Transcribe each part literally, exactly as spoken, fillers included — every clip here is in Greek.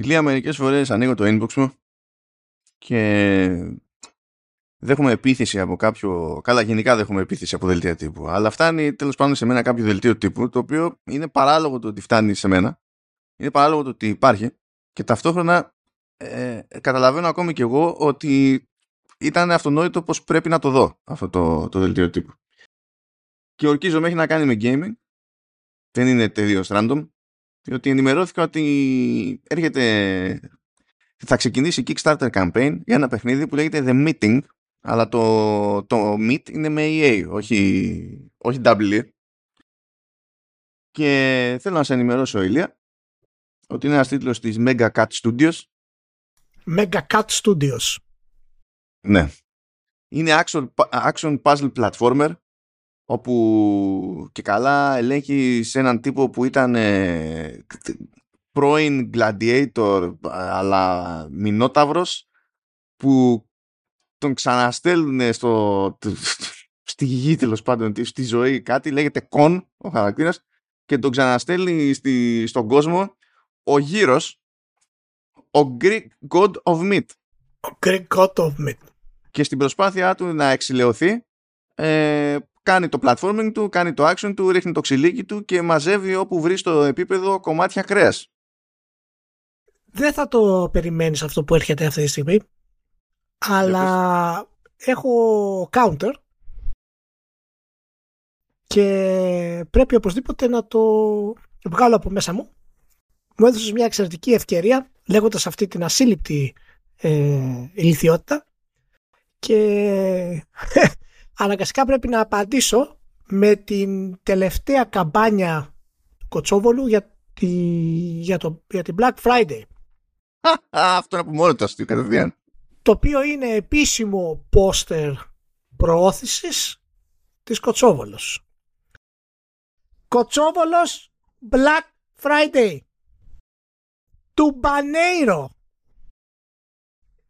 Ηλία, μερικές φορές ανοίγω το inbox μου και δέχομαι επίθεση από κάποιο. Καλά, γενικά δέχομαι επίθεση από δελτία τύπου. Αλλά φτάνει τέλος πάντων σε μένα κάποιο δελτίο τύπου, το οποίο είναι παράλογο το ότι φτάνει σε μένα. Είναι παράλογο το ότι υπάρχει. Και ταυτόχρονα ε, καταλαβαίνω ακόμη κι εγώ ότι ήταν αυτονόητο πως πρέπει να το δω αυτό το, το δελτίο τύπου. Και ορκίζομαι έχει να κάνει με gaming. Δεν είναι τελείως random. Διότι ενημερώθηκα ότι έρχεται, θα ξεκινήσει Kickstarter campaign για ένα παιχνίδι που λέγεται The Meeting, αλλά το, το Meet είναι με ι έι, όχι, όχι double E. Και θέλω να σε ενημερώσω, Ηλία, ότι είναι ένας τίτλος της Mega Cat Studios. Mega Cat Studios. Ναι. Είναι action, action puzzle platformer, όπου και καλά ελέγχεις έναν τύπο που ήταν ε, πρώην gladiator αλλά μηνόταυρος, που τον ξαναστέλνουν στο, στη γη, τέλος πάντων, στη ζωή κάτι, λέγεται Κον ο χαρακτήρας, και τον ξαναστέλνει στη, στον κόσμο ο γύρος, ο Greek God of Meat. Ο Greek God of Meat. Και στην προσπάθειά του να εξηλαιωθεί ε, κάνει το platforming του, κάνει το action του, ρίχνει το ξυλίκι του και μαζεύει όπου βρει στο επίπεδο κομμάτια κρέας. Δεν θα το περιμένεις αυτό που έρχεται αυτή τη στιγμή, αλλά Επίσης. έχω counter και πρέπει οπωσδήποτε να το βγάλω από μέσα μου. Μου έδωσες μια εξαιρετική ευκαιρία λέγοντας αυτή την ασύλληπτη ε, ηλιθιότητα και αναγκαστικά πρέπει να απαντήσω με την τελευταία καμπάνια του Κοτσόβολου για, τη, για, το, για την Black Friday. Αυτό είναι από μόνο το αστείο κατευθείαν. Το οποίο είναι επίσημο πόστερ προώθησης της Κοτσόβολος. Κοτσόβολος Black Friday. Του Μπανέιρο.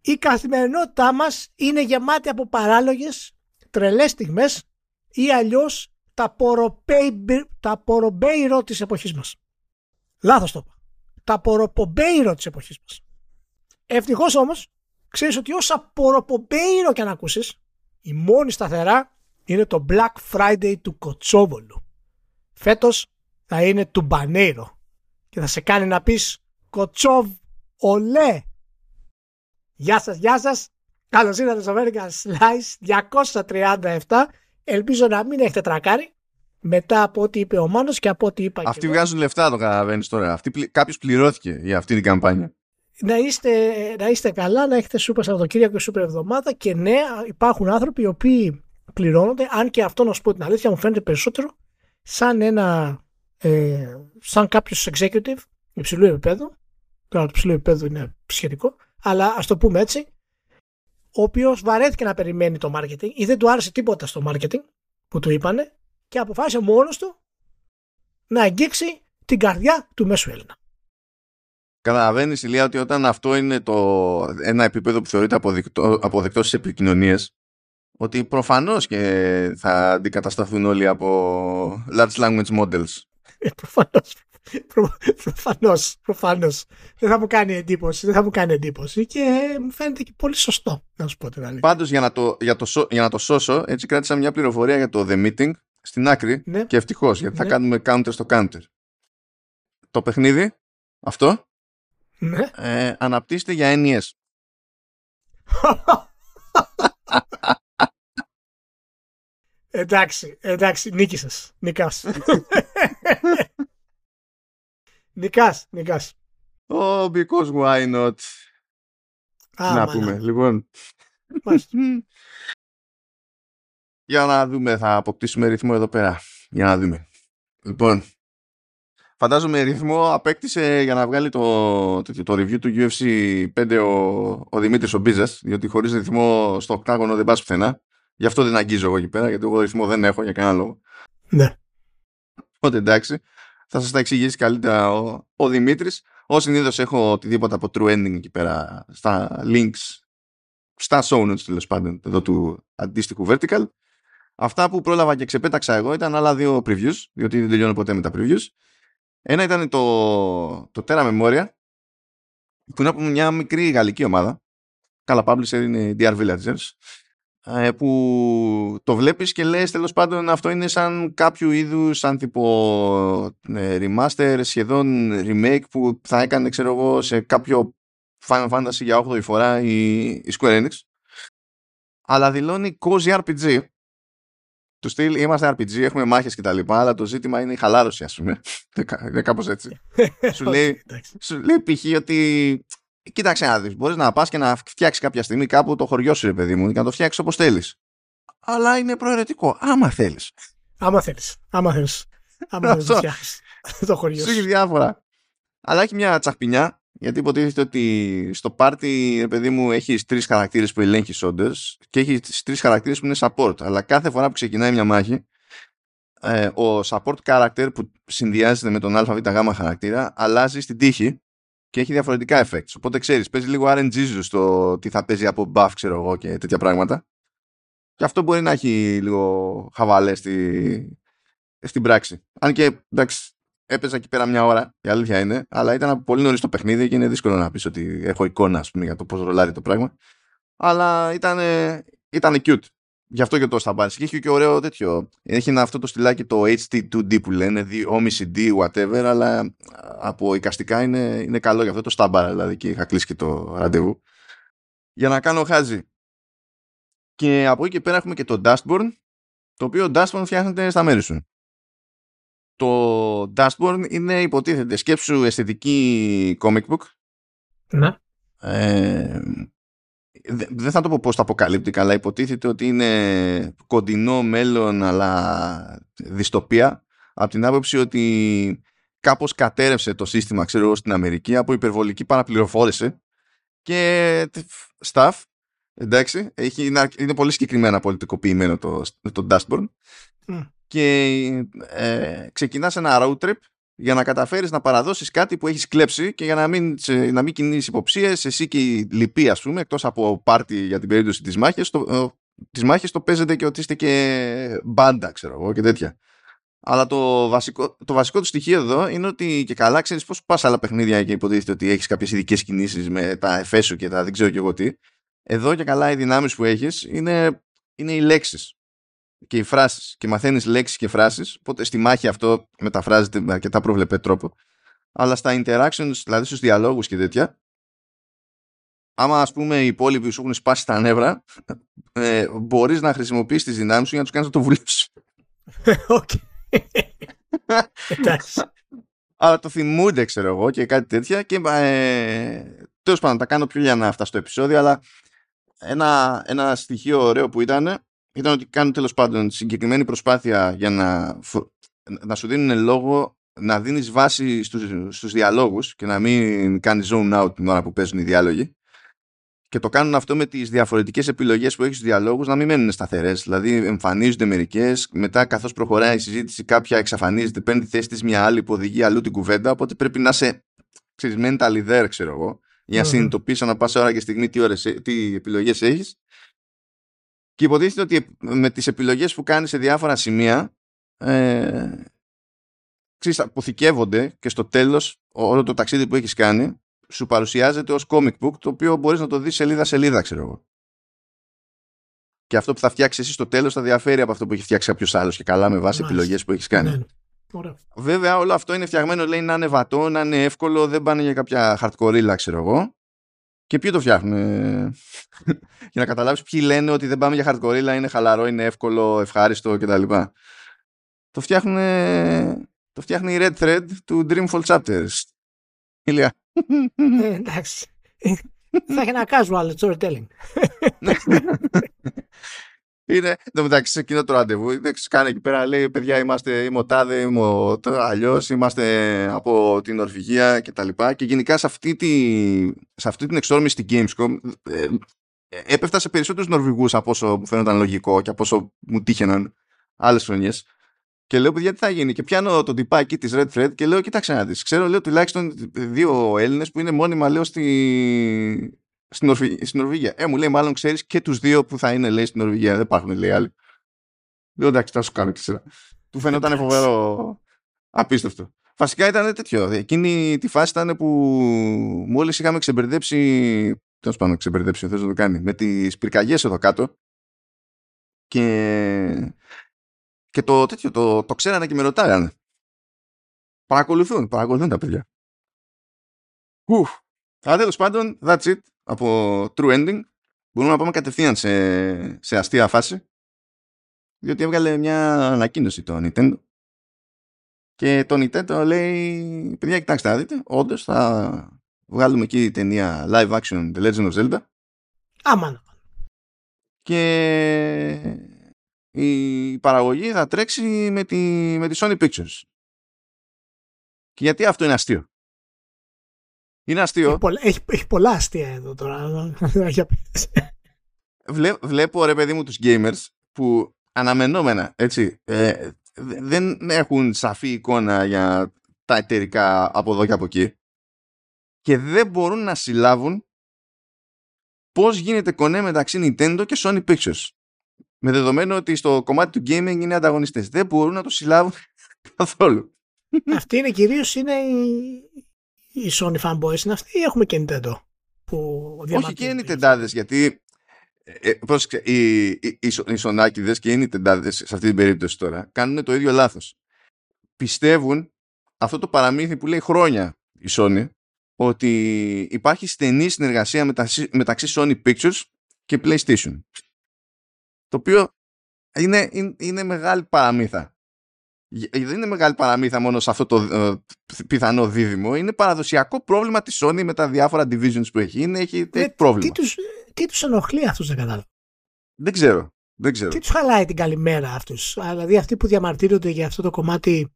Η καθημερινότητά μας είναι γεμάτη από παράλογες, τρελές στιγμές ή αλλιώς τα, τα πορομπέιρο της εποχής μας. Λάθος το είπα. Τα πορομπέιρο της εποχής μας. Ευτυχώς όμως, ξέρεις ότι όσα πορομπέιρο και αν ακούσεις, η μόνη σταθερά είναι το Black Friday του Κοτσόβολου. Φέτος θα είναι του Μπανέιρο και θα σε κάνει να πεις Κοτσόβ ολέ. Γεια σας, γεια σας. Καλώς ήρθατε στο American Slice διακόσια τριάντα επτά. Ελπίζω να μην έχετε τρακάρει μετά από ό,τι είπε ο Μάνος και από ό,τι είπα. Αυτοί βγάζουν λεφτά, το καταλαβαίνεις τώρα. Αυτοί, κάποιος πληρώθηκε για αυτή την καμπάνια. Να είστε, να είστε καλά, να έχετε σούπερ Σαββατοκύριακο και σούπερ εβδομάδα. Και ναι, υπάρχουν άνθρωποι οι οποίοι πληρώνονται, αν και αυτό να σου πω την αλήθεια μου φαίνεται περισσότερο σαν ένα, ε, σαν κάποιος executive υψηλού επίπεδου. Τώρα το υψηλού επίπεδου είναι σχετικό, αλλά ας το πούμε έτσι, ο οποίος βαρέθηκε να περιμένει το marketing ή δεν του άρεσε τίποτα στο marketing που του είπανε και αποφάσισε μόνος του να αγγίξει την καρδιά του μέσου Έλληνα. Καταλαβαίνεις, Ηλία, ότι όταν αυτό είναι το ένα επίπεδο που θεωρείται αποδεκτό, αποδεκτό στις επικοινωνίες, ότι προφανώς και θα αντικατασταθούν όλοι από large language models. Ε, προφανώς. Προ, προφανώς, προφανώς. Δεν θα μου κάνει εντύπωση, δεν θα μου κάνει εντύπωση και μου φαίνεται και πολύ σωστό, να σου πω την αλήθεια. Πάντως για να το, για το, για να το σώσω, έτσι κράτησα μια πληροφορία για το The Meeting στην άκρη, ναι. Και ευτυχώς, γιατί ναι, θα κάνουμε counter στο counter. Το παιχνίδι αυτό, ναι, ε, αναπτύσσεται για Ν Ι Ες. Εντάξει, εντάξει, νίκη σας, νικάς. Νικάς, νικάς. Oh, because why not. Ah, να man. πούμε, λοιπόν. Για να δούμε, θα αποκτήσουμε ρυθμό εδώ πέρα. Για να δούμε. Λοιπόν, φαντάζομαι ρυθμό απέκτησε για να βγάλει το, το, το review του γιου εφ σι πέντε ο, ο Δημήτρης ο Μπίζας, διότι χωρίς ρυθμό στο οκτάγωνο δεν πας πουθενά. Γι' αυτό δεν αγγίζω εγώ εκεί πέρα, γιατί εγώ ρυθμό δεν έχω για κανένα λόγο. Ναι. Οπότε εντάξει. Θα σας τα εξηγήσει καλύτερα ο, ο Δημήτρης. Ως συνήθως έχω οτιδήποτε από true ending εκεί πέρα στα links, στα show notes τέλος πάντων, εδώ του αντίστοιχου vertical. Αυτά που πρόλαβα και ξεπέταξα εγώ ήταν άλλα δύο previews, διότι δεν τελειώνω ποτέ με τα previews. Ένα ήταν το, το Terra Memoria, που είναι από μια μικρή γαλλική ομάδα, καλά publisher είναι ντι αρ Villagers, που το βλέπεις και λες τέλος πάντων αυτό είναι σαν κάποιο είδους, σαν τύπο remaster, σχεδόν remake που θα έκανε ξέρω εγώ σε κάποιο Final Fantasy για όγδοη φορά η, η Square Enix, αλλά δηλώνει cozy αρ πι τζι του στυλ, είμαστε αρ πι τζι, έχουμε μάχες και τα λοιπά, αλλά το ζήτημα είναι η χαλάρωση, ας πούμε. Είναι κάπως έτσι. Σου λέει, σου λέει π.χ. ότι κοίταξε να δεις, μπορείς να πας και να φτιάξεις κάποια στιγμή κάπου το χωριό σου, ρε παιδί μου, και να το φτιάξεις όπως θέλεις. Αλλά είναι προαιρετικό, άμα θέλεις. Άμα θέλεις, άμα θέλεις. Άμα θέλεις να φτιάξεις το χωριό σου. Σου έχει διάφορα. Αλλά έχει μια τσαχπινιά, γιατί υποτίθεται ότι στο πάρτι, ρε παιδί μου, έχεις τρεις χαρακτήρες που ελέγχεις όντως και έχεις τρεις χαρακτήρες που είναι support. Αλλά κάθε φορά που ξεκινάει μια μάχη, ε, ο support character που συνδυάζεται με τον ΑΒΓ χαρακτήρα αλλάζει στην τύχη και έχει διαφορετικά effects. Οπότε ξέρεις, παίζει λίγο αρ εν τζι σου στο τι θα παίζει από buff, ξέρω εγώ, και τέτοια πράγματα. Και αυτό μπορεί να έχει λίγο χαβαλέ στη, στην πράξη. Αν και εντάξει. Έπαιζα εκεί πέρα μια ώρα, η αλήθεια είναι, αλλά ήταν πολύ νωρίς το παιχνίδι και είναι δύσκολο να πεις ότι έχω εικόνα, ας πούμε, για το πώς ρολάρει το πράγμα. Αλλά ήταν, ήταν cute. Γι' αυτό και το στα μπάρες. Και είχε και ωραίο τέτοιο. Έχει ένα αυτό το στυλάκι το έιτς τι του ντι που λένε, δύο κόμμα πέντε ντι, whatever, αλλά από εικαστικά είναι, είναι καλό γι' αυτό το στα μπάρα. Δηλαδή και είχα κλείσει και το ραντεβού. Για να κάνω χάζι. Και από εκεί και πέρα έχουμε και το Dustborn, το οποίο Dustborn φτιάχνεται στα μέρη σου. Το Dustborn είναι υποτίθεται σκέψου αισθητική comic book. Ναι. Ε, δεν δε θα το πω πώς το αποκαλύπτηκα, αλλά υποτίθεται ότι είναι κοντινό μέλλον, αλλά δυστοπία. Από την άποψη ότι κάπως κατέρευσε το σύστημα, ξέρω εγώ, στην Αμερική από υπερβολική παραπληροφόρηση και staff. Εντάξει, έχει, είναι, είναι πολύ συγκεκριμένα πολιτικοποιημένο το, το Dustborn. Mm. Και ε, ξεκινάς ένα road trip για να καταφέρεις να παραδώσεις κάτι που έχεις κλέψει και για να μην, σε, να μην κινείς υποψίες. Εσύ και οι λοιποί, ας πούμε, εκτός από πάρτι για την περίπτωση της μάχης, το, ε, μάχης το παίζετε και ότι είστε και μπάντα, ξέρω εγώ, και τέτοια. Αλλά το βασικό, το βασικό του στοιχείο εδώ είναι ότι και καλά ξέρεις πώς πας άλλα παιχνίδια και υποτίθεται ότι έχεις κάποιες ειδικές κινήσεις με τα εφέ σου και τα δεν ξέρω και εγώ τι. Εδώ και καλά οι δυνάμεις που έχεις είναι, είναι οι λέξεις και οι φράσεις και μαθαίνεις λέξεις και φράσεις, οπότε στη μάχη αυτό μεταφράζεται με αρκετά προβλεπέ τρόπο, αλλά στα interactions, δηλαδή στους διαλόγους και τέτοια, άμα ας πούμε οι υπόλοιποι που σου έχουν σπάσει τα νεύρα, ε, μπορείς να χρησιμοποιήσεις τις δυνάμεις σου για να τους κάνεις να το βουλέψεις. Οκ. Εντάξει. Αλλά το θυμούνται, ξέρω εγώ, και κάτι τέτοια και ε, τέλος πάντων τα κάνω πιο λιανά αυτά στο επεισόδιο, αλλά ένα, ένα στοιχείο ωραίο που ήταν ήταν ότι κάνουν τέλος πάντων συγκεκριμένη προσπάθεια για να, να σου δίνουν λόγο, να δίνεις βάση στους, στους διαλόγους και να μην κάνεις zone out την ώρα που παίζουν οι διάλογοι, και το κάνουν αυτό με τις διαφορετικές επιλογές που έχεις στους διαλόγους να μην μένουν σταθερές, δηλαδή εμφανίζονται μερικές, μετά καθώς προχωράει η συζήτηση κάποια εξαφανίζεται, παίρνει τη θέση της μια άλλη που οδηγεί αλλού την κουβέντα, οπότε πρέπει να είσαι mental leader, ξέρω εγώ, για να mm-hmm. συνειδητοποιήσεις ανά πάσα ώρα και στιγμή τι, ώρες, τι επιλογές έχεις. Και υποτίθεται ότι με τις επιλογές που κάνεις σε διάφορα σημεία ε, ξέρεις, αποθηκεύονται και στο τέλος όλο το ταξίδι που έχεις κάνει σου παρουσιάζεται ως comic book, το οποίο μπορείς να το δεις σελίδα-σελίδα, ξέρω εγώ. Και αυτό που θα φτιάξεις εσύ στο τέλος θα διαφέρει από αυτό που έχει φτιάξει κάποιος άλλος και καλά με βάση nice. επιλογές που έχεις κάνει. Ναι. Ωραία. Βέβαια όλο αυτό είναι φτιαγμένο, λέει, να είναι βατό, να είναι εύκολο, δεν πάνε για κάποια hardcore, ξέρω εγώ. Και ποιοι το φτιάχνουν, ε, για να καταλάβεις ποιοι λένε ότι δεν πάμε για hardcore, είναι χαλαρό, είναι εύκολο, ευχάριστο κτλ. Το φτιάχνουν, ε, το φτιάχνει η Red Thread του Dreamfall Chapters. Ηλία. Ε, εντάξει. Θα έχει ένα casual storytelling. Είναι, το μεταξύ σε εκείνο το ραντεβού, δεν κάνει εκεί πέρα, λέει, παιδιά είμαστε, είμαι ο τάδε, είμαι ο αλλιώς, είμαστε από την Νορβηγία και τα λοιπά. Και γενικά σε αυτή, τη, σε αυτή την εξόρμηση στην Gamescom ε, έπεφτα σε περισσότερους Νορβηγούς από όσο μου φαίνονταν λογικό και από όσο μου τύχαιναν άλλες χρονιές. Και λέω, παιδιά, τι θα γίνει. Και πιάνω τον τυπάκι της Red Thread και λέω, κοίταξε να δεις. Ξέρω, λέω, τουλάχιστον δύο Έλληνες που είναι μόνιμα, λέω, στη... Στην, Ορφη... στην Νορβηγία. Ε, μου λέει, μάλλον ξέρεις και τους δύο που θα είναι, λέει, στην Νορβηγία. Δεν υπάρχουν, λέει, άλλοι. Λέω, εντάξει, θα σου κάνω τη σειρά. Του φαινόταν φοβερό. Απίστευτο. Βασικά ήταν τέτοιο. Εκείνη τη φάση ήταν που μόλις είχαμε ξεμπερδέψει. Τέλος πάντων, ξεμπερδέψει, θες να το κάνει. Με τις πυρκαγιές εδώ κάτω. Και, και το τέτοιο, το, το ξέρανε και με ρωτάγανε. Παρακολουθούν, παρακολουθούν τα παιδιά. Ουφ. Αλλά τέλος πάντων, that's it. Από true ending. Μπορούμε να πάμε κατευθείαν σε, σε αστεία φάση. Διότι έβγαλε μια ανακοίνωση το Nintendo. Και το Nintendo λέει, παιδιά, κοιτάξτε να δείτε, όντως θα βγάλουμε εκεί η ταινία live action The Legend of Zelda. Άμαν. Και η παραγωγή θα τρέξει με τη, με τη Sony Pictures. Και γιατί αυτό είναι αστείο. Είναι αστείο. Έχει πολλά, έχει, έχει πολλά αστεία εδώ τώρα. Βλέ, βλέπω ρε παιδί μου τους gamers που αναμενόμενα έτσι, ε, δεν έχουν σαφή εικόνα για τα εταιρικά από εδώ και από εκεί και δεν μπορούν να συλλάβουν πώς γίνεται κονέ μεταξύ Nintendo και Sony Pictures με δεδομένο ότι στο κομμάτι του gaming είναι ανταγωνιστές. Δεν μπορούν να το συλλάβουν καθόλου. Αυτή είναι κυρίως είναι η... η Sony fanboys είναι αυτή ή έχουμε και Nintendo που όχι και Nintendάδες γιατί Ε, πρόσεξε, οι, οι, οι σονάκηδες και οι νιτεντάδες σε αυτή την περίπτωση τώρα κάνουν το ίδιο λάθος. Πιστεύουν αυτό το παραμύθι που λέει χρόνια η Sony ότι υπάρχει στενή συνεργασία μεταξύ, μεταξύ Sony Pictures και PlayStation. Το οποίο είναι, είναι, είναι μεγάλη παραμύθα. Δεν είναι μεγάλη παραμύθα μόνο σε αυτό το ε, πιθανό δίδυμο. Είναι παραδοσιακό πρόβλημα της Sony με τα διάφορα divisions που έχει. Είναι, έχει ε, πρόβλημα. Τι τους, τι τους ενοχλεί αυτούς, δεν κατάλαβα. Δεν ξέρω. Δεν ξέρω. Τι τους χαλάει την καλημέρα αυτούς. Δηλαδή αυτοί που διαμαρτύρονται για αυτό το κομμάτι,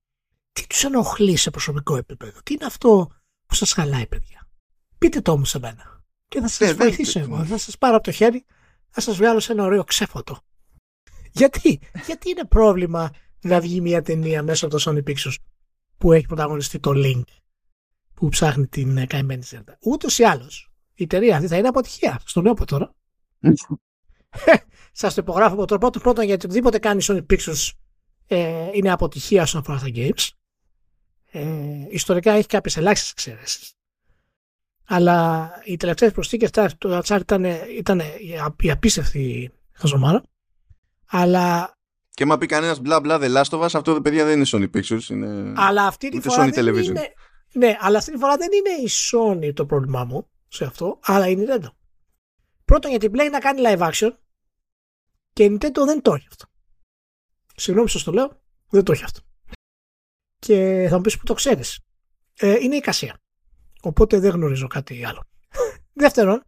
τι τους ενοχλεί σε προσωπικό επίπεδο. Τι είναι αυτό που σας χαλάει, παιδιά. Πείτε το όμως σε μένα. Και θα σας ε, βοηθήσω εγώ. εγώ. Θα σας πάρω από το χέρι, θα σας βγάλω σε ένα ωραίο ξέφωτο. Γιατί, γιατί είναι πρόβλημα να βγει μια ταινία μέσα από το Sony Pictures που έχει πρωταγωνιστεί το Link που ψάχνει την καημένη Zelda. Ούτως ή άλλως η εταιρεία αυτή θα είναι αποτυχία. Σας το λέω από τώρα. Σας το υπογράφω από τώρα. Πρώτον, πρώτον γιατί οτιδήποτε κάνει Sony Pictures ε, είναι αποτυχία όσον αφορά τα games. Ε, ιστορικά έχει κάποιες ελάχιστες εξαιρέσεις. Αλλά οι τελευταίες προσθήκες του Atsar ήταν, ήταν η απίστευτη χαζομάρα. Αλλά και μα πει κανένας μπλα μπλα The Last of Us, αυτό παιδιά δεν είναι Sony Pictures, είναι αλλά αυτή τη φορά Sony Television. Είναι... Ναι, αλλά αυτή τη φορά δεν είναι η Sony το πρόβλημά μου σε αυτό, αλλά η Nintendo. Πρώτον γιατί Play να κάνει live action και η Nintendo δεν το έχει αυτό. Συγγνώμη σας το λέω, δεν το έχει αυτό. Και θα μου πεις που το ξέρεις. Ε, είναι η Κασία. Οπότε δεν γνωρίζω κάτι άλλο. Δεύτερον,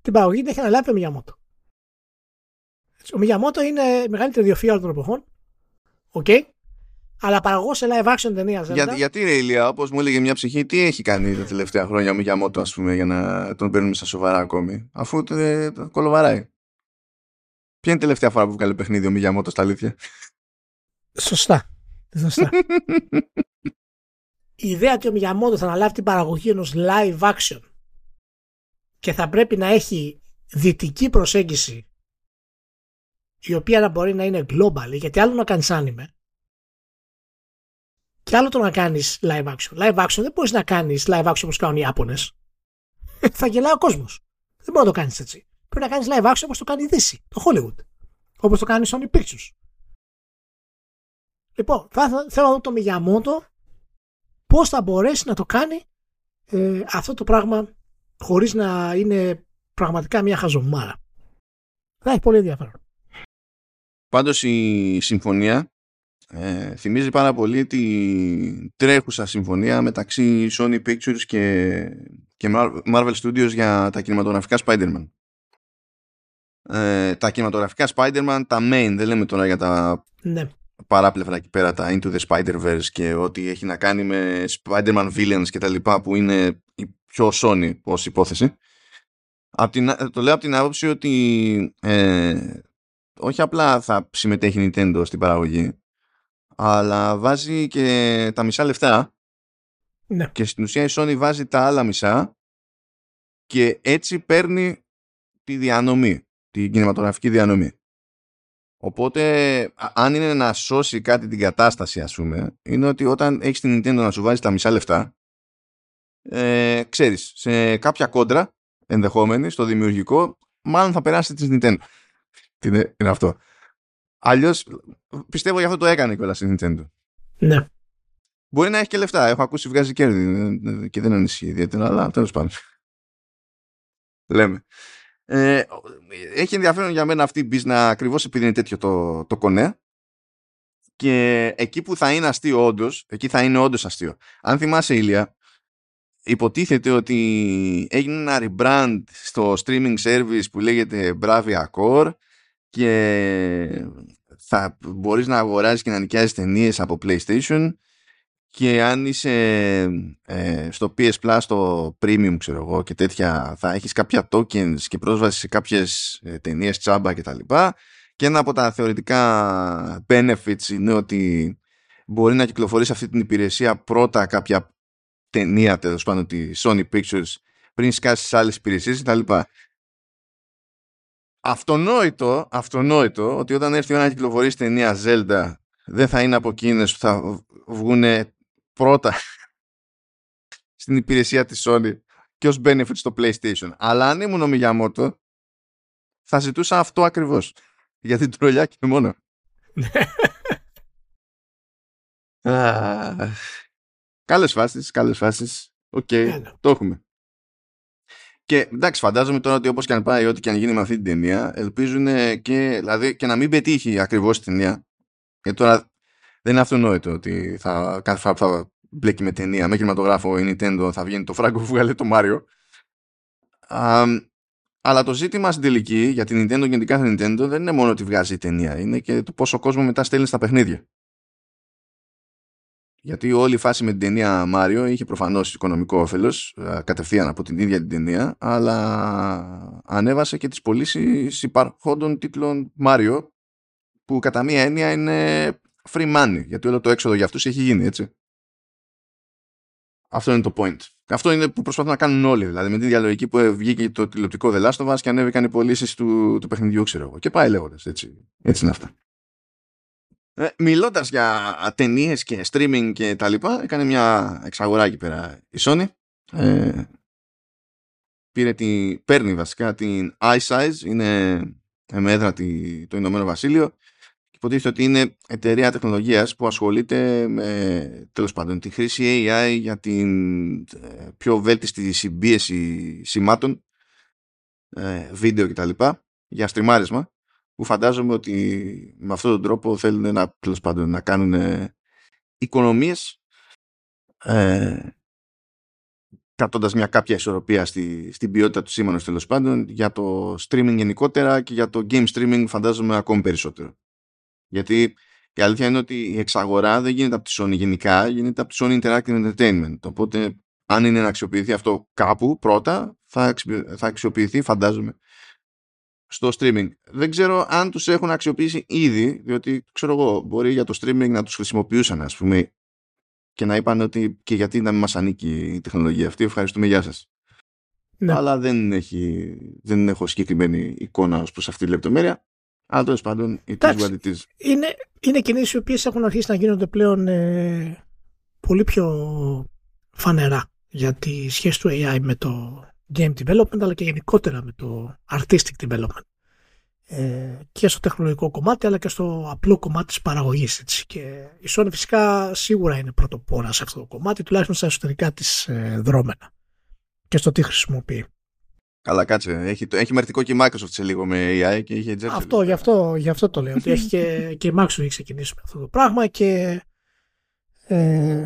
την παραγωγή την έχει αναλάβει ο Miyamoto. Ο Miyamoto είναι η μεγαλύτερη ιδιοφυΐα όλων των εποχών. Οκ. Okay. Αλλά παραγωγό σε live action ταινία Zelda. Για, γιατί ρε Ηλία, όπως μου έλεγε μια ψυχή, τι έχει κάνει τα τελευταία χρόνια ο Miyamoto, ας πούμε, για να τον παίρνουμε στα σοβαρά ακόμη. Αφού τε, το κολοβαράει. Ποια είναι η τελευταία φορά που βγάλε παιχνίδι ο Miyamoto στα αλήθεια. Σωστά. Σωστά. Η ιδέα ότι ο Miyamoto θα αναλάβει την παραγωγή ενός live action και θα πρέπει να έχει δυτική προσέγγιση η οποία να μπορεί να είναι global, γιατί άλλο να κάνεις anime και άλλο το να κάνεις live action. Live action δεν μπορείς να κάνεις live action όπως κάνουν οι Ιάπωνες. Θα γελάει ο κόσμος. Δεν μπορεί να το κάνεις έτσι. Πρέπει να κάνεις live action όπως το κάνει η Δύση, το Hollywood. Όπως το κάνει η Sony Pictures. Λοιπόν, θα, θέλω να δω το Miyamoto πώς θα μπορέσει να το κάνει ε, αυτό το πράγμα χωρίς να είναι πραγματικά μια χαζομάρα. Θα έχει πολύ ενδιαφέρον. Πάντως η συμφωνία ε, θυμίζει πάρα πολύ την τρέχουσα συμφωνία μεταξύ Sony Pictures και, και Marvel Studios για τα κινηματογραφικά Spider-Man. Ε, τα κινηματογραφικά Spider-Man, τα main, δεν λέμε τώρα για τα ναι. παράπλευρα εκεί πέρα, τα Into the Spider-Verse και ό,τι έχει να κάνει με Spider-Man Villains και τα λοιπά που είναι η πιο Sony ως υπόθεση. Απ' την, το λέω από την άποψη ότι ε, όχι απλά θα συμμετέχει η Nintendo στην παραγωγή, αλλά βάζει και τα μισά λεφτά. Ναι. Και στην ουσία η Sony βάζει τα άλλα μισά και έτσι παίρνει τη διανομή, την κινηματογραφική διανομή. Οπότε, αν είναι να σώσει κάτι την κατάσταση, ας πούμε, είναι ότι όταν έχεις την Nintendo να σου βάζει τα μισά λεφτά, ε, ξέρεις, σε κάποια κόντρα ενδεχόμενη, στο δημιουργικό, μάλλον θα περάσει της Nintendo. Τι είναι, είναι αυτό. Αλλιώς, πιστεύω γι' αυτό το έκανε κιόλας η Nintendo. Ναι. Μπορεί να έχει και λεφτά. Έχω ακούσει βγάζει κέρδη και δεν ανησυχεί ιδιαίτερα, αλλά τέλος πάντων. Λέμε. Ε, έχει ενδιαφέρον για μένα αυτή η μπίζνα ακριβώς επειδή είναι τέτοιο το, το κονέ. Και εκεί που θα είναι αστείο όντως, εκεί θα είναι όντως αστείο. Αν θυμάσαι, Ηλία, υποτίθεται ότι έγινε ένα rebrand στο streaming service που λέγεται Bravia Core και θα μπορείς να αγοράζεις και να νοικιάζεις ταινίες από PlayStation. Και αν είσαι ε, στο πι ες Plus, το Premium, ξέρω εγώ, και τέτοια, θα έχεις κάποια tokens και πρόσβαση σε κάποιες ε, ταινίες τσάμπα και τα λοιπά. Και ένα από τα θεωρητικά benefits είναι ότι μπορεί να κυκλοφορεί σε αυτή την υπηρεσία πρώτα κάποια ταινία, τέλος πάντων, τη Sony Pictures, πριν σκάσεις άλλες υπηρεσίες και τα λοιπά. Αυτονόητο, αυτονόητο ότι όταν έρθει η ώρα να κυκλοφορήσει ταινία Zelda, δεν θα είναι από εκείνες που θα βγουν πρώτα στην υπηρεσία της Sony και ως benefit στο PlayStation. Αλλά αν ήμουν ο Miyamoto, θα ζητούσα αυτό ακριβώς. Για την τρολιά και μόνο. ah. Καλές φάσεις, καλές φάσεις. Οκ, okay, το έχουμε. Και εντάξει, φαντάζομαι τώρα ότι όπως και αν πάει, ό,τι και αν γίνει με αυτή την ταινία, ελπίζουν και, δηλαδή, και να μην πετύχει ακριβώς την ταινία. Και τώρα δεν είναι αυτονόητο ότι θα, κάθε φορά που θα μπλέκει με ταινία, με κινηματογράφο η Nintendo, θα βγαίνει το φράγκο που βγάλε το Μάριο. Αλλά το ζήτημα στην τελική για την Nintendo και την κάθε Nintendo δεν είναι μόνο ότι βγάζει η ταινία, είναι και το πόσο κόσμο μετά στέλνει στα παιχνίδια. Γιατί όλη η φάση με την ταινία Μάριο είχε προφανώς οικονομικό όφελος, κατευθείαν από την ίδια την ταινία, αλλά ανέβασε και τις πωλήσεις υπαρχόντων τίτλων Μάριο, που κατά μία έννοια είναι free money, γιατί όλο το έξοδο για αυτούς έχει γίνει, έτσι. Αυτό είναι το point. Αυτό είναι που προσπαθούν να κάνουν όλοι, δηλαδή με την διαλογική που βγήκε το τηλεοπτικό The Last of Us και ανέβηκαν οι πωλήσεις του, του παιχνιδιού, ξέρω εγώ. Και πάει λέγοντας, έτσι, έτσι είναι αυτά. Ε, μιλώντας για ταινίες και streaming και τα λοιπά, έκανε μια εξαγορά εκεί πέρα η Sony. Ε, πήρε τη, παίρνει βασικά την iSize, είναι με έδρα τη, το Ηνωμένο Βασίλειο. Υποτίθεται ότι είναι εταιρεία τεχνολογίας που ασχολείται με, τέλος πάντων, τη χρήση έι άι για την πιο βέλτιστη συμπίεση σημάτων, βίντεο κτλ. Για στριμάρισμα, που φαντάζομαι ότι με αυτόν τον τρόπο θέλουν να, τέλος πάντων, να κάνουν οικονομίες, ε, κρατώντας μια κάποια ισορροπία στη, στην ποιότητα του σήμανος, τέλος πάντων, για το streaming γενικότερα και για το game streaming φαντάζομαι ακόμη περισσότερο. Γιατί η αλήθεια είναι ότι η εξαγορά δεν γίνεται από τη Sony γενικά, γίνεται από τη Sony Interactive Entertainment. Οπότε, αν είναι να αξιοποιηθεί αυτό κάπου πρώτα, θα αξιοποιηθεί, φαντάζομαι, στο streaming. Δεν ξέρω αν τους έχουν αξιοποιήσει ήδη, διότι, ξέρω εγώ, μπορεί για το streaming να τους χρησιμοποιούσαν, ας πούμε, και να είπαν ότι και γιατί να μην μας ανήκει η τεχνολογία αυτή. Ευχαριστούμε, γεια σας. Ναι. Αλλά δεν, έχει, δεν έχω συγκεκριμένη εικόνα ως προς αυτή τη λεπτομέρεια. Αλλά τέλος πάντων, it is what it is. Είναι, είναι κινήσεις οι οποίες έχουν αρχίσει να γίνονται πλέον ε, πολύ πιο φανερά για τη σχέση του έι άι με το game development, αλλά και γενικότερα με το artistic development. Ε, και στο τεχνολογικό κομμάτι, αλλά και στο απλό κομμάτι της παραγωγής. Έτσι. Και η Sony φυσικά σίγουρα είναι πρωτοπόρα σε αυτό το κομμάτι, τουλάχιστον στα εσωτερικά της ε, δρόμενα και στο τι χρησιμοποιεί. Καλά, κάτσε. Έχει, έχει μερτικό και η Microsoft σε λίγο με έι άι και είχε Jetson. Αυτό, γι' αυτό, γι' αυτό το λέω. Ότι έχει και, και η Microsoft έχει ξεκινήσει με αυτό το πράγμα και ε,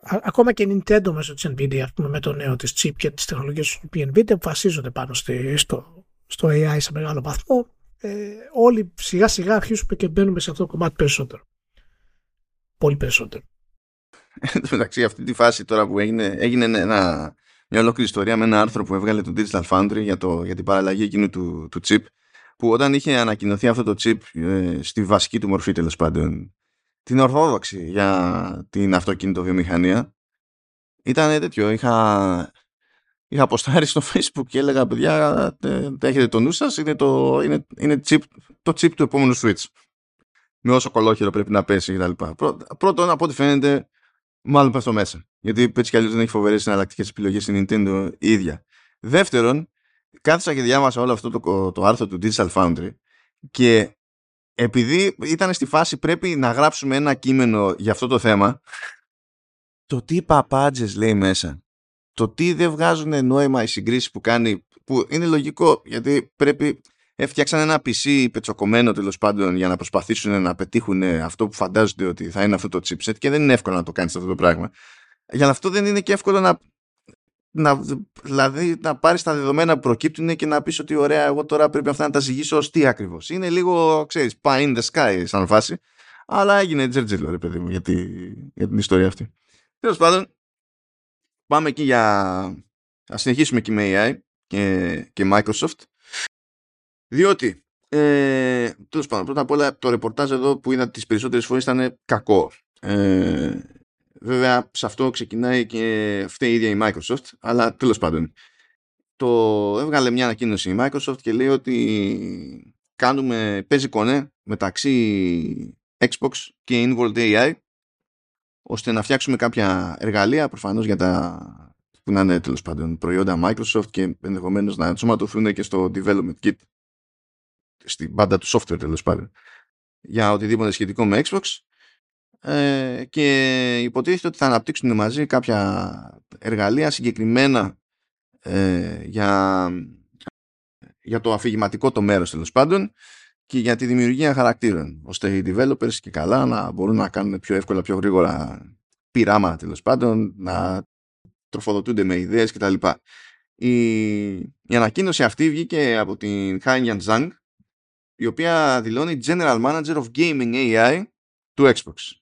α, ακόμα και η Nintendo μέσω της Nvidia, ας πούμε, με το νέο της chip και τις τεχνολογίες του Nvidia που βασίζονται πάνω στη, στο, στο έι άι σε μεγάλο βαθμό. Ε, όλοι σιγά σιγά αρχίζουμε και μπαίνουμε σε αυτό το κομμάτι περισσότερο. Πολύ περισσότερο. Εν τω μεταξύ, αυτή τη φάση τώρα που έγινε, έγινε ένα. Μια ολόκληρη ιστορία με ένα άρθρο που έβγαλε το Digital Foundry για, το, για την παραλλαγή εκείνου του, του chip, που όταν είχε ανακοινωθεί αυτό το chip ε, στη βασική του μορφή, τέλος πάντων, την ορθόδοξη για την αυτοκινητοβιομηχανία, ήταν τέτοιο. Είχα είχα αποστάρει στο Facebook και έλεγα, παιδιά, έχετε το νου σας, είναι το, είναι, είναι chip, το chip του επόμενου Switch. Με όσο κολόχερο πρέπει να πέσει κτλ. Πρώτον, από ό,τι φαίνεται, μάλλον πέφτω μέσα. Γιατί έτσι κι αλλιώς δεν έχει φοβερές εναλλακτικές επιλογές η Nintendo η ίδια. Δεύτερον, κάθισα και διάβασα όλο αυτό το, το άρθρο του Digital Foundry και επειδή ήταν στη φάση πρέπει να γράψουμε ένα κείμενο για αυτό το θέμα, το τι παπάντζες λέει μέσα, το τι δεν βγάζουν νόημα οι συγκρίσεις που κάνει, που είναι λογικό γιατί πρέπει, έφτιαξαν ένα πι σι πετσοκομμένο τέλος πάντων για να προσπαθήσουν να πετύχουν αυτό που φαντάζονται ότι θα είναι αυτό το chipset και δεν είναι εύκολο να το κάνεις αυτό το πράγμα. Για αυτό δεν είναι και εύκολο να... Να, δηλαδή να πάρεις τα δεδομένα που προκύπτουν και να πεις ότι ωραία, εγώ τώρα πρέπει αυτά να τα ζυγίσω ως τι ακριβώς. Είναι λίγο, ξέρεις, pie in the sky σαν φάση, αλλά έγινε τζερτζίλο ρε παιδί μου για, τη, για την ιστορία αυτή. Τέλος πάντων, πάμε εκεί για... Ας συνεχίσουμε εκεί με έι άι και, και Microsoft, διότι ε, τέλος πάντων, πρώτα απ' όλα το ρεπορτάζ εδώ που είδα τις περισσότερες φορές ήταν κακό. ε, Βέβαια, σε αυτό ξεκινάει και φταίει η ίδια η Microsoft, αλλά τέλος πάντων. Το έβγαλε μια ανακοίνωση η Microsoft και λέει ότι κάνουμε, παίζει κονέ μεταξύ Xbox και Involved έι άι, ώστε να φτιάξουμε κάποια εργαλεία, προφανώς για τα που να είναι τέλος πάντων προϊόντα Microsoft και ενδεχομένως να ενσωματωθούν και στο development kit, στην μπάντα του software τέλος πάντων, για οτιδήποτε σχετικό με Xbox. Ε, και υποτίθεται ότι θα αναπτύξουν μαζί κάποια εργαλεία συγκεκριμένα ε, για, για το αφηγηματικό το μέρος τέλος πάντων και για τη δημιουργία χαρακτήρων, ώστε οι developers και καλά να μπορούν να κάνουν πιο εύκολα, πιο γρήγορα πειράματα τέλος πάντων, να τροφοδοτούνται με ιδέες κτλ. Η, η ανακοίνωση αυτή βγήκε από την Hainian Zhang, η οποία δηλώνει General Manager of Gaming έι άι του Xbox.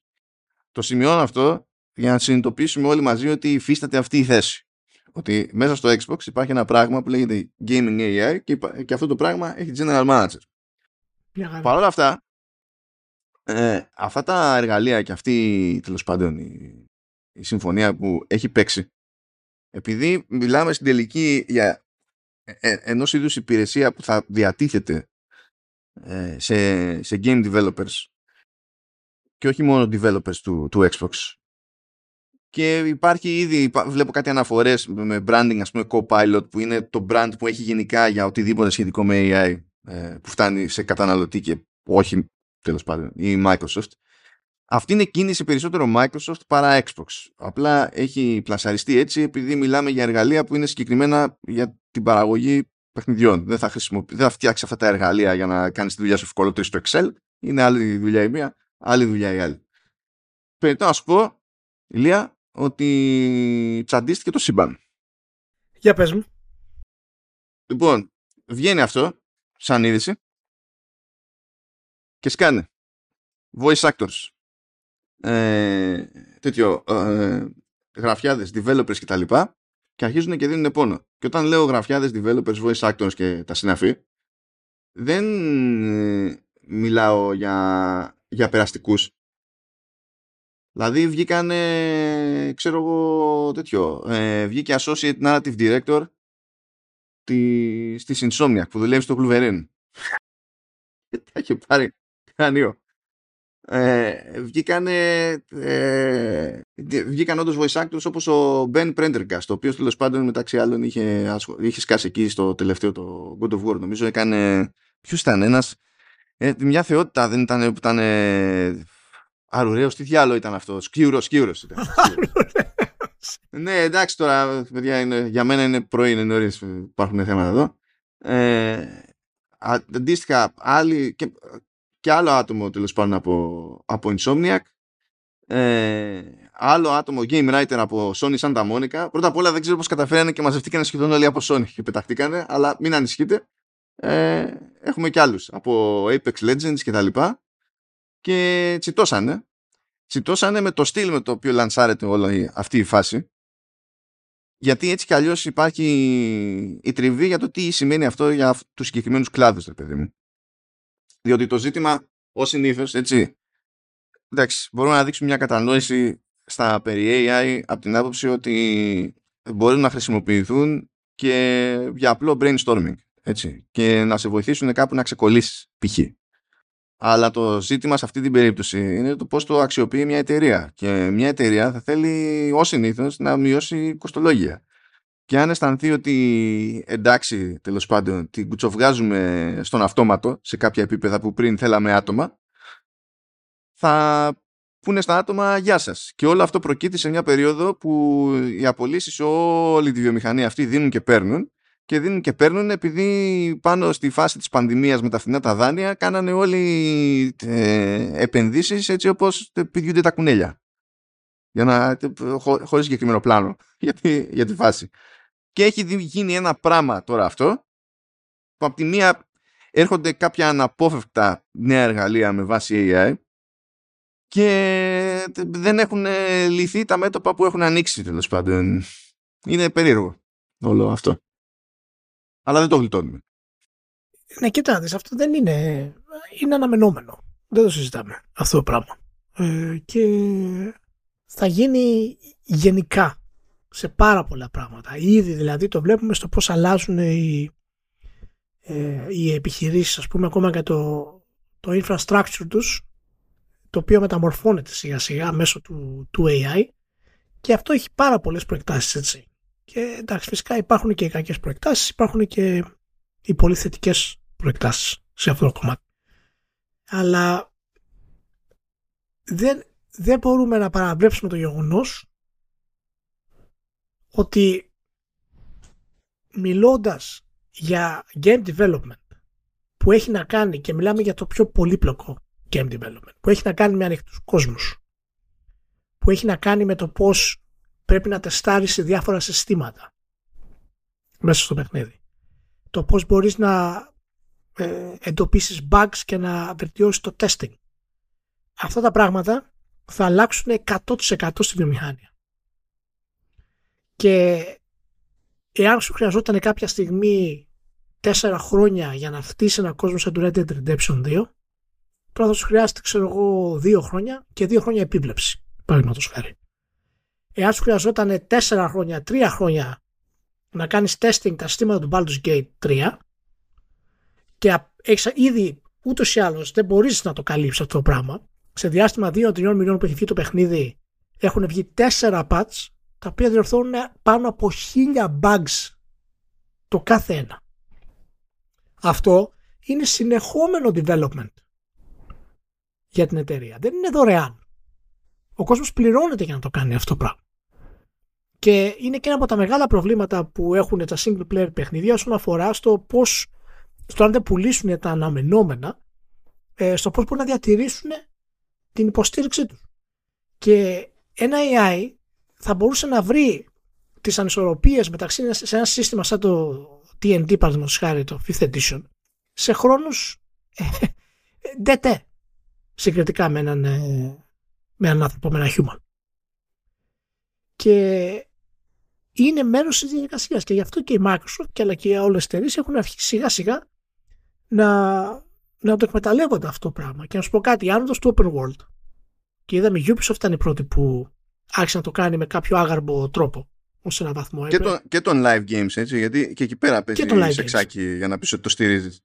Το σημειώνω αυτό για να συνειδητοποιήσουμε όλοι μαζί ότι υφίσταται αυτή η θέση. Ότι μέσα στο Xbox υπάρχει ένα πράγμα που λέγεται Gaming έι άι και, και αυτό το πράγμα έχει General Manager. Παρ' όλα αυτά, ε, αυτά τα εργαλεία και αυτή τέλος πάντων η, η συμφωνία που έχει παίξει, επειδή μιλάμε στην τελική για ε, ε, ενός είδους υπηρεσία που θα διατίθεται ε, σε, σε game developers και όχι μόνο developers του, του Xbox. Και υπάρχει ήδη, βλέπω κάτι αναφορές με branding, ας πούμε Copilot, που είναι το brand που έχει γενικά για οτιδήποτε σχετικό με έι άι που φτάνει σε καταναλωτή και όχι τέλος πάντων η Microsoft. Αυτή είναι κίνηση περισσότερο Microsoft παρά Xbox. Απλά έχει πλασαριστεί έτσι επειδή μιλάμε για εργαλεία που είναι συγκεκριμένα για την παραγωγή παιχνιδιών. Δεν θα, δεν θα φτιάξει αυτά τα εργαλεία για να κάνεις τη δουλειά σου ευκολότερη στο Excel. Είναι άλλη δουλειά η μία, άλλη δουλειά ή άλλη. Περιττό να σου πω, Ηλία, ότι τσαντίστηκε το σύμπαν. Για πες μου. Λοιπόν, βγαίνει αυτό σαν είδηση και σκάνε voice actors, ε, τέτοιο, ε, γραφιάδες, developers κτλ. Και, και αρχίζουν και δίνουν πόνο. Και όταν λέω γραφιάδες, developers, voice actors και τα συναφή, δεν μιλάω για για περαστικούς. Δηλαδή βγήκανε, ξέρω εγώ, τέτοιο, ε, βγήκε Associate Narrative Director της, της Insomniac που δουλεύει στο Wolverine. Τα είχε πάρει κανείο. Ε, βγήκανε ε, βγήκαν όντως voice actors όπως ο Ben Prendergast, ο οποίος τέλος πάντων μεταξύ άλλων είχε, είχε σκάσει εκεί στο τελευταίο το God of War, νομίζω έκανε, ποιος ήταν ένας, Ε, μια θεότητα δεν ήταν που ήταν ε, αρουραίος, τι διάλο ήταν αυτό, σκύρος, σκύρος ήταν. Ναι, εντάξει τώρα, παιδιά, είναι, για μένα είναι πρωί, είναι νωρίς, υπάρχουν θέματα εδώ. Ε, αντίστοιχα, άλλοι, και, και άλλο άτομο τέλος πάντων από, από Insomniac, ε, άλλο άτομο Game Writer από Sony Santa Monica. Πρώτα απ' όλα δεν ξέρω πώς καταφέρανε και μαζευτήκανε σχεδόν όλοι από Sony και πεταχτήκανε, αλλά μην ανησυχείτε. Ε, έχουμε και άλλους από Apex Legends και τα λοιπά και τσιτώσανε τσιτώσανε με το στυλ με το οποίο λανσάρεται όλη αυτή η φάση, γιατί έτσι κι αλλιώς υπάρχει η τριβή για το τι σημαίνει αυτό για τους συγκεκριμένους κλάδους, ρε παιδί μου, διότι το ζήτημα ως συνήθως, έτσι, εντάξει, μπορούμε να δείξουμε μια κατανόηση στα περί έι άι από την άποψη ότι μπορούν να χρησιμοποιηθούν και για απλό brainstorming, έτσι, και να σε βοηθήσουν κάπου να ξεκολλήσεις π.χ. Αλλά το ζήτημα σε αυτή την περίπτωση είναι το πώς το αξιοποιεί μια εταιρεία. Και μια εταιρεία θα θέλει ως συνήθως να μειώσει κοστολόγια. Και αν αισθανθεί ότι εντάξει, τέλος πάντων, την κουτσοβγάζουμε στον αυτόματο σε κάποια επίπεδα που πριν θέλαμε άτομα, θα πούνε στα άτομα γεια σας. Και όλο αυτό προκύπτει σε μια περίοδο που οι απολύσεις σε όλη τη βιομηχανία αυτή δίνουν και παίρνουν. Και δίνουν και παίρνουν επειδή πάνω στη φάση της πανδημίας με τα φθηνά τα δάνεια κάνανε όλοι ε, επενδύσεις έτσι όπως πηδιούνται τα κουνέλια. Για να, χω, χωρίς συγκεκριμένο πλάνο για τη, για τη φάση. Και έχει γίνει ένα πράγμα τώρα αυτό που από τη μία έρχονται κάποια αναπόφευκτα νέα εργαλεία με βάση έι άι και δεν έχουν λυθεί τα μέτωπα που έχουν ανοίξει, τέλος πάντων. Είναι περίεργο όλο αυτό. Αλλά δεν το γλιτώνουμε. Ναι, κοιτάξτε, αυτό δεν είναι... είναι αναμενόμενο. Δεν το συζητάμε αυτό το πράγμα. Ε, και θα γίνει γενικά σε πάρα πολλά πράγματα. Ήδη δηλαδή το βλέπουμε στο πώς αλλάζουν οι, ε, οι επιχειρήσεις, ας πούμε, ακόμα και το, το infrastructure τους, το οποίο μεταμορφώνεται σιγά σιγά μέσω του, του έι άι, και αυτό έχει πάρα πολλές προεκτάσεις, έτσι. Και εντάξει, φυσικά υπάρχουν και οι κακές προεκτάσεις, υπάρχουν και οι πολύ θετικές προεκτάσεις σε αυτό το κομμάτι. Αλλά δεν, δεν μπορούμε να παραβλέψουμε το γεγονός ότι μιλώντας για game development που έχει να κάνει, και μιλάμε για το πιο πολύπλοκο game development, που έχει να κάνει με ανοιχτούς κόσμους, που έχει να κάνει με το πώς πρέπει να τεστάρεις σε διάφορα συστήματα μέσα στο παιχνίδι. Το πώς μπορείς να ε, εντοπίσεις bugs και να βελτιώσεις το testing. Αυτά τα πράγματα θα αλλάξουν εκατό τοις εκατό στη βιομηχανία. Και εάν σου χρειαζόταν κάποια στιγμή τέσσερα χρόνια για να χτίσει ένα κόσμο σαν το Red Dead Redemption δύο, τώρα θα σου χρειάζεται, ξέρω εγώ, δύο χρόνια και δύο χρόνια επίβλεψη, παραδείγματος χάρη. Εάν σου χρειαζόταν τέσσερα χρόνια, τρία χρόνια να κάνεις testing τα συστήματα του Baldur's Gate τρία και έχεις ήδη ούτως ή άλλως δεν μπορείς να το καλύψεις αυτό το πράγμα, σε διάστημα δύο με τρία μηνών που έχει βγει το παιχνίδι έχουν βγει τέσσερα patch τα οποία διορθώνουν πάνω από χίλια bugs το κάθε ένα. Αυτό είναι συνεχόμενο development για την εταιρεία. Δεν είναι δωρεάν. Ο κόσμος πληρώνεται για να το κάνει αυτό το πράγμα. Και είναι και ένα από τα μεγάλα προβλήματα που έχουν τα single player παιχνίδια όσον αφορά στο πώς, στο αν δεν πουλήσουν τα αναμενόμενα, στο πώς μπορούν να διατηρήσουν την υποστήριξή τους. Και ένα έι άι θα μπορούσε να βρει τις ανισορροπίες μεταξύ σε ένα σύστημα σαν το τι εν τι, παραδείγματος χάρη, το fifth edition, σε χρόνους ντι τι συγκριτικά με έναν με έναν άνθρωπο, με ένα human. Και είναι μέρος της διαδικασίας. Και γι' αυτό και η Microsoft και αλλά και όλες τις εταιρείες έχουν αρχίσει σιγά σιγά να, να το εκμεταλλεύονται αυτό το πράγμα. Και να σου πω κάτι, άνοδος του open world, και είδαμε η Ubisoft ήταν η πρώτη που άρχισε να το κάνει με κάποιο άγαρμπο τρόπο ως έναν βαθμό. Και, το, και των live games, έτσι, γιατί και εκεί πέρα παίζει σεξάκι για να πεις ότι το στηρίζεις.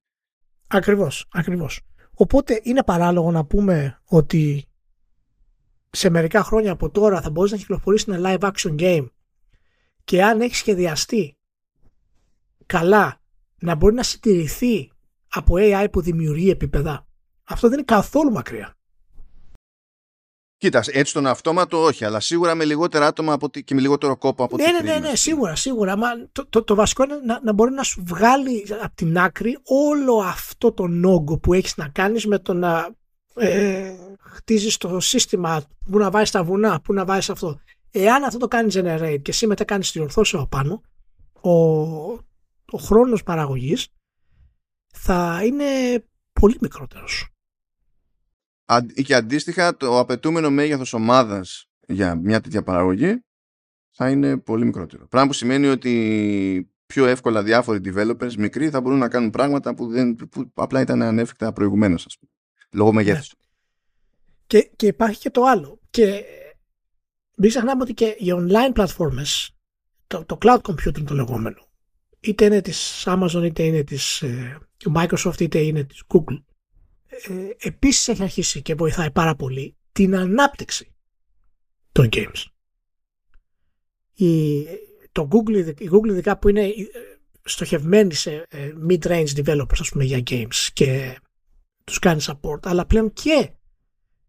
Ακριβώς, ακριβώς. Οπότε είναι παράλογο να πούμε ότι σε μερικά χρόνια από τώρα θα μπορείς να κυκλοφορήσεις ένα live action game και αν έχει σχεδιαστεί καλά να μπορεί να συντηρηθεί από έι άι που δημιουργεί επίπεδα. Αυτό δεν είναι καθόλου μακριά. Κοίτας, έτσι τον αυτόματο όχι, αλλά σίγουρα με λιγότερα άτομα από τη, και με λιγότερο κόπο από ναι, την ναι, ναι, ναι, ναι, σίγουρα, σίγουρα. Μα το, το, το βασικό είναι να, να μπορεί να σου βγάλει από την άκρη όλο αυτό τον όγκο που έχεις να κάνεις με το να Ε, χτίζεις το σύστημα, που να βάζεις τα βουνά, που να βάζεις αυτό. Εάν αυτό το κάνεις generate και εσύ μετά κάνεις την ορθώση από πάνω, ο, ο χρόνος παραγωγής θα είναι πολύ μικρότερος. Και αντίστοιχα το απαιτούμενο μέγεθος ομάδας για μια τέτοια παραγωγή θα είναι πολύ μικρότερο. Πράγμα που σημαίνει ότι πιο εύκολα διάφοροι developers μικροί θα μπορούν να κάνουν πράγματα που, δεν, που απλά ήταν ανέφικτα προηγουμένως, ας πούμε. Λόγω μεγέθους. Ναι. Και, και υπάρχει και το άλλο. Και μην ξεχνάμε ότι και οι online πλατφόρμες, το, το cloud computing το λεγόμενο, είτε είναι της Amazon, είτε είναι της Microsoft, είτε είναι της Google. Ε, επίσης έχει αρχίσει και βοηθάει πάρα πολύ την ανάπτυξη των games. Η, το Google, η Google ειδικά που είναι στοχευμένη σε mid-range developers, ας πούμε, για games και τους κάνει support, αλλά πλέον και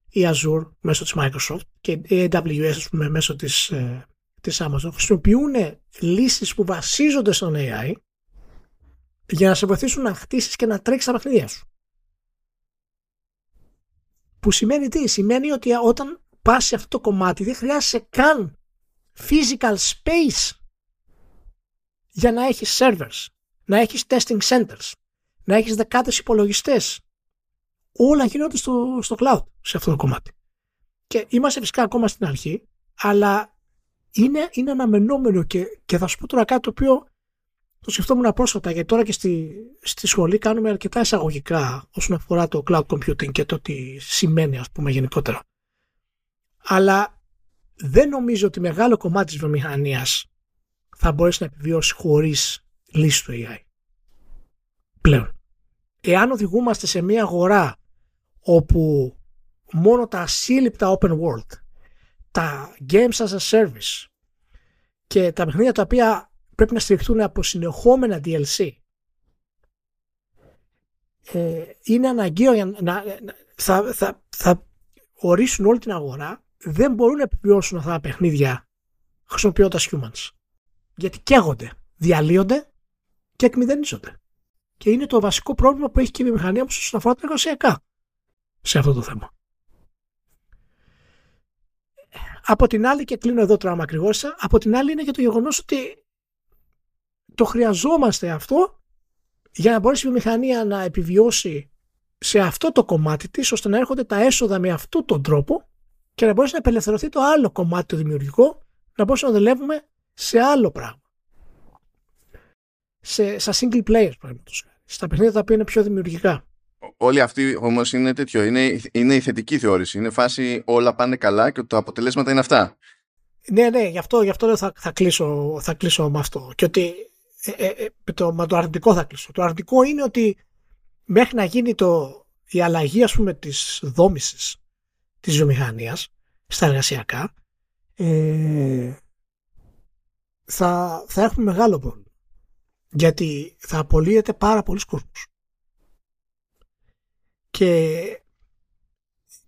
η Azure μέσω της Microsoft και η έι ντάμπλιου ες, ας πούμε, μέσω της, της Amazon, χρησιμοποιούν λύσεις που βασίζονται στον έι άι για να σε βοηθήσουν να χτίσεις και να τρέξεις τα παιχνίδια σου. Που σημαίνει τι? Σημαίνει ότι όταν πας σε αυτό το κομμάτι δεν χρειάζεσαι καν physical space για να έχεις servers, να έχεις testing centers, να έχεις δεκάδες υπολογιστές. Όλα γίνονται στο, στο cloud σε αυτό το κομμάτι. Και είμαστε φυσικά ακόμα στην αρχή, αλλά είναι, είναι αναμενόμενο και, και θα σου πω τώρα κάτι το οποίο το σκεφτόμουν πρόσφατα, γιατί τώρα και στη, στη σχολή κάνουμε αρκετά εισαγωγικά όσον αφορά το cloud computing και το τι σημαίνει, ας πούμε, γενικότερα. Αλλά δεν νομίζω ότι μεγάλο κομμάτι της βιομηχανίας θα μπορέσει να επιβιώσει χωρίς λύση του έι άι. Πλέον. Εάν οδηγούμαστε σε μια αγορά όπου μόνο τα ασύλληπτα open world, τα games as a service και τα παιχνίδια τα οποία πρέπει να στηριχτούν από συνεχόμενα ντι ελ σι, ε, είναι αναγκαίο για να, να θα, θα, θα ορίσουν όλη την αγορά, δεν μπορούν να επιβιώσουν αυτά τα παιχνίδια χρησιμοποιώντας humans. Γιατί καίγονται, διαλύονται και εκμηδενίζονται. Και είναι το βασικό πρόβλημα που έχει και η βιομηχανία μας όσον αφορά τα εργασιακά σε αυτό το θέμα. Από την άλλη, και κλείνω εδώ τώρα μακριγόσα, από την άλλη είναι και το γεγονός ότι το χρειαζόμαστε αυτό για να μπορέσει η βιομηχανία να επιβιώσει σε αυτό το κομμάτι της, ώστε να έρχονται τα έσοδα με αυτόν τον τρόπο και να μπορέσει να απελευθερωθεί το άλλο κομμάτι, το δημιουργικό, να μπορέσει να δουλεύουμε σε άλλο πράγμα. Σε, σε single players, παραδείγματος. Στα παιχνίδια τα οποία είναι πιο δημιουργικά. Όλοι αυτοί όμως είναι τέτοιο. Είναι, είναι η θετική θεώρηση. Είναι φάση όλα πάνε καλά και τα αποτελέσματα είναι αυτά. Ναι, ναι, γι' αυτό, γι αυτό θα, θα, κλείσω, θα κλείσω με αυτό. Και ότι ε, ε, το, με το αρνητικό θα κλείσω. Το αρνητικό είναι ότι μέχρι να γίνει το, η αλλαγή, ας πούμε, της δόμησης της βιομηχανίας στα εργασιακά, ε, θα, θα έχουμε μεγάλο πρόβλημα. Γιατί θα απολύεται πάρα πολλοί κόσμος. Και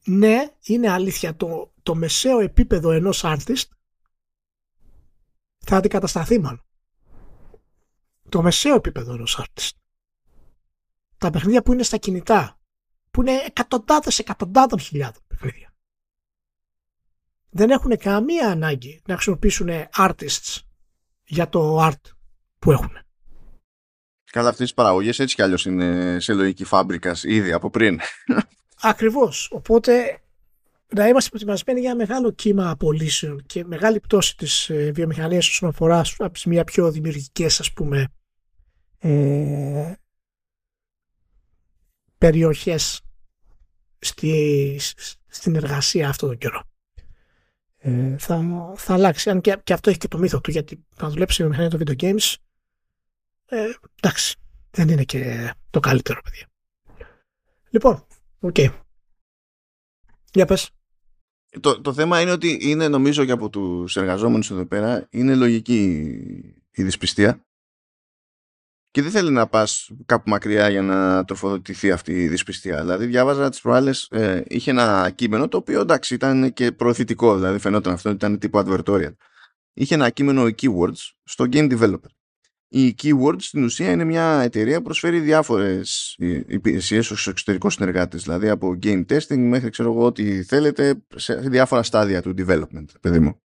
ναι, είναι αλήθεια, το, το μεσαίο επίπεδο ενός artist θα αντικατασταθεί μάλλον. Το μεσαίο επίπεδο ενός artist. Τα παιχνίδια που είναι στα κινητά, που είναι εκατοντάδες εκατοντάδων χιλιάδων παιχνίδια. Δεν έχουν καμία ανάγκη να χρησιμοποιήσουν artists για το art που έχουν. Κατά αυτές τις παραγωγές έτσι κι αλλιώς είναι σε λογική φάμπρικας ήδη από πριν. Ακριβώς. Οπότε να είμαστε προετοιμασμένοι για ένα μεγάλο κύμα απολύσεων και μεγάλη πτώση της βιομηχανίας όσον αφορά από τις μία πιο δημιουργικές, ας πούμε, ε... περιοχές στη... στην εργασία αυτόν τον καιρό. Ε... Θα... θα αλλάξει. Αν και... και αυτό έχει και το μύθο του, γιατί να δουλέψει η βιομηχανία των video games, Ε, εντάξει, δεν είναι και το καλύτερο, παιδιά. Λοιπόν, οκ. Okay. Για πες. Το, το θέμα είναι ότι είναι, νομίζω, και από τους εργαζόμενους εδώ πέρα, είναι λογική η δυσπιστία και δεν θέλει να πας κάπου μακριά για να τροφοδοτηθεί αυτή η δυσπιστία. Δηλαδή διάβαζα τις προάλλες, ε, είχε ένα κείμενο το οποίο, εντάξει, ήταν και προωθητικό, δηλαδή φαινόταν αυτό ότι ήταν τύπου advertorial. Είχε ένα κείμενο keywords στο game developer. Η Keywords στην ουσία είναι μια εταιρεία που προσφέρει διάφορες υπηρεσίες στους εξωτερικούς συνεργάτες, δηλαδή από game testing μέχρι, ξέρω εγώ, ό,τι θέλετε, σε διάφορα στάδια του development, παιδί μου.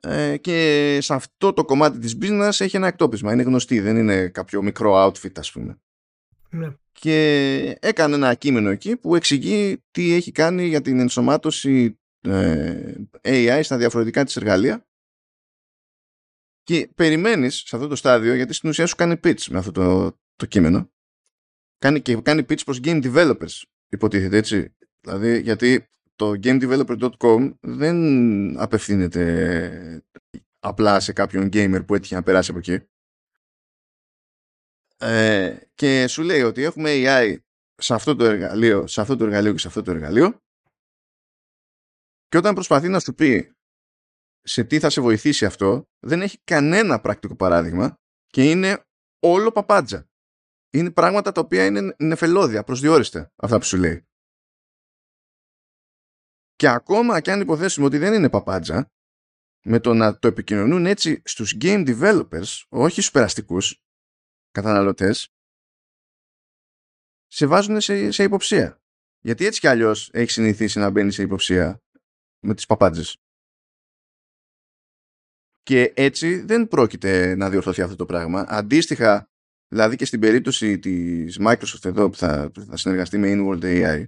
Ε, και σε αυτό το κομμάτι της business έχει ένα εκτόπισμα, είναι γνωστή, δεν είναι κάποιο μικρό outfit, ας πούμε. Ναι. Και έκανε ένα κείμενο εκεί που εξηγεί τι έχει κάνει για την ενσωμάτωση ε, έι άι στα διαφορετικά της εργαλεία. Και περιμένεις σε αυτό το στάδιο, γιατί στην ουσία σου κάνει pitch με αυτό το, το κείμενο. Κάνει, και κάνει pitch προς game developers, υποτίθεται, έτσι. Δηλαδή, γιατί το gamedeveloper τελεία com δεν απευθύνεται απλά σε κάποιον gamer που έτυχε να περάσει από εκεί. Ε, και σου λέει ότι έχουμε έι άι σε αυτό το εργαλείο, σε αυτό το εργαλείο και σε αυτό το εργαλείο, και όταν προσπαθεί να σου πει σε τι θα σε βοηθήσει αυτό, δεν έχει κανένα πρακτικό παράδειγμα και είναι όλο παπάντζα. Είναι πράγματα τα οποία είναι νεφελώδια, προσδιορίστε αυτά που σου λέει. Και ακόμα και αν υποθέσουμε ότι δεν είναι παπάντζα, με το να το επικοινωνούν έτσι στους game developers, όχι στους περαστικούς καταναλωτές, σε βάζουν σε, σε υποψία. Γιατί έτσι κι αλλιώς έχει συνηθίσει να μπαίνει σε υποψία με τις παπάντζες. Και έτσι δεν πρόκειται να διορθωθεί αυτό το πράγμα. Αντίστοιχα, δηλαδή και στην περίπτωση της Microsoft εδώ που θα, που θα συνεργαστεί με Inworld έι άι,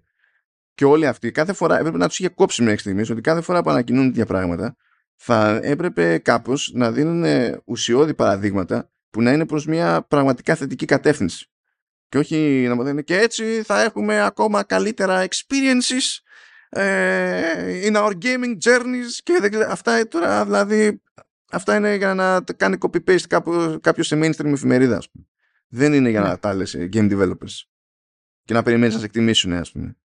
και όλοι αυτοί κάθε φορά έπρεπε να τους είχε κόψει μέχρι στιγμής ότι κάθε φορά που ανακοινούν τέτοια πράγματα θα έπρεπε κάπως να δίνουν ουσιώδη παραδείγματα που να είναι προς μια πραγματικά θετική κατεύθυνση. Και όχι να μου λένε και έτσι θα έχουμε ακόμα καλύτερα experiences ε, in our gaming journeys και δεν ξέρω. Αυτά τώρα δηλαδή αυτά είναι για να κάνει copy-paste κάποιο σε mainstream εφημερίδα, ας πούμε. Δεν είναι για να τα λες game developers και να περιμένεις να σε εκτιμήσουν, ας πούμε.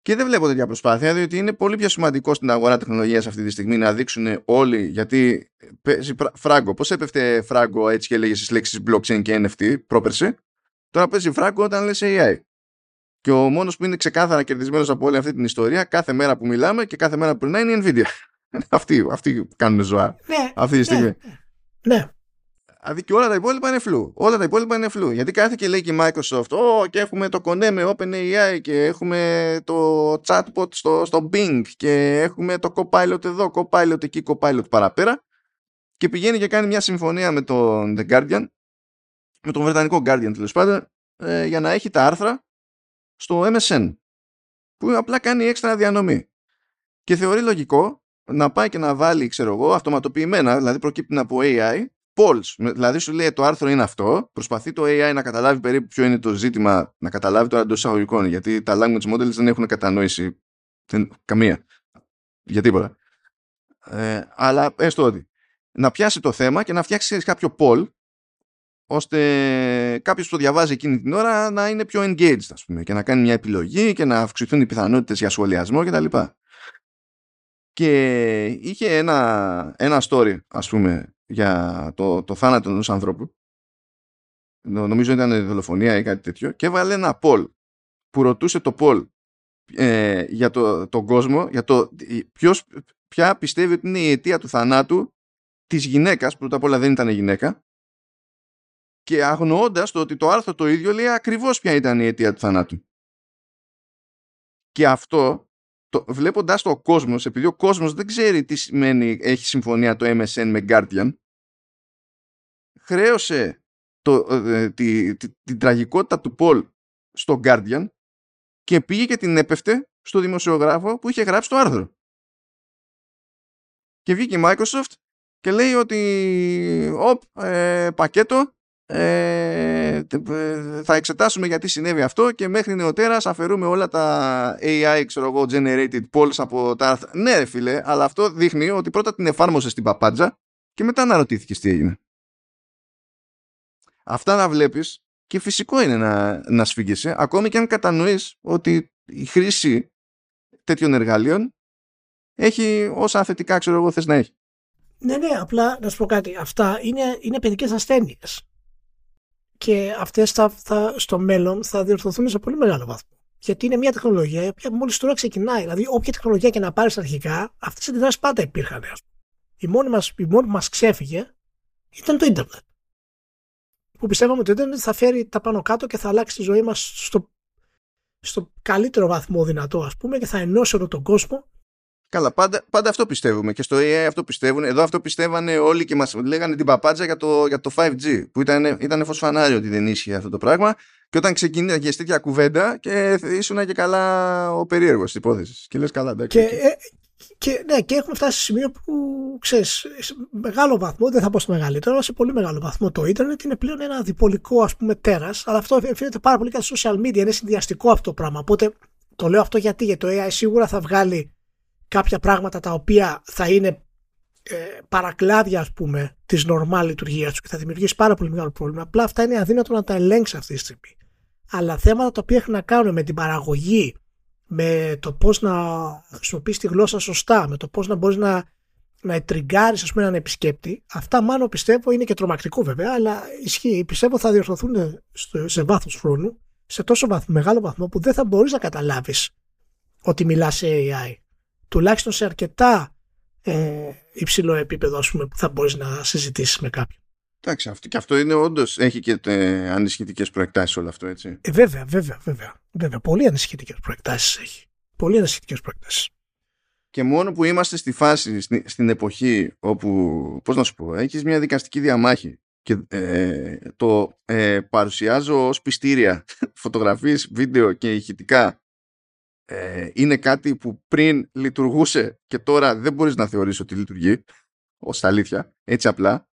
Και δεν βλέπω τέτοια προσπάθεια, διότι είναι πολύ πιο σημαντικό στην αγορά τεχνολογίας αυτή τη στιγμή να δείξουν όλοι, γιατί παίζει φράγκο. Πώς έπεφτε φράγκο έτσι και έλεγε στις λέξεις blockchain και εν εφ τι πρόπερση, τώρα παίζει φράγκο όταν λες έι άι. Και ο μόνος που είναι ξεκάθαρα κερδισμένος από όλη αυτή την ιστορία, κάθε μέρα που μιλάμε και κάθε μέρα που περνάει, είναι η Nvidia. αυτοί, αυτοί κάνουν ζωά ναι, αυτή τη στιγμή. Ναι. ναι. Δηλαδή και όλα τα υπόλοιπα είναι φλού. Όλα τα υπόλοιπα είναι φλού. Γιατί κάθε και λέει και η Microsoft, Ω, και έχουμε το Κονέ με OpenAI και έχουμε το chatbot στο, στο Bing και έχουμε το Copilot εδώ, Copilot εκεί, Copilot παραπέρα. Και πηγαίνει και κάνει μια συμφωνία με τον The Guardian, με τον βρετανικό Guardian τέλος πάντων, ε, για να έχει τα άρθρα στο εμ ες εν. Που απλά κάνει έξτρα διανομή. Και θεωρεί λογικό να πάει και να βάλει, ξέρω εγώ, αυτοματοποιημένα, δηλαδή προκύπτουν από έι άι. Polls. Δηλαδή σου λέει το άρθρο είναι αυτό, προσπαθεί το έι άι να καταλάβει περίπου ποιο είναι το ζήτημα, να καταλάβει τώρα εντός εισαγωγικών, γιατί τα language models δεν έχουν κατανόηση δεν, καμία για τίποτα. Ε, αλλά έστω ότι να πιάσει το θέμα και να φτιάξει κάποιο poll, ώστε κάποιος που το διαβάζει εκείνη την ώρα να είναι πιο engaged, ας πούμε, και να κάνει μια επιλογή και να αυξηθούν οι πιθανότητες για σχολιασμό κτλ. Και είχε ένα, ένα story, ας πούμε, για το, το θάνατο ενός ανθρώπου, νομίζω ήταν δολοφονία ή κάτι τέτοιο, και έβαλε ένα poll που ρωτούσε το poll ε, για το, τον κόσμο για το ποιος, ποια πιστεύει ότι είναι η αιτία του θανάτου της γυναίκας, πρώτα απ' όλα δεν ήταν γυναίκα, και αγνοώντας το ότι το άρθρο το ίδιο λέει ακριβώς ποια ήταν η αιτία του θανάτου. Και αυτό το, βλέποντας το κόσμος, επειδή ο κόσμος δεν ξέρει τι σημαίνει έχει συμφωνία το εμ ες εν με Guardian, χρέωσε το, ε, τη, τη, την τραγικότητα του Πολ στο Guardian και πήγε και την έπεφτε στο δημοσιογράφο που είχε γράψει το άρθρο. Και βγήκε η Microsoft και λέει ότι οπ, ε, πακέτο Ε, θα εξετάσουμε γιατί συνέβη αυτό και μέχρι νεοτέρας αφαιρούμε όλα τα έι άι ξέρω εγώ, generated polls από τα άρθρα. Ναι ρε φίλε, αλλά αυτό δείχνει ότι πρώτα την εφάρμοσε στην παπάντζα και μετά αναρωτήθηκες τι έγινε. Αυτά να βλέπεις και φυσικό είναι να, να σφίγγεσαι, ακόμη και αν κατανοείς ότι η χρήση τέτοιων εργαλείων έχει όσα θετικά ξέρω εγώ θες να έχει. Ναι ναι, απλά να σου πω κάτι, αυτά είναι, είναι παιδικές ασθένειες. Και αυτές θα, θα, στο μέλλον θα διορθωθούν σε πολύ μεγάλο βαθμό. Γιατί είναι μια τεχνολογία η οποία μόλις τώρα ξεκινάει. Δηλαδή, όποια τεχνολογία και να πάρεις αρχικά, αυτές οι αντιδράσεις πάντα υπήρχαν. Η μόνη, μας, η μόνη που μας ξέφυγε ήταν το Ιντερνετ. Που πιστεύαμε ότι το Ιντερνετ θα φέρει τα πάνω κάτω και θα αλλάξει τη ζωή μας στο, στο καλύτερο βαθμό δυνατό, ας πούμε, και θα ενώσει όλο τον κόσμο. Καλά, πάντα, πάντα αυτό πιστεύουμε. Και στο έι άι αυτό πιστεύουν. Εδώ αυτό πιστεύανε όλοι και μας λέγανε την παπάτζα για το, για το φάιβ τζι. Που ήταν, ήταν φωσφανάρι ότι δεν ίσχυε αυτό το πράγμα. Και όταν ξεκίνησε τέτοια κουβέντα, και ήσουν και καλά ο περίεργος της υπόθεσης. Και λες καλά, εντάξει. Και, και. Και, ναι, και έχουμε φτάσει σε σημείο που ξέρεις, σε μεγάλο βαθμό, δεν θα πω στο μεγαλύτερο, αλλά σε πολύ μεγάλο βαθμό το Ιντερνετ είναι πλέον ένα διπολικό ας πούμε τέρας. Αλλά αυτό φαίνεται πάρα πολύ και στα social media. Είναι συνδυαστικό αυτό το πράγμα. Οπότε το λέω αυτό γιατί, γιατί το έι άι σίγουρα θα βγάλει κάποια πράγματα τα οποία θα είναι ε, παρακλάδια, ας πούμε, της νορμάλ λειτουργίας του και θα δημιουργήσει πάρα πολύ μεγάλο πρόβλημα. Απλά αυτά είναι αδύνατο να τα ελέγξει αυτή τη στιγμή. Αλλά θέματα τα οποία έχουν να κάνουν με την παραγωγή, με το πώς να χρησιμοποιείς τη γλώσσα σωστά, με το πώς να μπορείς να, να τριγκάρεις, ας πούμε, έναν επισκέπτη, αυτά μάλλον πιστεύω είναι και τρομακτικό βέβαια, αλλά ισχύει. Πιστεύω θα διορθωθούν στο, σε βάθος χρόνου, σε τόσο βαθ, μεγάλο βαθμό που δεν θα μπορείς να καταλάβεις ότι μιλάς σε έι άι. Τουλάχιστον σε αρκετά ε, υψηλό επίπεδο, ας πούμε, που θα μπορείς να συζητήσεις με κάποιον. Εντάξει, και αυτό είναι όντως, έχει και ε, ανησυχητικές προεκτάσεις όλο αυτό, έτσι. Ε, βέβαια, βέβαια, βέβαια, βέβαια. Πολύ ανησυχητικές προεκτάσεις έχει. Πολύ ανησυχητικές προεκτάσεις. Και μόνο που είμαστε στη φάση, στην, στην εποχή όπου, πώς να σου πω, έχεις μια δικαστική διαμάχη και ε, το ε, παρουσιάζω ως πιστήρια, φωτογραφίες, βίντεο και ηχητικά, ε, είναι κάτι που πριν λειτουργούσε και τώρα δεν μπορείς να θεωρείς ότι λειτουργεί, ως αλήθεια, έτσι απλά.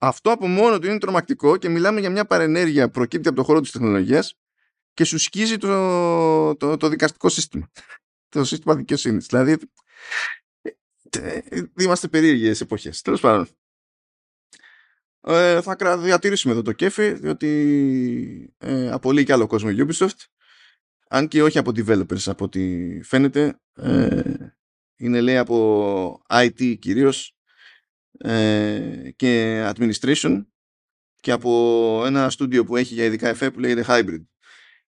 Αυτό από μόνο του είναι τρομακτικό και μιλάμε για μια παρενέργεια προκύπτει από το χώρο της τεχνολογίας και σου σκίζει το, το, το δικαστικό σύστημα, το σύστημα δικαιοσύνης. Δηλαδή, είμαστε περίεργες εποχές. Τέλος πάντων, ε, θα διατηρήσουμε εδώ το κέφι, διότι ε, απολύει και άλλο κόσμο η Ubisoft, αν και όχι από developers, από ό,τι φαίνεται. Ε, είναι, λέει, από άι τι κυρίως, και administration, και από ένα στούντιο που έχει για ειδικά εφέ που λέγεται hybrid,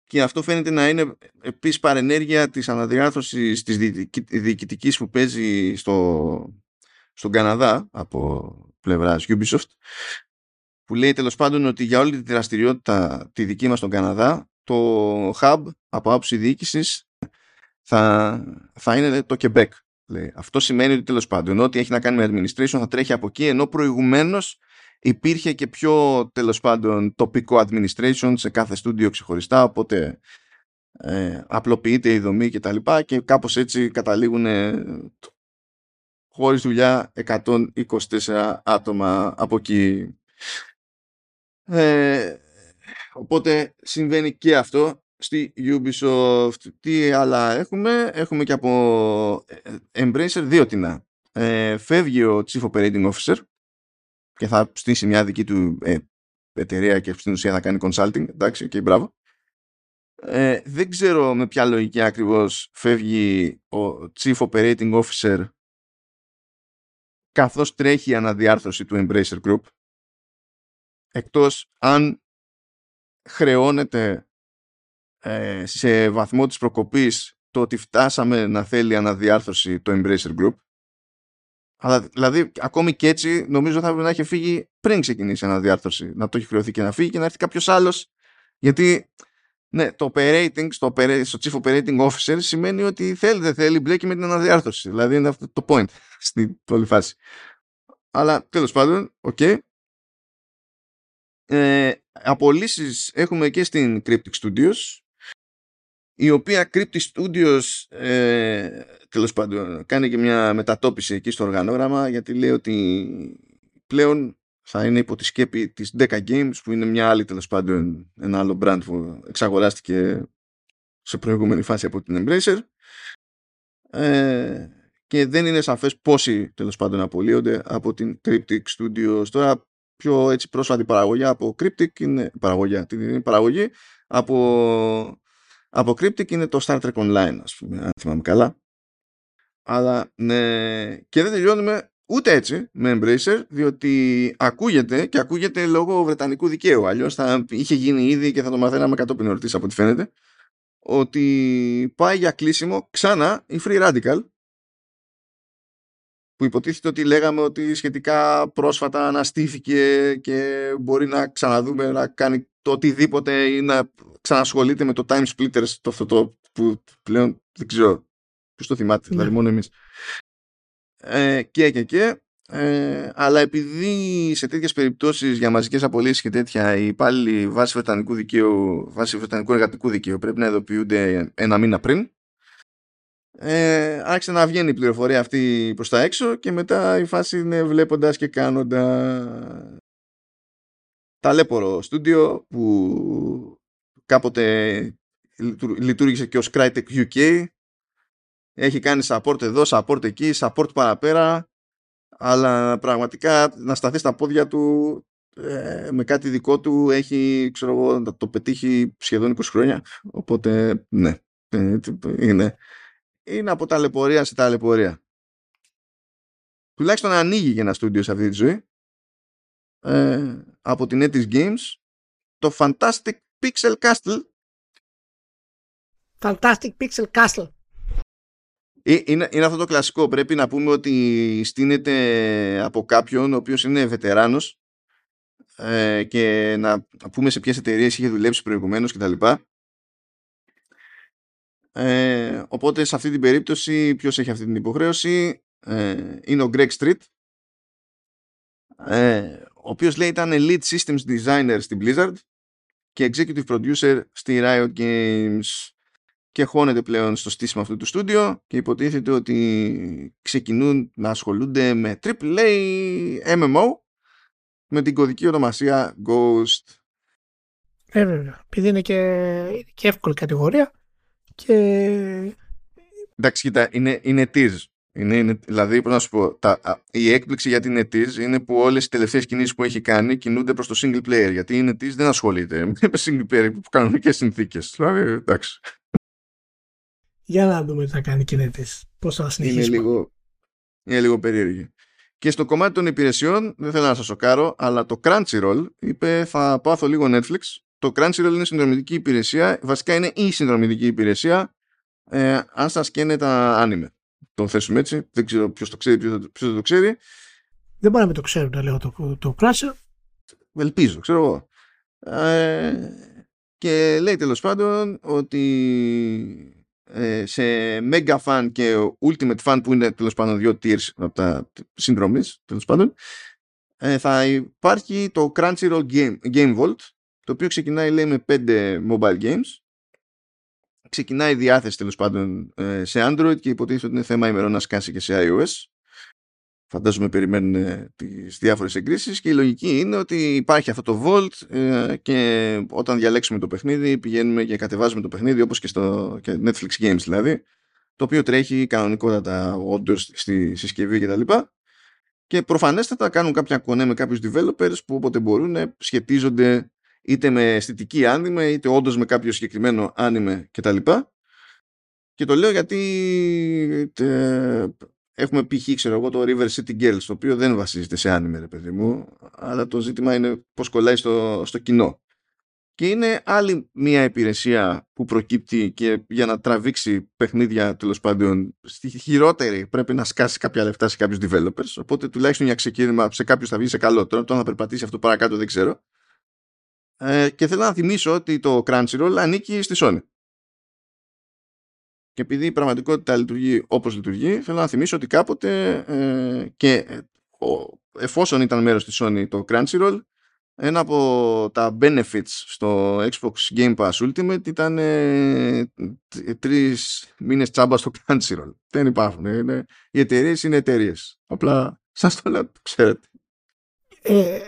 και αυτό φαίνεται να είναι επίσης παρενέργεια της αναδιάρθρωσης της διοικητικής που παίζει στο, στον Καναδά από πλευράς Ubisoft, που λέει τέλος πάντων ότι για όλη τη δραστηριότητα τη δική μας στον Καναδά το hub από άποψη διοίκησης θα, θα είναι το Quebec. Λέει. Αυτό σημαίνει ότι τέλος πάντων ό,τι έχει να κάνει με administration θα τρέχει από εκεί, ενώ προηγουμένως υπήρχε και πιο τέλος πάντων τοπικό administration σε κάθε στούντιο ξεχωριστά, οπότε ε, απλοποιείται η δομή και τα λοιπά, και κάπως έτσι καταλήγουν ε, χωρίς δουλειά εκατόν είκοσι τέσσερα άτομα από εκεί. Ε, οπότε συμβαίνει και αυτό στη Ubisoft. Τι άλλα έχουμε? Έχουμε και από Embracer δύο τινά. Ε, φεύγει ο Chief Operating Officer και θα στήσει μια δική του ε, εταιρεία και στην ουσία θα κάνει consulting. Εντάξει, okay, μπράβο. Ε, δεν ξέρω με ποια λογική ακριβώς φεύγει ο Chief Operating Officer καθώς τρέχει η αναδιάρθρωση του Embracer Group, εκτός αν χρεώνεται σε βαθμό της προκοπής το ότι φτάσαμε να θέλει αναδιάρθρωση το Embracer Group. Αλλά δηλαδή ακόμη και έτσι νομίζω θα έπρεπε να έχει φύγει πριν ξεκινήσει η αναδιάρθρωση, να το έχει χρεωθεί και να φύγει και να έρθει κάποιος άλλος, γιατί ναι, το operating στο, στο Chief Operating Officer σημαίνει ότι θέλει δεν θέλει μπλέκει με την αναδιάρθρωση, δηλαδή είναι αυτό το point στην όλη φάση. Αλλά τέλος πάντων, οκ. Okay. Ε, απολύσεις έχουμε και στην Cryptic Studios, η οποία Cryptic Studios ε, τέλος πάντων κάνει και μια μετατόπιση εκεί στο οργανόγραμμα, γιατί λέει ότι πλέον θα είναι υπό τη σκέπη της Deca Games, που είναι μια άλλη τέλος πάντων, ένα άλλο brand που εξαγοράστηκε σε προηγούμενη φάση από την Embracer, ε, και δεν είναι σαφές πόσοι τέλος πάντων απολύονται από την Cryptic Studios. Τώρα πιο έτσι πρόσφατη παραγωγή από Cryptic είναι παραγωγή, την παραγωγή από Από Cryptic είναι το Star Trek Online, ας πούμε, αν θυμάμαι καλά. Αλλά ναι, και δεν τελειώνουμε ούτε έτσι με Embracer, διότι ακούγεται και ακούγεται λόγω βρετανικού δικαίου. Αλλιώς θα είχε γίνει ήδη και θα το μαθαίναμε κατόπιν εορτής, από ό,τι φαίνεται, ότι πάει για κλείσιμο ξανά η Free Radical, που υποτίθεται ότι λέγαμε ότι σχετικά πρόσφατα αναστήθηκε και μπορεί να ξαναδούμε να κάνει το οτιδήποτε ή να ξανασχολείται με το Time Splitters, το αυτό το που πλέον δεν ξέρω ποιος το θυμάται, yeah. Δηλαδή μόνο εμείς. Ε, και και και. Ε, αλλά επειδή σε τέτοιες περιπτώσεις για μαζικές απολύσεις και τέτοια οι υπάλληλοι βάσει βρετανικού δικαίου, βάσει βρετανικού εργατικού δικαίου πρέπει να ειδοποιούνται ένα μήνα πριν, Ε, άρχισε να βγαίνει η πληροφορία αυτή προς τα έξω και μετά η φάση είναι βλέποντας και κάνοντας. Ταλέπορο στούντιο που κάποτε λειτουργήσε και ως Crytek γιου κέι, έχει κάνει support εδώ, support εκεί, support παραπέρα, αλλά πραγματικά να σταθεί στα πόδια του ε, με κάτι δικό του έχει, ξέρω εγώ, να το πετύχει σχεδόν είκοσι χρόνια, οπότε ναι, ε, είναι, είναι από ταλαιπωρία σε ταλαιπωρία. Τουλάχιστον ανοίγει για ένα στούντιο σε αυτή τη ζωή ε, από την Ethics Games το Fantastic Pixel Castle. Fantastic Pixel Castle. Είναι, είναι αυτό το κλασικό. Πρέπει να πούμε ότι στείνεται από κάποιον ο οποίος είναι βετεράνος ε, και να, να πούμε σε ποιες εταιρείες είχε δουλέψει προηγουμένως κτλ. Ε, οπότε σε αυτή την περίπτωση ποιος έχει αυτή την υποχρέωση ε, είναι ο Greg Street ε, ο οποίος λέει ήταν Lead Systems Designer στην Blizzard και Executive Producer στη Riot Games. Και χώνεται πλέον στο στήσιμο αυτού του στούντιο και υποτίθεται ότι ξεκινούν να ασχολούνται με έι έι εμ εμ ο με την κωδική ονομασία Ghost. Ε, βέβαια. Επειδή είναι και, και εύκολη κατηγορία και... Εντάξει, κοίτα, είναι, είναι tease. Είναι, είναι, δηλαδή, πώς να σου πω, τα, η έκπληξη γιατί είναι tease είναι που όλες οι τελευταίες κινήσεις που έχει κάνει κινούνται προς το single player. Γιατί είναι tease, δεν ασχολείται με single player που κανονικές συνθήκες. Δηλαδή, εντάξει. Για να δούμε τι θα κάνει και νέτες. Πώς θα συνεχίσουμε. Είναι λίγο, είναι λίγο περίεργη. Και στο κομμάτι των υπηρεσιών, δεν θέλω να σας σοκάρω, αλλά το Crunchyroll είπε θα πάθω λίγο Netflix. Το Crunchyroll είναι συνδρομητική υπηρεσία. Βασικά είναι η συνδρομητική υπηρεσία ε, αν σας καίνε τα άνιμε. Το θέσουμε έτσι. Δεν ξέρω ποιος το ξέρει, ποιος δεν το, το ξέρει. Δεν μπορεί να μην το ξέρουν, να λέω το, το Crunchyroll. Ελπίζω, ξέρω εγώ. Ε, και λέει τέλος πάντων ότι... σε Mega Fan και Ultimate Fan που είναι τέλος πάντων δύο tiers από τα συνδρομής τέλος πάντων θα υπάρχει το Crunchyroll Game, Game Vault, το οποίο ξεκινάει λέει με πέντε mobile games, ξεκινάει η διάθεση τέλος πάντων σε Android και υποτίθεται ότι είναι θέμα ημερών να σκάσει και σε iOS. Φαντάζομαι περιμένουν τις διάφορες εγκρίσεις και η λογική είναι ότι υπάρχει αυτό το Vault ε, και όταν διαλέξουμε το παιχνίδι πηγαίνουμε και κατεβάζουμε το παιχνίδι όπως και στο και Netflix Games δηλαδή, το οποίο τρέχει κανονικότατα όντως στη συσκευή κτλ. Και, και προφανέστατα κάνουν κάποια κονέ με κάποιους developers που όποτε μπορούν σχετίζονται είτε με αισθητική άνιμε είτε όντως με κάποιο συγκεκριμένο άνιμε κτλ. Και, και το λέω γιατί... Τε... Έχουμε π.χ. ξέρω εγώ το River City Girls, το οποίο δεν βασίζεται σε άνιμε ρε παιδί μου, αλλά το ζήτημα είναι πώς κολλάει στο, στο κοινό. Και είναι άλλη μια υπηρεσία που προκύπτει και για να τραβήξει παιχνίδια τέλος πάντων στη χειρότερη πρέπει να σκάσει κάποια λεφτά σε κάποιους developers, οπότε τουλάχιστον για ξεκίνημα σε κάποιους θα βγει σε καλό. Τώρα το να περπατήσει αυτό παρακάτω δεν ξέρω. Ε, και θέλω να θυμίσω ότι το Crunchyroll ανήκει στη Sony. Και επειδή η πραγματικότητα λειτουργεί όπως λειτουργεί, θέλω να θυμίσω ότι κάποτε ε, και ο, εφόσον ήταν μέρος της Sony το Crunchyroll, ένα από τα benefits στο Xbox Game Pass Ultimate ήταν ε, τρεις μήνες τσάμπα στο Crunchyroll. Δεν υπάρχουν. Είναι, οι εταιρείες είναι εταιρείες. Απλά σας το λέω, ξέρετε. Ε,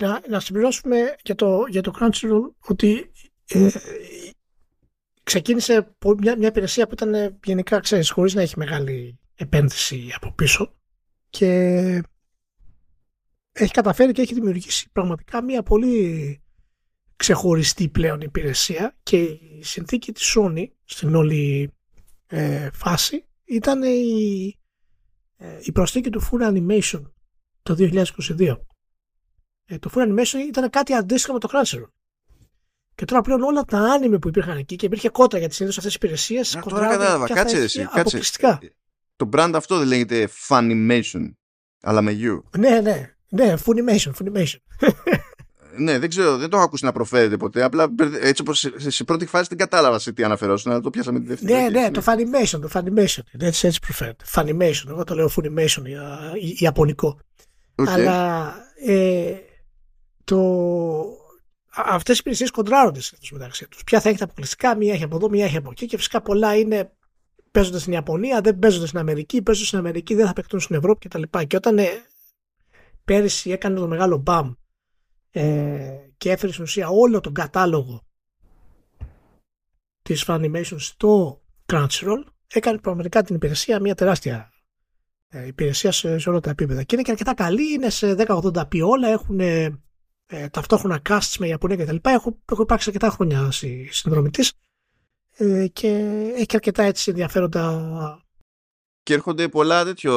να, να συμπληρώσουμε για το, για το Crunchyroll ότι... Ε, ξεκίνησε μια, μια υπηρεσία που ήταν γενικά, ξέρεις, χωρίς να έχει μεγάλη επένδυση από πίσω και έχει καταφέρει και έχει δημιουργήσει πραγματικά μια πολύ ξεχωριστή πλέον υπηρεσία και η συνθήκη της Sony στην όλη ε, φάση ήταν η, η προσθήκη του Full Animation το δύο χιλιάδες είκοσι δύο. Ε, το Full Animation ήταν κάτι αντίστοιχο με το Crunchyroll. Και τώρα πλέον όλα τα άνιμε που υπήρχαν εκεί και υπήρχε κότα για τις συνήθως αυτές τις υπηρεσίες. Να, τώρα κατάλαβα. Κάτσε εσύ. Αποκλειστικά. Το brand αυτό δεν λέγεται Funimation, αλλά με you. Ναι, ναι. Ναι, Funimation. Funimation. Ναι, δεν ξέρω, δεν το έχω ακούσει να προφέρεται ποτέ. Απλά έτσι όπως σε, σε πρώτη φάση δεν κατάλαβα σε τι αναφερόσουν, αλλά το πιάσαμε τη δεύτερη. Ναι, ναι, ναι, το Funimation. Το Funimation. Έτσι, έτσι προφέρεται. Funimation. Εγώ το λέω Funimation, ιαπωνικό. Okay. Αλλά ε, το. Αυτές οι υπηρεσίες κοντράρονται συνήθως μεταξύ τους. Ποια θα έχει τα αποκλειστικά, μία έχει από εδώ, μία έχει από εκεί και φυσικά πολλά είναι παίζονται στην Ιαπωνία, δεν παίζονται στην Αμερική, παίζονται στην Αμερική, δεν θα παιχτούν στην Ευρώπη κτλ. Και, και όταν ε, πέρυσι έκανε το μεγάλο μπαμ ε, και έφερε στην ουσία όλο τον κατάλογο της Funimation στο Crunchyroll, έκανε πραγματικά την υπηρεσία μια τεράστια ε, υπηρεσία σε, σε όλα τα επίπεδα. Και είναι και αρκετά καλή, είναι σε χίλια ογδόντα πι όλα, έχουν ε, ταυτόχρονα casts με Ιαπωνία κτλ. Έχω, έχω υπάρξει αρκετά χρόνια συνδρομητής ε, και έχει και αρκετά έτσι ενδιαφέροντα. Και έρχονται πολλά τέτοιο.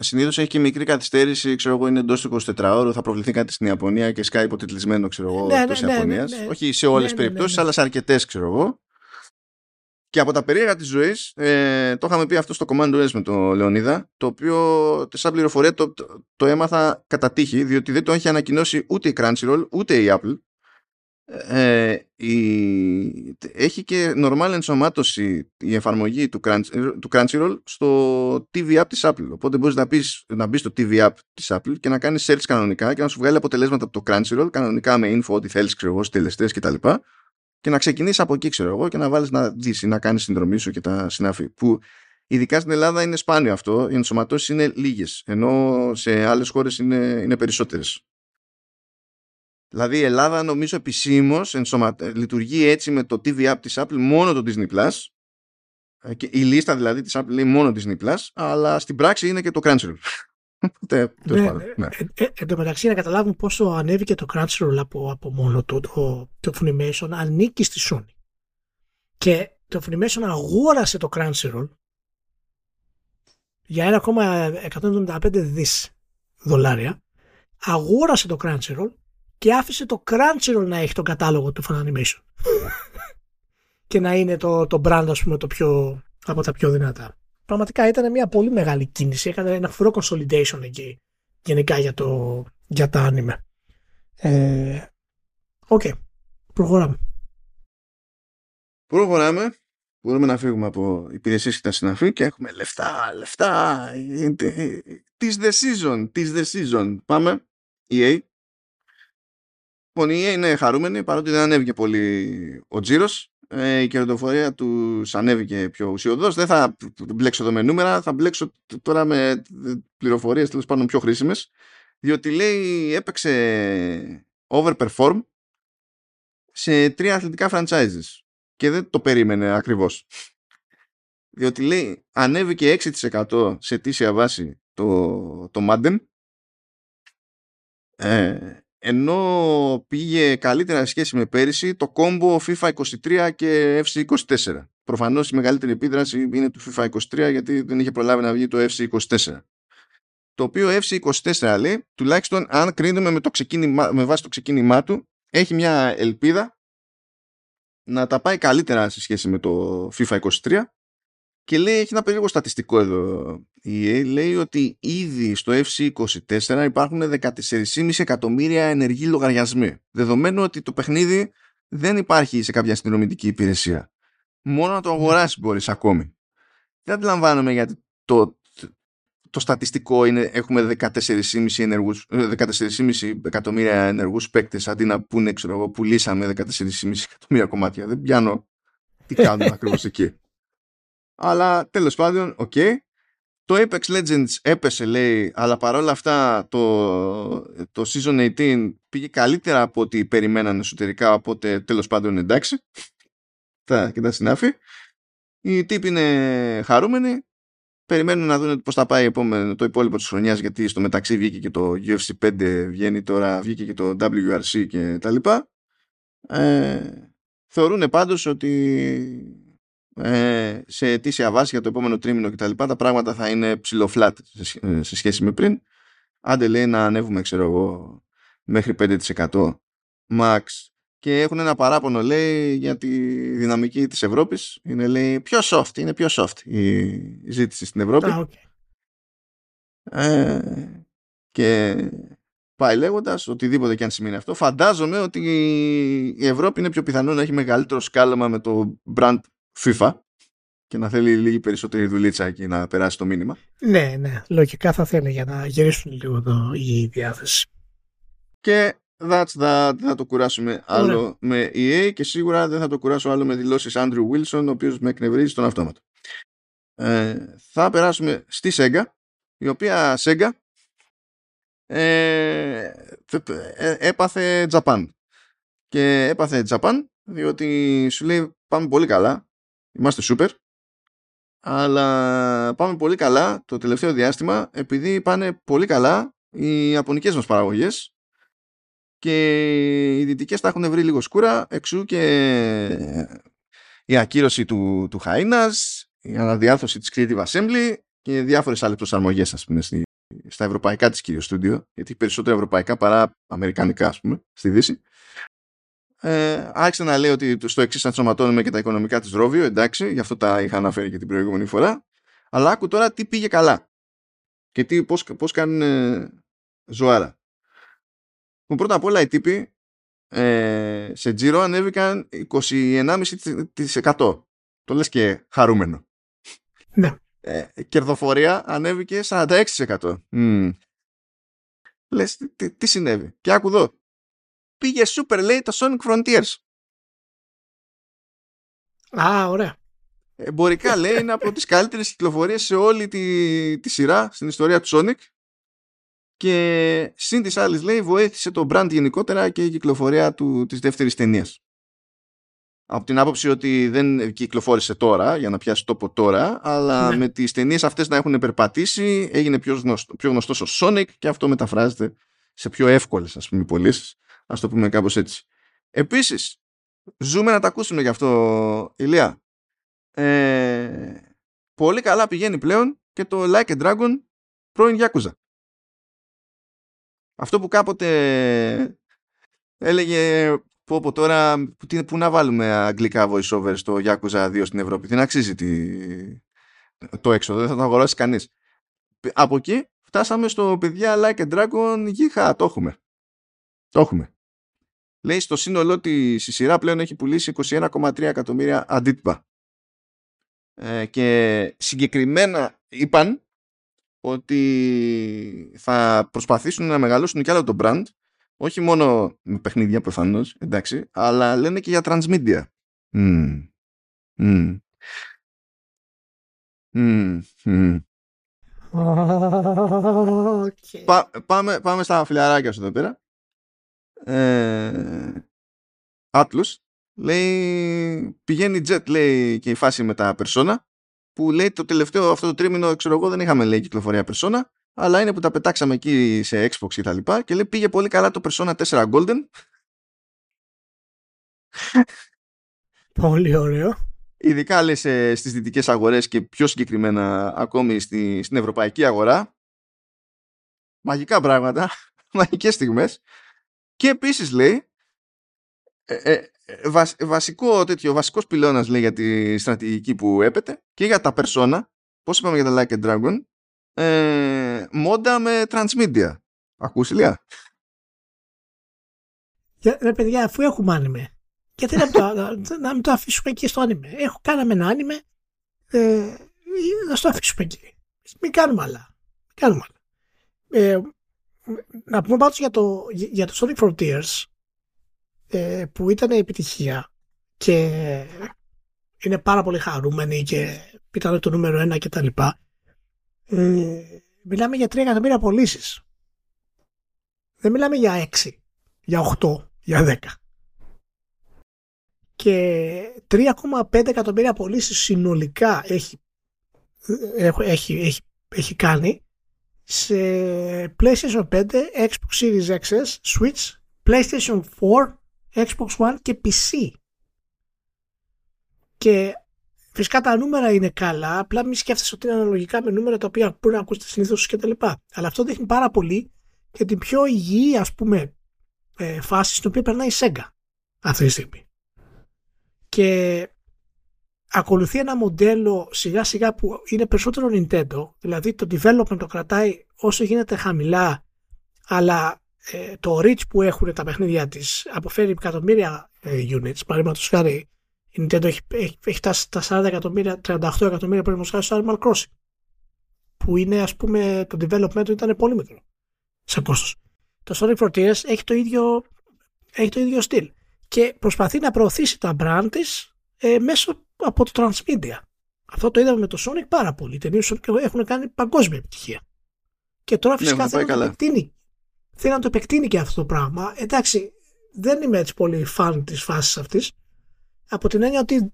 Συνήθως έχει και μικρή καθυστέρηση, ξέρω εγώ, είναι εντός του εικοσιτετράωρου, θα προβληθεί κάτι στην Ιαπωνία και σκάει υποτιτλισμένο, ξέρω εγώ, ναι, εκτός ναι, Ιαπωνίας. Ναι, ναι, ναι. Όχι σε όλες τις ναι, ναι, περιπτώσεις, ναι, ναι, αλλά σε αρκετές, ξέρω εγώ. Και από τα περίεργα της ζωής, ε, το είχαμε πει αυτό στο Command West με τον Λεωνίδα, το οποίο σαν πληροφορία το, το, το έμαθα κατά τύχη, διότι δεν το έχει ανακοινώσει ούτε η Crunchyroll, ούτε η Apple. Ε, η, έχει και normal ενσωμάτωση η εφαρμογή του, Crunch, του Crunchyroll στο τι βι App της Apple, οπότε μπορείς να, πεις, να μπεις στο τι βι App της Apple και να κάνεις search κανονικά και να σου βγάλει αποτελέσματα από το Crunchyroll κανονικά με info ό,τι θέλεις, ξέρω εγώ, συντελεστές κτλ. Και να ξεκινήσεις από εκεί, ξέρω εγώ, και να βάλεις να δεις ή να κάνεις συνδρομή σου και τα συνάφη, που ειδικά στην Ελλάδα είναι σπάνιο αυτό, οι ενσωματώσεις είναι λίγες ενώ σε άλλες χώρες είναι, είναι περισσότερες. Δηλαδή η Ελλάδα νομίζω επισήμως ενσωμα... λειτουργεί έτσι με το τι βι App της Apple μόνο το Disney Plus. Και η λίστα δηλαδή της Apple λέει μόνο Disney Plus, αλλά στην πράξη είναι και το Crunchyroll. Τε, ναι, ναι. Ναι. Ε, ε, εν τω μεταξύ να καταλάβουμε πόσο ανέβηκε το Crunchyroll από, από μόνο του. Το, το Funimation ανήκει στη Sony. Και το Funimation αγόρασε το Crunchyroll για ένα κόμμα εκατόν εβδομήντα πέντε δισεκατομμύρια δολάρια. Αγόρασε το Crunchyroll και άφησε το Crunchyroll να έχει τον κατάλογο του Funimation και να είναι το, το brand, ας πούμε, το πιο, από τα πιο δυνατά. Πραγματικά ήταν μια πολύ μεγάλη κίνηση, έκανε ένα φρό consolidation εκεί γενικά για, το, για τα άνιμε. ε, Οκ, okay. προχωράμε Προχωράμε μπορούμε να φύγουμε από υπηρεσίες και τα συναφή και έχουμε λεφτά, λεφτά. This the season, this the season. Πάμε, ι έι. Λοιπόν, η ι έι είναι χαρούμενη, παρότι δεν ανέβηκε πολύ ο τζίρος. Ε, η κερδοφορία τους ανέβηκε πιο ουσιοδός. Δεν θα μπλέξω εδώ με νούμερα, θα μπλέξω τώρα με πληροφορίες τέλος πάντων πιο χρήσιμες. Διότι λέει έπαιξε overperform σε τρία αθλητικά franchises. Και δεν το περίμενε ακριβώς. Διότι λέει ανέβηκε έξι τοις εκατό σε τήσια βάση το, το Madden. Ε, ενώ πήγε καλύτερα σε σχέση με πέρυσι το κόμπο FIFA είκοσι τρία και Εφ Σι είκοσι τέσσερα. Προφανώς η μεγαλύτερη επίδραση είναι του FIFA είκοσι τρία, γιατί δεν είχε προλάβει να βγει το Εφ Σι είκοσι τέσσερα. Το οποίο Εφ Σι είκοσι τέσσερα λέει, τουλάχιστον αν κρίνουμε με, το ξεκίνημα, με βάση το ξεκίνημά του, έχει μια ελπίδα να τα πάει καλύτερα σε σχέση με το FIFA είκοσι τρία. Και λέει, έχει ένα περίεργο στατιστικό εδώ. Λέει ότι ήδη στο Εφ Σι είκοσι τέσσερα υπάρχουν δεκατέσσερα κόμμα πέντε εκατομμύρια ενεργοί λογαριασμοί. Δεδομένου ότι το παιχνίδι δεν υπάρχει σε κάποια συνδρομητική υπηρεσία. Μόνο να το αγοράσεις μπορείς ακόμη. Δεν αντιλαμβάνομαι γιατί το, το, το στατιστικό είναι έχουμε δεκατέσσερα κόμμα πέντε εκατομμύρια ενεργούς παίκτες, αντί να πούνε, ξέρω εγώ, πουλήσαμε δεκατέσσερα κόμμα πέντε εκατομμύρια κομμάτια. Δεν πιάνω τι κάνουν ακριβώς εκεί. Αλλά τέλος πάντων, οκ. Okay. Το Apex Legends έπεσε, λέει, αλλά παρόλα αυτά το, το Season δεκαοκτώ πήγε καλύτερα από ό,τι περιμέναν εσωτερικά, οπότε τέλος πάντων εντάξει. Τα και τα συνάφη. Οι τύποι είναι χαρούμενοι. Περιμένουν να δουν πώς θα πάει επόμενο, το υπόλοιπο της χρονιάς, γιατί στο μεταξύ βγήκε και το Γιου Εφ Σι πέντε, βγαίνει τώρα, βγήκε και το Ντάμπλιου Αρ Σι και τα λοιπά. Ε, θεωρούν πάντως ότι... Ε, σε αιτήσια βάση για το επόμενο τρίμηνο και τα λοιπά, τα πράγματα θα είναι ψιλοφλάτ σε, σε σχέση με πριν. Άντε, λέει, να ανέβουμε, ξέρω εγώ, μέχρι πέντε τοις εκατό max. Και έχουν ένα παράπονο, λέει, για τη δυναμική της Ευρώπης. Είναι, λέει, πιο soft, είναι πιο soft η, η ζήτηση στην Ευρώπη. Ah, okay. ε, και πάει λέγοντας, οτιδήποτε και αν σημαίνει αυτό, φαντάζομαι ότι η Ευρώπη είναι πιο πιθανό να έχει μεγαλύτερο σκάλωμα με το brand FIFA και να θέλει λίγη περισσότερη δουλίτσα εκεί να περάσει το μήνυμα. Ναι, ναι, λογικά θα θέλει για να γυρίσουν λίγο εδώ η διάθεση. Και that's that, θα το κουράσουμε άλλο Ωραία. με ι έι και σίγουρα δεν θα το κουράσω άλλο με δηλώσεις Andrew Wilson, ο οποίος με εκνευρίζει στον αυτόματο. Ε, θα περάσουμε στη Sega, η οποία Sega ε, έπαθε Japan. Και έπαθε Japan διότι σου λέει πάμε πολύ καλά, είμαστε super, αλλά πάμε πολύ καλά το τελευταίο διάστημα, επειδή πάνε πολύ καλά οι ιαπωνικές μας παραγωγές και οι δυτικές τα έχουν βρει λίγο σκούρα, εξού και η ακύρωση του, του Χαΐνας, η αναδιάρθρωση της Creative Assembly και διάφορες άλλες προσαρμογές, ας πούμε, στη, στα ευρωπαϊκά της κυρίως στούντιο, γιατί περισσότερα ευρωπαϊκά παρά αμερικανικά, ας πούμε, στη Δύση. Ε, άρχισε να λέει ότι στο εξής θα ενσωματώνουμε και τα οικονομικά της Ρόβιο, εντάξει, γι' αυτό τα είχα αναφέρει και την προηγούμενη φορά, αλλά άκου τώρα τι πήγε καλά και τι, πώς, πώς κάνουν ε, ζωάρα. Πρώτα απ' όλα οι τύποι ε, σε τζίρο ανέβηκαν είκοσι ενάμιση τοις εκατό. Το λες και χαρούμενο. Ναι. Ε, κερδοφορία ανέβηκε σαράντα έξι τοις εκατό. Mm. Λες τι, τι συνέβη. Και άκου εδώ. Πήγε super late το Sonic Frontiers. Α, ωραία. Εμπορικά λέει είναι από τις καλύτερες κυκλοφορίες σε όλη τη, τη σειρά στην ιστορία του Sonic. Και σύν της άλλης λέει βοήθησε το brand γενικότερα και η κυκλοφορία του, της δεύτερης ταινίας. Από την άποψη ότι δεν κυκλοφόρησε τώρα για να πιάσει τόπο τώρα, αλλά ναι, με τις ταινίες αυτές να έχουν περπατήσει, έγινε πιο, γνωστό, πιο γνωστός ο Sonic και αυτό μεταφράζεται σε πιο εύκολες, ας πούμε, πωλήσεις. Ας το πούμε κάπως έτσι. Επίσης, ζούμε να τα ακούσουμε γι' αυτό, Ηλία. Ε, πολύ καλά πηγαίνει πλέον και το Like a Dragon πρώην Yakuza. Αυτό που κάποτε έλεγε πω πω τώρα που να βάλουμε αγγλικά voiceover στο Yakuza δύο στην Ευρώπη, δεν αξίζει τη, το έξοδο, δεν θα το αγοράσει κανείς. Από εκεί φτάσαμε στο παιδιά Like a Dragon γίχα, το έχουμε. Το έχουμε. Λέει στο σύνολό της η σειρά πλέον έχει πουλήσει είκοσι ένα κόμμα τρία εκατομμύρια αντίτυπα. Ε, και συγκεκριμένα είπαν ότι θα προσπαθήσουν να μεγαλώσουν κι άλλο το brand, όχι μόνο με παιχνίδια προφανώς, εντάξει, αλλά λένε και για transmedia. Mm. Mm. Mm. Mm. Okay. Πα- πάμε, πάμε στα φιλαράκια σου εδώ πέρα. Ε, Atlas λέει πηγαίνει jet, λέει, και η φάση με τα Persona, που λέει το τελευταίο αυτό το τρίμηνο, ξέρω εγώ, δεν είχαμε, λέει, κυκλοφορία Persona, αλλά είναι που τα πετάξαμε εκεί σε Xbox και τα λοιπά, και λέει πήγε πολύ καλά το Persona τέσσερα Golden. Πολύ ωραίο. Ειδικά, λέει, σε, στις δυτικές αγορές και πιο συγκεκριμένα ακόμη στη, στην ευρωπαϊκή αγορά. Μαγικά πράγματα, μαγικές στιγμές. Και επίσης λέει ε, ε, βα, βασικό τέτοιο, βασικός πυλώνας, λέει, για τη στρατηγική που έπεται και για τα Persona, πώς είπαμε για τα Like a Dragon, ε, μόντα με transmedia. Ακούς, Ηλία? Ρε παιδιά, αφού έχουμε άνιμε, γιατί να, το, να μην το αφήσουμε εκεί στο άνιμε? Έχω, κάναμε ένα άνιμε, ε, να το αφήσουμε εκεί, μην κάνουμε άλλα, μην κάνουμε άλλα. Ε, Να πούμε πάντως για το, για το Sonic Frontiers, ε, που ήταν επιτυχία και είναι πάρα πολύ χαρούμενοι και ήταν το νούμερο ένα και τα λοιπά. Ε, μιλάμε για τρία εκατομμύρια πωλήσεις. Δεν μιλάμε για έξι, για οκτώ, για δέκα. Και τρία κόμμα πέντε εκατομμύρια πωλήσεις συνολικά έχει, έχει, έχει, έχει, έχει κάνει σε PlayStation πέντε, Xbox Series X S, Switch, PlayStation τέσσερα, Xbox One και πι σι. Και φυσικά τα νούμερα είναι καλά, απλά μην σκέφτεσαι ότι είναι αναλογικά με νούμερα τα οποία μπορεί να ακούσετε συνήθως και τα λοιπά. Αλλά αυτό δείχνει πάρα πολύ και την πιο υγιή, ας πούμε, ε, φάση στην οποία περνάει η Sega αυτή τη στιγμή. Και ακολουθεί ένα μοντέλο σιγά σιγά που είναι περισσότερο Nintendo, δηλαδή το development το κρατάει όσο γίνεται χαμηλά, αλλά ε, το reach που έχουν τα παιχνίδια της αποφέρει εκατομμύρια ε, units. Παραδείγματος χάρη η Nintendo έχει, έχει, έχει φτάσει τα σαράντα εκατομμύρια, τριάντα οκτώ εκατομμύρια παραδείγματος χάρη στο Animal Crossing, που είναι, ας πούμε, το development του ήταν πολύ μικρό σε κόστος. Το Sonic Frontiers έχει το ίδιο, έχει το ίδιο στυλ και προσπαθεί να προωθήσει τα brand της ε, μέσω από το transmedia. Αυτό το είδαμε με το Sonic πάρα πολύ. Οι ταινίες Sonic έχουν κάνει παγκόσμια επιτυχία. Και τώρα φυσικά ναι, θέλει, να το θέλει να το επεκτείνει και αυτό το πράγμα. Εντάξει, δεν είμαι έτσι πολύ φαν της φάσης αυτής, από την έννοια ότι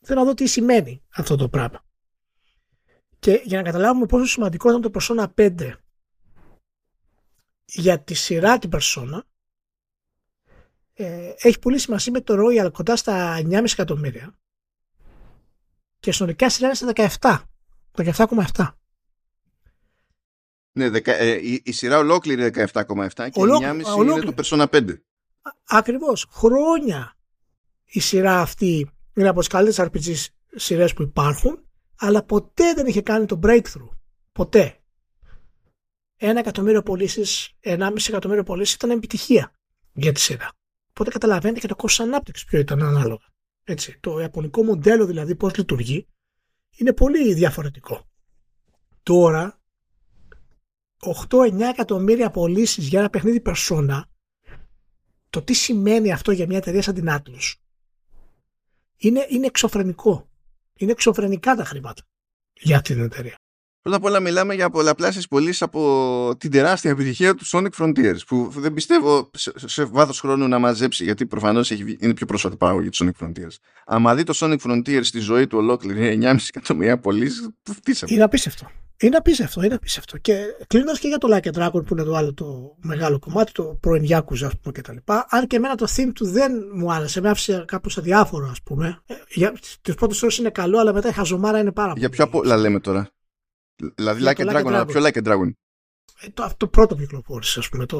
θέλω να δω τι σημαίνει αυτό το πράγμα. Και για να καταλάβουμε πόσο σημαντικό ήταν το Persona πέντε για τη σειρά την Persona, ε, έχει πολύ σημασία με το Royal κοντά στα εννιά κόμμα πέντε εκατομμύρια και συνολικά σειρά είναι στα δεκαεπτά κόμμα επτά. Ναι, δεκα, ε, η, η σειρά ολόκληρη είναι δεκαεπτά κόμμα επτά και εννιά κόμμα πέντε είναι το Persona πέντε. Α, ακριβώς. Χρόνια η σειρά αυτή είναι από τις καλύτερες αρ πι τζι σειρές που υπάρχουν, αλλά ποτέ δεν είχε κάνει το breakthrough. Ποτέ. Ένα εκατομμύριο πωλήσεις, ενάμιση εκατομμύριο πωλήσεις ήταν επιτυχία για τη σειρά. Οπότε καταλαβαίνετε και το κόστος ανάπτυξης ποιο ήταν ανάλογα. Έτσι, το ιαπωνικό μοντέλο δηλαδή πώς λειτουργεί είναι πολύ διαφορετικό. Τώρα οκτώ εννιά εκατομμύρια πωλήσεις για ένα παιχνίδι Persona, το τι σημαίνει αυτό για μια εταιρεία σαν την Atlus είναι, είναι εξωφρενικό. Είναι εξωφρενικά τα χρήματα για αυτή την εταιρεία. Πρώτα απ' όλα μιλάμε για πολλαπλάσιες πωλήσεις από την τεράστια επιτυχία του Sonic Frontiers, που δεν πιστεύω σε, σε βάθος χρόνου να μαζέψει, γιατί προφανώς έχει, είναι πιο πρόσφατη παραγωγή του Sonic Frontiers. Άμα δει το Sonic Frontiers στη ζωή του ολόκληρη εννιά κόμμα πέντε εκατομμύρια πωλήσεις, φτύσαμε. Είναι απίστευτο. Είναι απίστευτο, είναι απίστευτο. Και κλείνοντας και για το Like a Dragon, που είναι το άλλο το μεγάλο κομμάτι, το πρώην Yakuza, ας πούμε, κτλ. Αν και εμένα το theme του δεν μου άρεσε, με άφησε κάπως αδιάφορο, ας πούμε. Τις πρώτες ώρες είναι καλό, αλλά μετά η χαζομάρα είναι πάρα πολύ. Για ποιο πολλά λέμε τώρα. Δηλαδή Like a Dragon, αλλά ποιο Like a Dragon. Ε, το, το πρώτο που κυκλοφόρησε, ας πούμε. Το,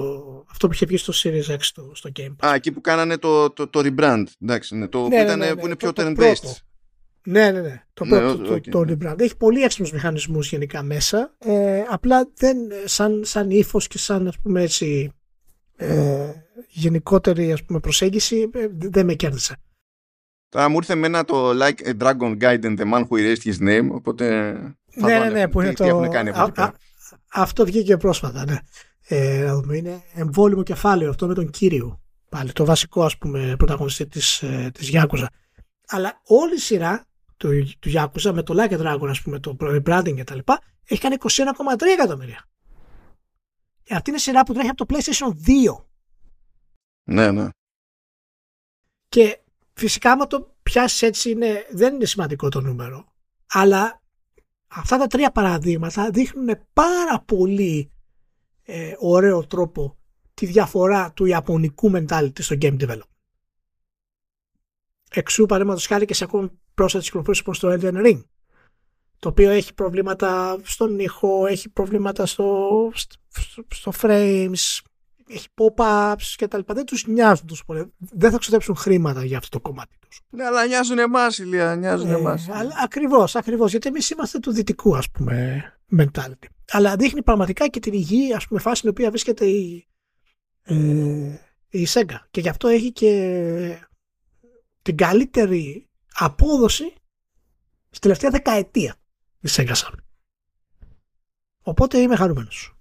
αυτό που είχε βγει στο Series X, στο, στο Game Pass. Α, εκεί που κάνανε το, το, το rebrand. Εντάξει, ναι, το, ναι, ήτανε, ναι, ναι, που είναι πιο turn-based. Ναι, ναι, ναι. Το ναι, πρώτο, okay, το, το rebrand. Έχει πολύ έξυπνους μηχανισμούς γενικά μέσα. Ε, απλά δεν, σαν, σαν ύφος και σαν, ας πούμε, έτσι, ε, γενικότερη, ας πούμε, προσέγγιση, ε, δεν με κέρδισε. Τώρα μου ήρθε εμένα το Like a Dragon Guide and the Man Who Erased His Name, οπότε... Ναι, ναι, ναι, που είναι το... Α, α, αυτό βγήκε πρόσφατα, ναι. Ε, να δούμε, είναι εμβόλυμο κεφάλαιο αυτό με τον κύριο. Πάλι το βασικό, ας πούμε, πρωταγωνιστή της, της Yakuza. Αλλά όλη η σειρά του, του Yakuza με το Like a Dragon, ας πούμε, το rebranding κτλ. Έχει κάνει είκοσι ένα κόμμα τρία εκατομμύρια. Και αυτή είναι η σειρά που τρέχει από το PlayStation δύο. Ναι, ναι. Και φυσικά άμα το πιάσεις έτσι είναι, δεν είναι σημαντικό το νούμερο. Αλλά... αυτά τα τρία παραδείγματα δείχνουν πάρα πολύ ε, ωραίο τρόπο τη διαφορά του ιαπωνικού mentality στο game development. Εξού παραδείγματος χάρη και σε ακόμη πρόσθετες κυκλοφορίες όπως το Elden Ring, το οποίο έχει προβλήματα στον ήχο, έχει προβλήματα στο, στο, στο frames, έχει pop-ups και τα λοιπά. Δεν τους νοιάζουν τόσο πολύ. Δεν θα ξοδέψουν χρήματα για αυτό το κομμάτι τους. Ναι, αλλά νοιάζουν εμάς, Ηλία, νοιάζουν ε, εμάς. Αλλά, ακριβώς, ακριβώς. Γιατί εμείς είμαστε του δυτικού, ας πούμε, mentality. Αλλά δείχνει πραγματικά και την υγιή, ας πούμε, φάση στην οποία βρίσκεται η, ε, η Sega. Και γι' αυτό έχει και την καλύτερη απόδοση στη τελευταία δεκαετία η Sega Sam. Οπότε είμαι χαρούμενος.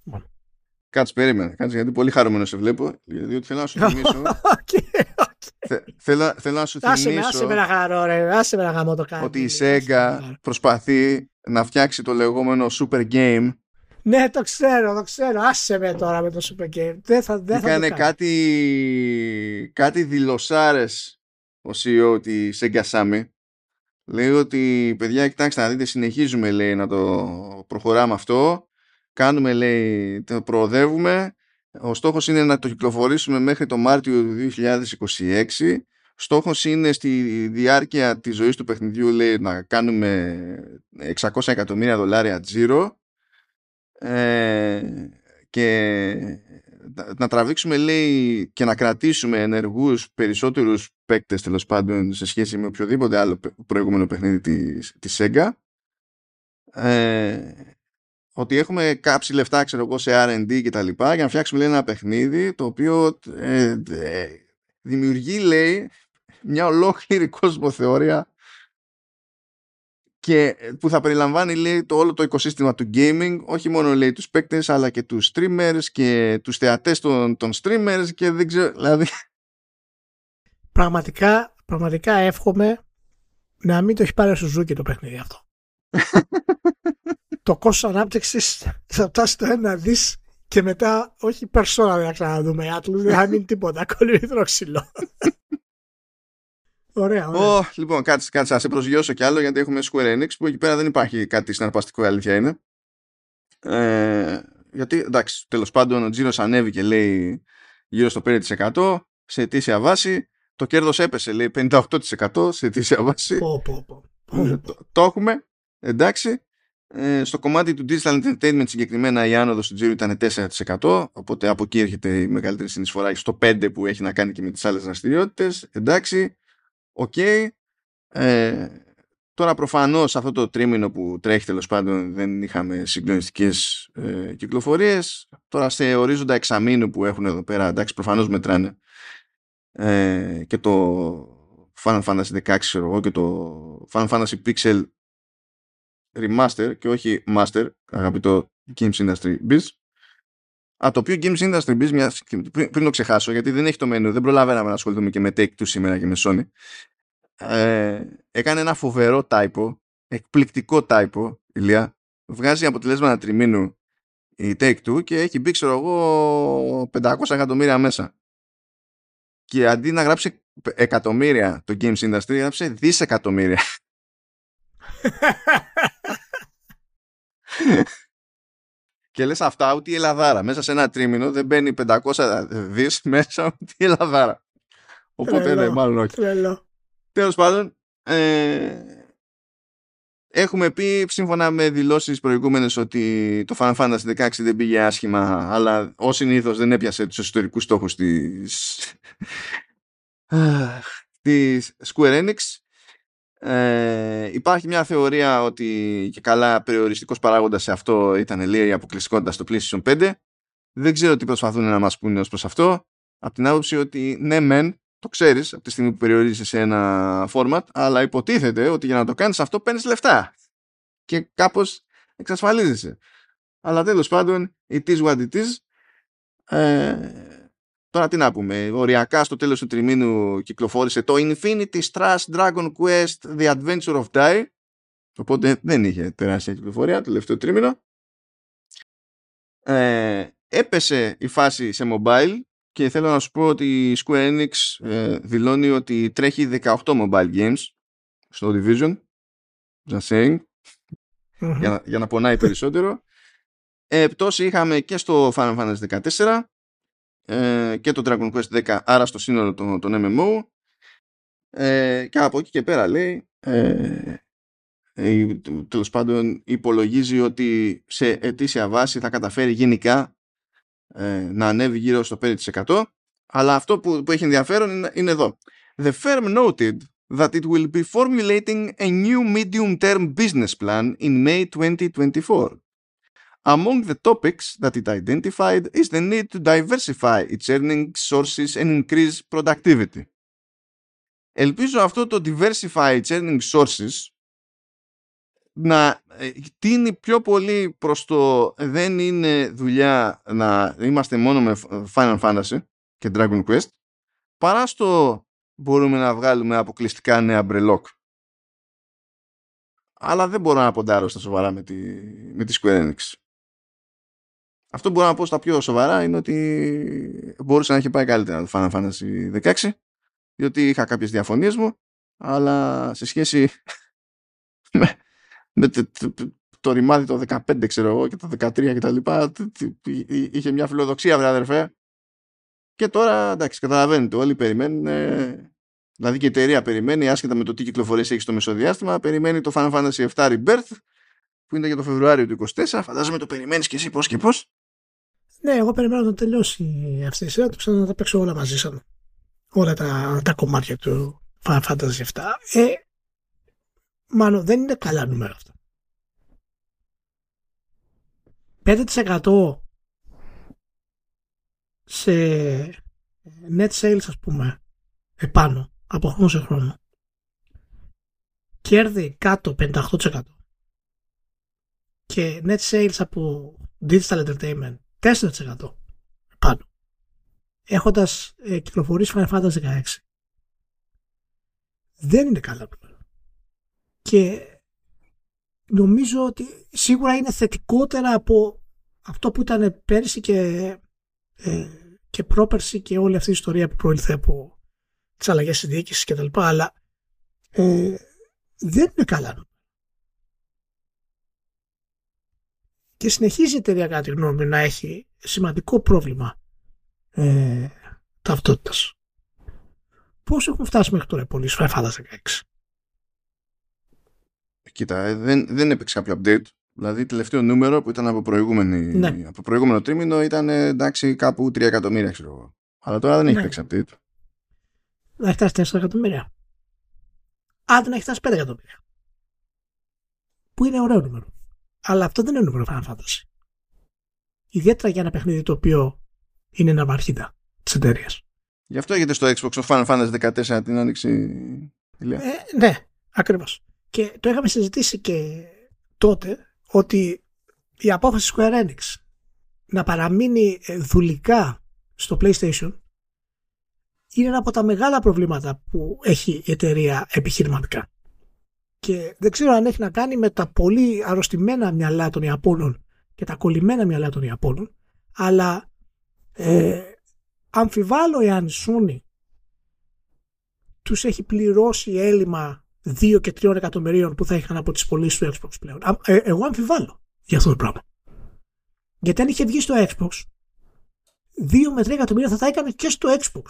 Κάτσε, περίμενε. Κάτσε, γιατί πολύ χαρούμενο σε βλέπω. Διότι θέλω να σου θυμίσω. Okay, okay. Θε, θέλω, θέλω να σου άσε, θυμίσω. Άσε με να χαρώ, ρε. Άσε με να γαμώ το κάτι. Ότι η Sega προσπαθεί να φτιάξει το λεγόμενο Super Game. Ναι, το ξέρω, το ξέρω. Άσε με τώρα με το Super Game. Δεν θα, δεν θα το κάνω. Κάτι, κάτι δηλωσάρες ο σι ι ο τη Sega Sammy. Λέει ότι, παιδιά, κοιτάξτε να δείτε, συνεχίζουμε, λέει, να το προχωράμε αυτό. Κάνουμε, λέει, το προοδεύουμε. Ο στόχος είναι να το κυκλοφορήσουμε μέχρι το Μάρτιο του είκοσι είκοσι έξι. Στόχος είναι στη διάρκεια της ζωής του παιχνιδιού, λέει, να κάνουμε εξακόσια εκατομμύρια δολάρια τζίρο ε, και να τραβήξουμε, λέει, και να κρατήσουμε ενεργούς περισσότερους παίκτες, τέλος πάντων, σε σχέση με οποιοδήποτε άλλο προηγούμενο παιχνίδι της, της Sega. Ε, ότι έχουμε κάψει λεφτά, ξέρω εγώ, σε αρ εντ ντι και τα λοιπά, για να φτιάξουμε, λέει, ένα παιχνίδι το οποίο ε, ε, δημιουργεί, λέει, μια ολόκληρη κοσμοθεωρία και που θα περιλαμβάνει, λέει, το όλο το οικοσύστημα του gaming, όχι μόνο, λέει, τους παίκτες αλλά και τους streamers και τους θεατές των, των streamers και δεν ξέρω, δηλαδή. Πραγματικά, πραγματικά εύχομαι να μην το έχει πάρει ο Σουζούκι το παιχνίδι αυτό. Το κόστος ανάπτυξης θα φτάσει το ένα δις και μετά όχι Persona να ξαναδούμε Atlus, δεν θα μείνει τίποτα, κολλήδρο ξυλό. Ωραία, ωραία. Oh, λοιπόν, κάτσε, κάτσε, να σε προσγειώσω κι άλλο, γιατί έχουμε Square Enix που εκεί πέρα δεν υπάρχει κάτι συναρπαστικό, η αλήθεια είναι. Ε, γιατί, εντάξει, τέλος πάντων, ο τζίρος ανέβηκε, λέει, γύρω στο πέντε τοις εκατό σε ετήσια βάση. Το κέρδος έπεσε, λέει, πενήντα οκτώ τοις εκατό σε ετήσια βάση. Πω, πω, πω. Ε, το, το έχουμε, εντάξει. Ε, στο κομμάτι του Digital Entertainment συγκεκριμένα η άνοδος του τζίρου ήταν τέσσερα τοις εκατό, οπότε από εκεί έρχεται η μεγαλύτερη συνεισφορά στο πέντε τοις εκατό που έχει να κάνει και με τις άλλες δραστηριότητες. Εντάξει, οκ. Okay. Ε, τώρα προφανώς αυτό το τρίμηνο που τρέχει τέλος πάντων δεν είχαμε συγκλονιστικές ε, κυκλοφορίες. Τώρα σε ορίζοντα εξαμήνου που έχουν εδώ πέρα, εντάξει, προφανώς μετράνε ε, και το Final Fantasy δεκαέξι εγώ, και το Final Fantasy Pixel Remaster και όχι Master, αγαπητό Games Industry Biz. Α, το οποίο Games Industry Biz, μια... πριν, πριν το ξεχάσω, γιατί δεν έχει το μενού, δεν προλαβαίναμε να ασχοληθούμε και με Take-Two σήμερα και με Sony. Ε, έκανε ένα φοβερό τάιπο, εκπληκτικό τάιπο, Ηλία. Βγάζει αποτελέσματα τριμήνου η Take-Two και έχει μπει, ξέρω εγώ, πεντακόσια εκατομμύρια μέσα. Και αντί να γράψει εκατομμύρια το Games Industry, γράψε δισεκατομμύρια. Και λες αυτά ούτε η Ελλαδάρα. Μέσα σε ένα τρίμηνο δεν μπαίνει πεντακόσια δις μέσα ούτε η Ελλαδάρα. Οπότε ναι, μάλλον όχι. Τέλος πάντων, ε, έχουμε πει σύμφωνα με δηλώσεις προηγούμενες ότι το Final Fantasy δεκαέξι δεν πήγε άσχημα, αλλά ως συνήθως δεν έπιασε τους εσωτερικούς στόχους της, της Square Enix. Ε, υπάρχει μια θεωρία ότι και καλά περιοριστικός παράγοντας σε αυτό ήταν λέει η αποκλειστικότητα στο PlayStation πέντε. Δεν ξέρω τι προσπαθούν να μας πούνε ως προς αυτό, από την άποψη ότι ναι μεν το ξέρεις από τη στιγμή που περιορίζεις σε ένα format, αλλά υποτίθεται ότι για να το κάνεις αυτό παίρνεις λεφτά και κάπως εξασφαλίζεσαι, αλλά τέλος πάντων it is what it is. ε, Τώρα τι να πούμε, οριακά στο τέλος του τριμήνου κυκλοφόρησε το Infinity Strash Dragon Quest The Adventure of Die, οπότε δεν είχε τεράστια κυκλοφορία το τελευταίο τρίμηνο. Ε, έπεσε η φάση σε mobile και θέλω να σου πω ότι η Square Enix ε, δηλώνει ότι τρέχει δεκαοκτώ mobile games στο Division, just saying, mm-hmm. για, για να πονάει περισσότερο. Ε, πτώση είχαμε και στο Final Fantasy δεκατέσσερα και το Dragon Quest δέκα, άρα στο σύνολο των, των εμ εμ ο, ε, και από εκεί και πέρα λέει ε, ε, τέλος πάντων υπολογίζει ότι σε ετήσια βάση θα καταφέρει γενικά ε, να ανέβει γύρω στο πέντε τοις εκατό, αλλά αυτό που, που έχει ενδιαφέρον είναι, είναι εδώ. The firm noted that it will be formulating a new medium-term business plan in May twenty twenty-four. Among the topics that it identified is the need to diversify its earning sources and increase productivity. Ελπίζω αυτό το diversify its earning sources να τίνει πιο πολύ προς το δεν είναι δουλειά να είμαστε μόνο με Final Fantasy και Dragon Quest, παρά στο μπορούμε να βγάλουμε αποκλειστικά νέα μπρελόκ. Αλλά δεν μπορώ να ποντάρω στα σοβαρά με τη, με τη Square Enix. Αυτό που μπορώ να πω στα πιο σοβαρά είναι ότι μπορούσε να είχε πάει καλύτερα το Final Fantasy δεκαέξι, διότι είχα κάποιες διαφωνίες μου, αλλά σε σχέση με, με το, το, το ρημάδι το δεκαπέντε ξέρω εγώ και το δεκατρία και τα λοιπά, είχε μια φιλοδοξία βρε αδερφέ. Και τώρα εντάξει, καταλαβαίνετε, όλοι περιμένουν, ε, δηλαδή και η εταιρεία περιμένει, άσχετα με το τι κυκλοφορίες έχει στο μεσοδιάστημα, περιμένει το Final Fantasy επτά Rebirth, που είναι για το Φεβρουάριο του είκοσι τέσσερα. Φαντάζομαι το περιμένεις και εσύ πώς και πώς. Ναι, εγώ περιμένω να το τελειώσει αυτή η σειρά, το ξέρω να τα παίξω όλα μαζί σαν όλα τα, τα κομμάτια του Final Fantasy επτά. Ε, μάλλον δεν είναι καλά νούμερα αυτά. πέντε τοις εκατό σε net sales ας πούμε, επάνω, από χρόνο σε χρόνο. Κέρδη κάτω πενήντα οκτώ τοις εκατό. Και net sales από digital entertainment τέσσερα τοις εκατό πάνω, έχοντας ε, κυκλοφορήσει Final Fantasy δεκαέξι. Δεν είναι καλά πλέον. Και νομίζω ότι σίγουρα είναι θετικότερα από αυτό που ήταν πέρυσι και, ε, και πρόπερσι και όλη αυτή η ιστορία που προήλθε από τις αλλαγές συνδιοίκησης και τα λοιπά, αλλά ε, δεν είναι καλά. Και συνεχίζει η εταιρεία, κατά τη γνώμη, να έχει σημαντικό πρόβλημα ε, ταυτότητας. Πώς έχουμε φτάσει μέχρι τώρα, πολύ στο Final Fantasy δεκαέξι. Κοίτα, δεν, δεν έπαιξε κάποιο update. Δηλαδή, τελευταίο νούμερο που ήταν από, ναι. από προηγούμενο τρίμηνο ήταν εντάξει κάπου τρία εκατομμύρια, ξέρω εγώ. Αλλά τώρα δεν έχει ναι. παίξει update. Να έχει φτάσει τέσσερα εκατομμύρια. Άντε να έχει φτάσει πέντε εκατομμύρια. Που είναι ωραίο νούμερο. Αλλά αυτό δεν είναι νούμερο Final Fantasy. Ιδιαίτερα για ένα παιχνίδι το οποίο είναι ναυαρχίδα της εταιρείας. Γι' αυτό έχετε στο Xbox το Final Fantasy δεκατέσσερα την άνοιξη. Ε, ναι, ακριβώς. Και το είχαμε συζητήσει και τότε ότι η απόφαση Square Enix να παραμείνει δουλικά στο PlayStation είναι ένα από τα μεγάλα προβλήματα που έχει η εταιρεία επιχειρηματικά. Και δεν ξέρω αν έχει να κάνει με τα πολύ αρρωστημένα μυαλά των Ιαπώνων και τα κολλημένα μυαλά των Ιαπώνων, αλλά ε, αμφιβάλλω εάν η Sony τους έχει πληρώσει έλλειμμα δύο και τρία εκατομμυρίων που θα είχαν από τις πωλήσεις του Xbox πλέον. Ε, εγώ αμφιβάλλω για αυτό το πράγμα. Γιατί αν είχε βγει στο Xbox, δύο με τρία εκατομμύρια θα τα έκανε και στο Xbox.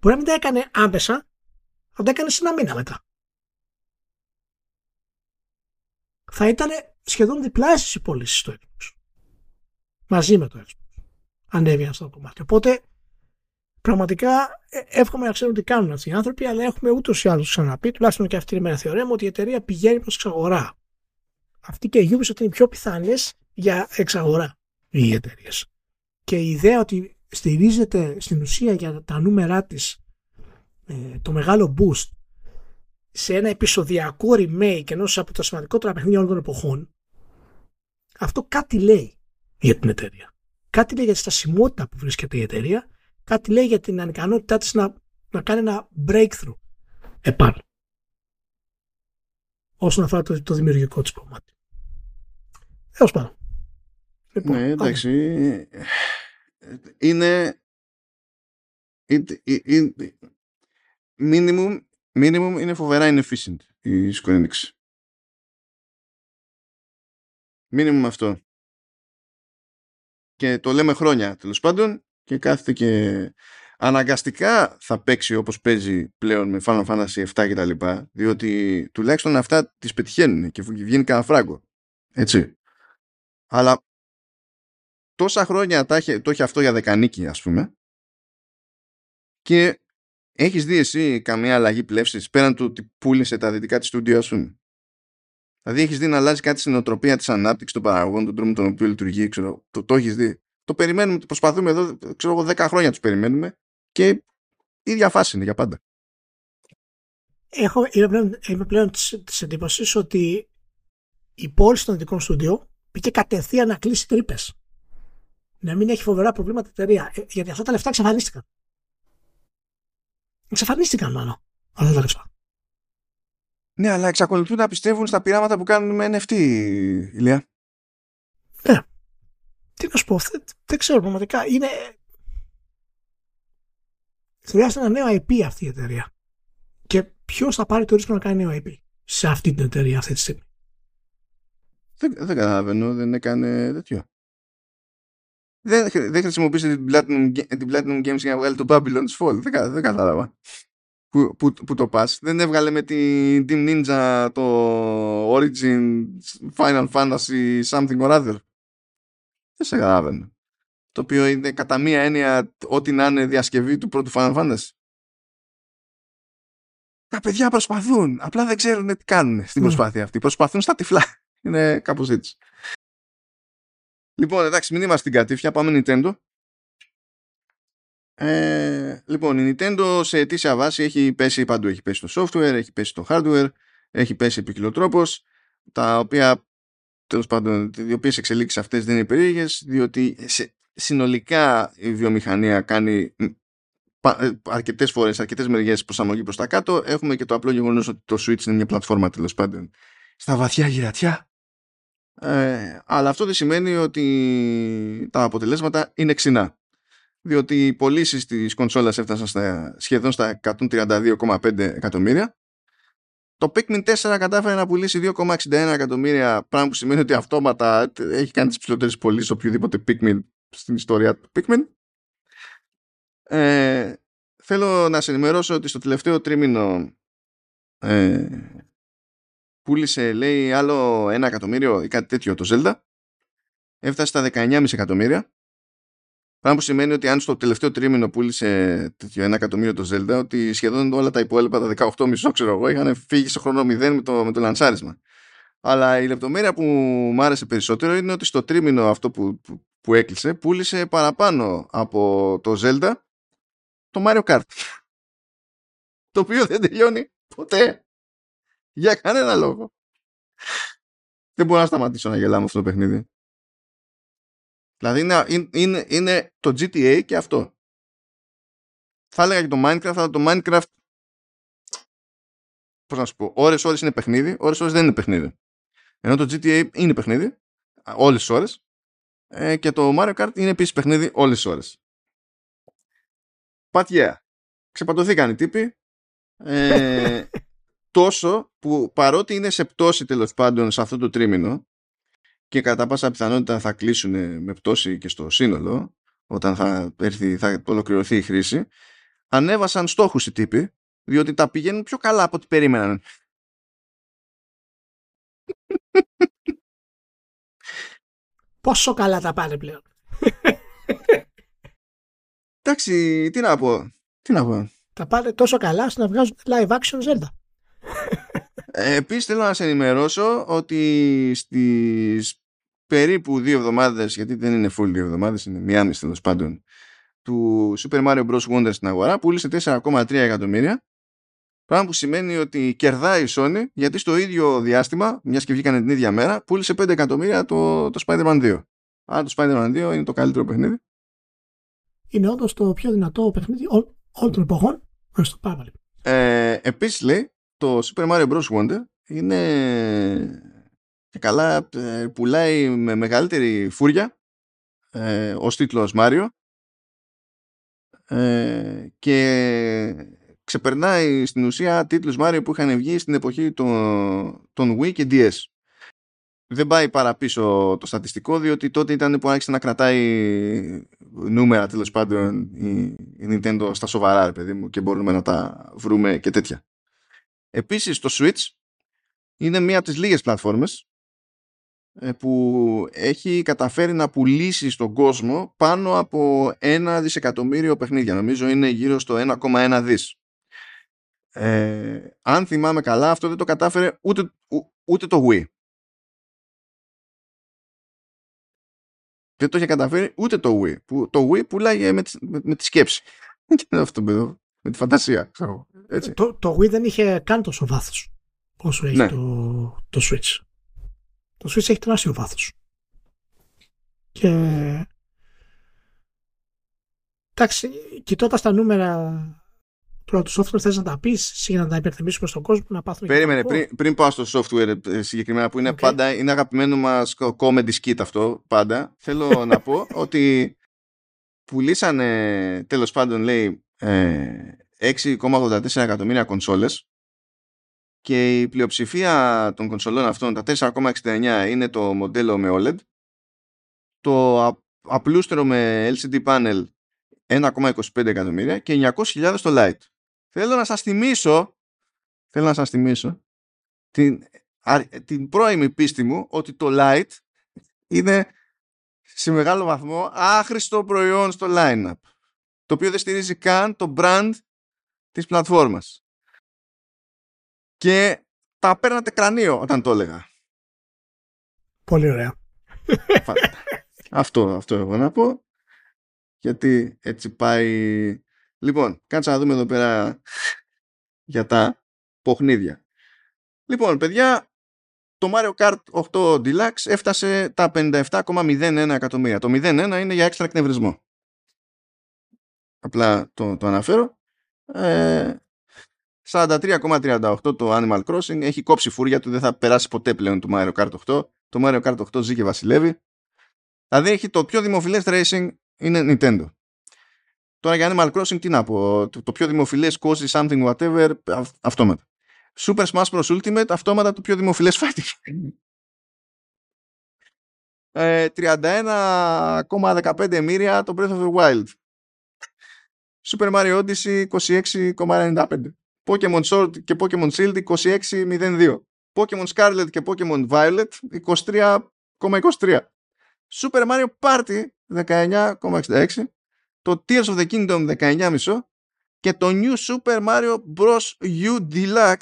Μπορεί να μην τα έκανε άμεσα, θα τα έκανε σε ένα μήνα μετά. Θα ήταν σχεδόν διπλάσιες οι πωλήσεις στο Xbox. Μαζί με το Xbox. Ανέβηκαν στα κομμάτια. Οπότε, πραγματικά εύχομαι να ξέρουν τι κάνουν αυτοί οι άνθρωποι, αλλά έχουμε ούτως ή άλλως ξαναπεί, τουλάχιστον και αυτή η μέρα θεωρέμα, ότι η εταιρεία πηγαίνει προς εξαγορά. Αυτή και η Ubisoft είναι οι πιο πιθανές για εξαγορά οι εταιρείες. Και η ιδέα ότι στηρίζεται στην ουσία για τα νούμερά της το μεγάλο boost σε ένα επεισοδιακό remake ενός από τα σημαντικότερα παιχνίδια όλων των εποχών, αυτό κάτι λέει για την εταιρεία. Κάτι λέει για τη στασιμότητα που βρίσκεται η εταιρεία, κάτι λέει για την ανικανότητά της να, να κάνει ένα breakthrough επάνω όσον αφορά το, το δημιουργικό της κομμάτι. Έως πάνω. Λοιπόν, ναι, εντάξει. Είναι minimum Minimum είναι φοβερά inefficient η Square Enix. Minimum αυτό. Και το λέμε χρόνια τέλος πάντων και κάθεται και αναγκαστικά θα παίξει όπως παίζει πλέον με Final Fantasy επτά και τα λοιπά, διότι τουλάχιστον αυτά τις πετυχαίνουν και βγαίνει κανένα φράγκο. Έτσι. Αλλά τόσα χρόνια το έχει αυτό για δεκανίκη, ας πούμε, και έχεις δει εσύ καμία αλλαγή πλεύσης πέραν του ότι πούλησε τα δυτικά της στούντιο, ας πούμε? Δηλαδή, έχεις δει να αλλάζει κάτι στην οτροπία της ανάπτυξης των παραγωγών, τον τρόπο με τον οποίο λειτουργεί, ξέρω, το, το έχεις δει. Το περιμένουμε, το προσπαθούμε εδώ, ξέρω εγώ, δέκα χρόνια τους περιμένουμε και η ίδια φάση είναι για πάντα. Έχω, είμαι πλέον, είμαι πλέον της, της εντύπωσης ότι η πώληση των δυτικών στούντιο πήγε κατευθείαν να κλείσει τρύπες. Να μην έχει φοβερά προβλήματα η εταιρεία. Γιατί αυτά τα λεφτά εξαφανίστηκαν. Εξαφανίστηκαν μάλλον αυτά τα λεφτά. Ναι, αλλά εξακολουθούν να πιστεύουν στα πειράματα που κάνουν με εν εφ τι, Ηλία. Ναι. Τι να σου πω, δεν, δεν ξέρω πραγματικά. Είναι. Χρειάζεται ένα νέο άι πι αυτή η εταιρεία. Και ποιος θα πάρει το ρίσκο να κάνει νέο άι πι σε αυτή την εταιρεία αυτή τη στιγμή? Δεν, δεν καταλαβαίνω, δεν έκανε τέτοιο. Δεν, δεν χρησιμοποίησε την Platinum, την Platinum Games για να βγάλει το Babylon's Fall. Δεν, δεν κατάλαβα που, που, που το πας. Δεν έβγαλε με την Team Ninja το Origin Final Fantasy something or other. Δεν σε καταλαβαίνω. Το οποίο είναι κατά μία έννοια ό,τι να είναι διασκευή του πρώτου Final Fantasy. Τα παιδιά προσπαθούν, απλά δεν ξέρουν τι κάνουν στην προσπάθεια αυτή. Προσπαθούν στα τυφλά. Είναι κάπως έτσι. Λοιπόν, εντάξει, μην είμαστε στην κατήφια, πάμε Nintendo. Ε, λοιπόν, η Nintendo σε αιτήσια βάση έχει πέσει παντού. Έχει πέσει το software, έχει πέσει το hardware, έχει πέσει ποικιλοτρόπως, τα οποία, τέλος πάντων, οι οποίες εξελίξεις αυτές δεν είναι περίεργες, διότι σε, συνολικά η βιομηχανία κάνει αρκετές φορές, αρκετές μεριές προσαρμογή προς τα κάτω. Έχουμε και το απλό γεγονός ότι το Switch είναι μια πλατφόρμα, τέλος πάντων, στα βαθιά γυρατιά. Ε, αλλά αυτό δεν σημαίνει ότι τα αποτελέσματα είναι ξινά, διότι οι πωλήσεις της κονσόλας έφτασαν στα, σχεδόν στα εκατόν τριάντα δύο κόμμα πέντε εκατομμύρια Το Pikmin τέσσερα κατάφερε να πουλήσει δύο κόμμα εξήντα ένα εκατομμύρια, πράγμα που σημαίνει ότι αυτόματα έχει κάνει τις ψηλότερες πωλήσεις οποιοδήποτε Pikmin στην ιστορία του Pikmin. Ε, θέλω να σε ενημερώσω ότι στο τελευταίο τρίμηνο ε, πούλησε, λέει, άλλο ένα εκατομμύριο ή κάτι τέτοιο το Zelda. Έφτασε στα δεκαεννιά κόμμα πέντε εκατομμύρια. Πράγμα που σημαίνει ότι αν στο τελευταίο τρίμηνο πούλησε τέτοιο ένα εκατομμύριο το Zelda, ότι σχεδόν όλα τα υπόλοιπα, τα δεκαοκτώ κόμμα πέντε ξέρω εγώ, είχαν φύγει στο χρόνο μηδέν με το, με το λανσάρισμα. Αλλά η λεπτομέρεια που μου άρεσε περισσότερο είναι ότι στο τρίμηνο αυτό που, που, που έκλεισε, πούλησε παραπάνω από το Zelda το Mario Kart. Το οποίο δεν τελειώνει ποτέ. Για κανένα λόγο. Δεν μπορώ να σταματήσω να γελάω με αυτό το παιχνίδι. Δηλαδή είναι, είναι, είναι το τζι τι έι και αυτό. Θα έλεγα και το Minecraft, αλλά το Minecraft, πώς να σου πω, ώρες ώρες είναι παιχνίδι, ώρες ώρες δεν είναι παιχνίδι. Ενώ το τζι τι έι είναι παιχνίδι όλες τις ώρες, ε, και το Mario Kart είναι επίσης παιχνίδι όλες τις ώρες. But yeah. Ξεπατωθήκαν οι τύποι. Ε, τόσο που παρότι είναι σε πτώση τέλος πάντων σε αυτό το τρίμηνο, και κατά πάσα πιθανότητα θα κλείσουν με πτώση και στο σύνολο όταν θα, έρθει, θα ολοκληρωθεί η χρήση, ανέβασαν στόχους οι τύποι, διότι τα πηγαίνουν πιο καλά από ό,τι περίμεναν. Πόσο καλά τα πάνε πλέον. Εντάξει, τι να πω. Τι να πω. Τα πάνε τόσο καλά ώστε να βγάζουν live action Zelda. Επίσης θέλω να σε ενημερώσω ότι στις περίπου δύο εβδομάδες, γιατί δεν είναι full δύο εβδομάδες, είναι μία μισή τέλος πάντων, του Super Mario Bros. Wonder στην αγορά, πούλησε τέσσερα κόμμα τρία εκατομμύρια, πράγμα που σημαίνει ότι κερδάει η Sony, γιατί στο ίδιο διάστημα, μιας και βγήκανε την ίδια μέρα, πούλησε πέντε εκατομμύρια το, το Spider-Man δύο. Άρα το Spider-Man δύο είναι το καλύτερο παιχνίδι. Είναι όντως το πιο δυνατό παιχνίδι όλων των εποχών προς το παραπάνω. Επίσης λέει, το Super Mario Bros. Wonder είναι και καλά, πουλάει με μεγαλύτερη φούρια ε, ως τίτλος Mario, ε, και ξεπερνάει στην ουσία τίτλους Mario που είχαν βγει στην εποχή των, των Wii και ντι ες. Δεν πάει παραπίσω το στατιστικό, διότι τότε ήταν που άρχισε να κρατάει νούμερα τέλος πάντων η, η Nintendo στα σοβαρά, ρε παιδί μου, και μπορούμε να τα βρούμε και τέτοια. Επίσης το Switch είναι μία από τις λίγες πλατφόρμες που έχει καταφέρει να πουλήσει στον κόσμο πάνω από ένα δισεκατομμύριο παιχνίδια. Νομίζω είναι γύρω στο ένα κόμμα ένα δις. Ε, αν θυμάμαι καλά, αυτό δεν το κατάφερε ούτε, ούτε το Wii. Δεν το είχε καταφέρει ούτε το Wii. Που, το Wii πουλάγε με, με, με τη σκέψη. Και αυτό εδώ. Με τη φαντασία, ξέρω. Έτσι. Το, το Wii δεν είχε καν τόσο βάθος όσο έχει, ναι, το, το Switch. Το Switch έχει τεράστιο βάθος. Και εντάξει, κοιτώντας τα νούμερα του software, θες να τα πεις ή να τα υπενθυμίσουμε στον κόσμο να πάθουν. Περίμενε, πριν, πριν πάω στο software συγκεκριμένα, που είναι okay. πάντα είναι αγαπημένο μας comedy skit αυτό πάντα, θέλω να πω ότι πουλήσανε τέλος πάντων, λέει, Ε, έξι κόμμα ογδόντα τέσσερα εκατομμύρια κονσόλες, και η πλειοψηφία των κονσολών αυτών, τα τέσσερα κόμμα εξήντα εννιά, είναι το μοντέλο με ο ελ ι ντι, το απλούστερο με ελ σι ντι panel ένα κόμμα είκοσι πέντε εκατομμύρια και εννιακόσιες χιλιάδες το Lite. Θέλω να σας θυμίσω θέλω να σας θυμίσω την, την πρώιμη πίστη μου ότι το Lite είναι σε μεγάλο βαθμό άχρηστο προϊόν στο line-up, το οποίο δεν στηρίζει καν το brand της πλατφόρμας. Και τα παίρνατε κρανίο όταν το έλεγα. Πολύ ωραία. Αυτό, αυτό εγώ να πω. Γιατί έτσι πάει. Λοιπόν, κάτσε να δούμε εδώ πέρα για τα παιχνίδια. Λοιπόν, παιδιά, το Mario Kart οκτώ Deluxe έφτασε τα πενήντα επτά κόμμα μηδέν ένα εκατομμύρια. Το μηδέν ένα είναι για έξτρα εκνευρισμό. Απλά το, το αναφέρω. ε, σαράντα τρία κόμμα τριάντα οκτώ το Animal Crossing. Έχει κόψει φούρια του, δεν θα περάσει ποτέ πλέον το Mario Kart οκτώ. Το Mario Kart οκτώ ζει και βασιλεύει. Δηλαδή έχει το πιο δημοφιλές racing, είναι Nintendo. Τώρα για Animal Crossing τι να πω. Το, το πιο δημοφιλές cozy something whatever, αυ, αυτόματα. Super Smash Bros. Ultimate, αυτόματα το πιο δημοφιλές fighting. ε, τριάντα ένα κόμμα δεκαπέντε εμμύρια το Breath of the Wild. Super Mario Odyssey είκοσι έξι κόμμα ενενήντα πέντε. Pokemon Sword και Pokemon Shield είκοσι έξι κόμμα μηδέν δύο. Pokemon Scarlet και Pokemon Violet είκοσι τρία κόμμα είκοσι τρία. Super Mario Party δεκαεννιά κόμμα εξήντα έξι. Το Tears of the Kingdom δεκαεννιά κόμμα πέντε. Και το New Super Mario Bros. U Deluxe,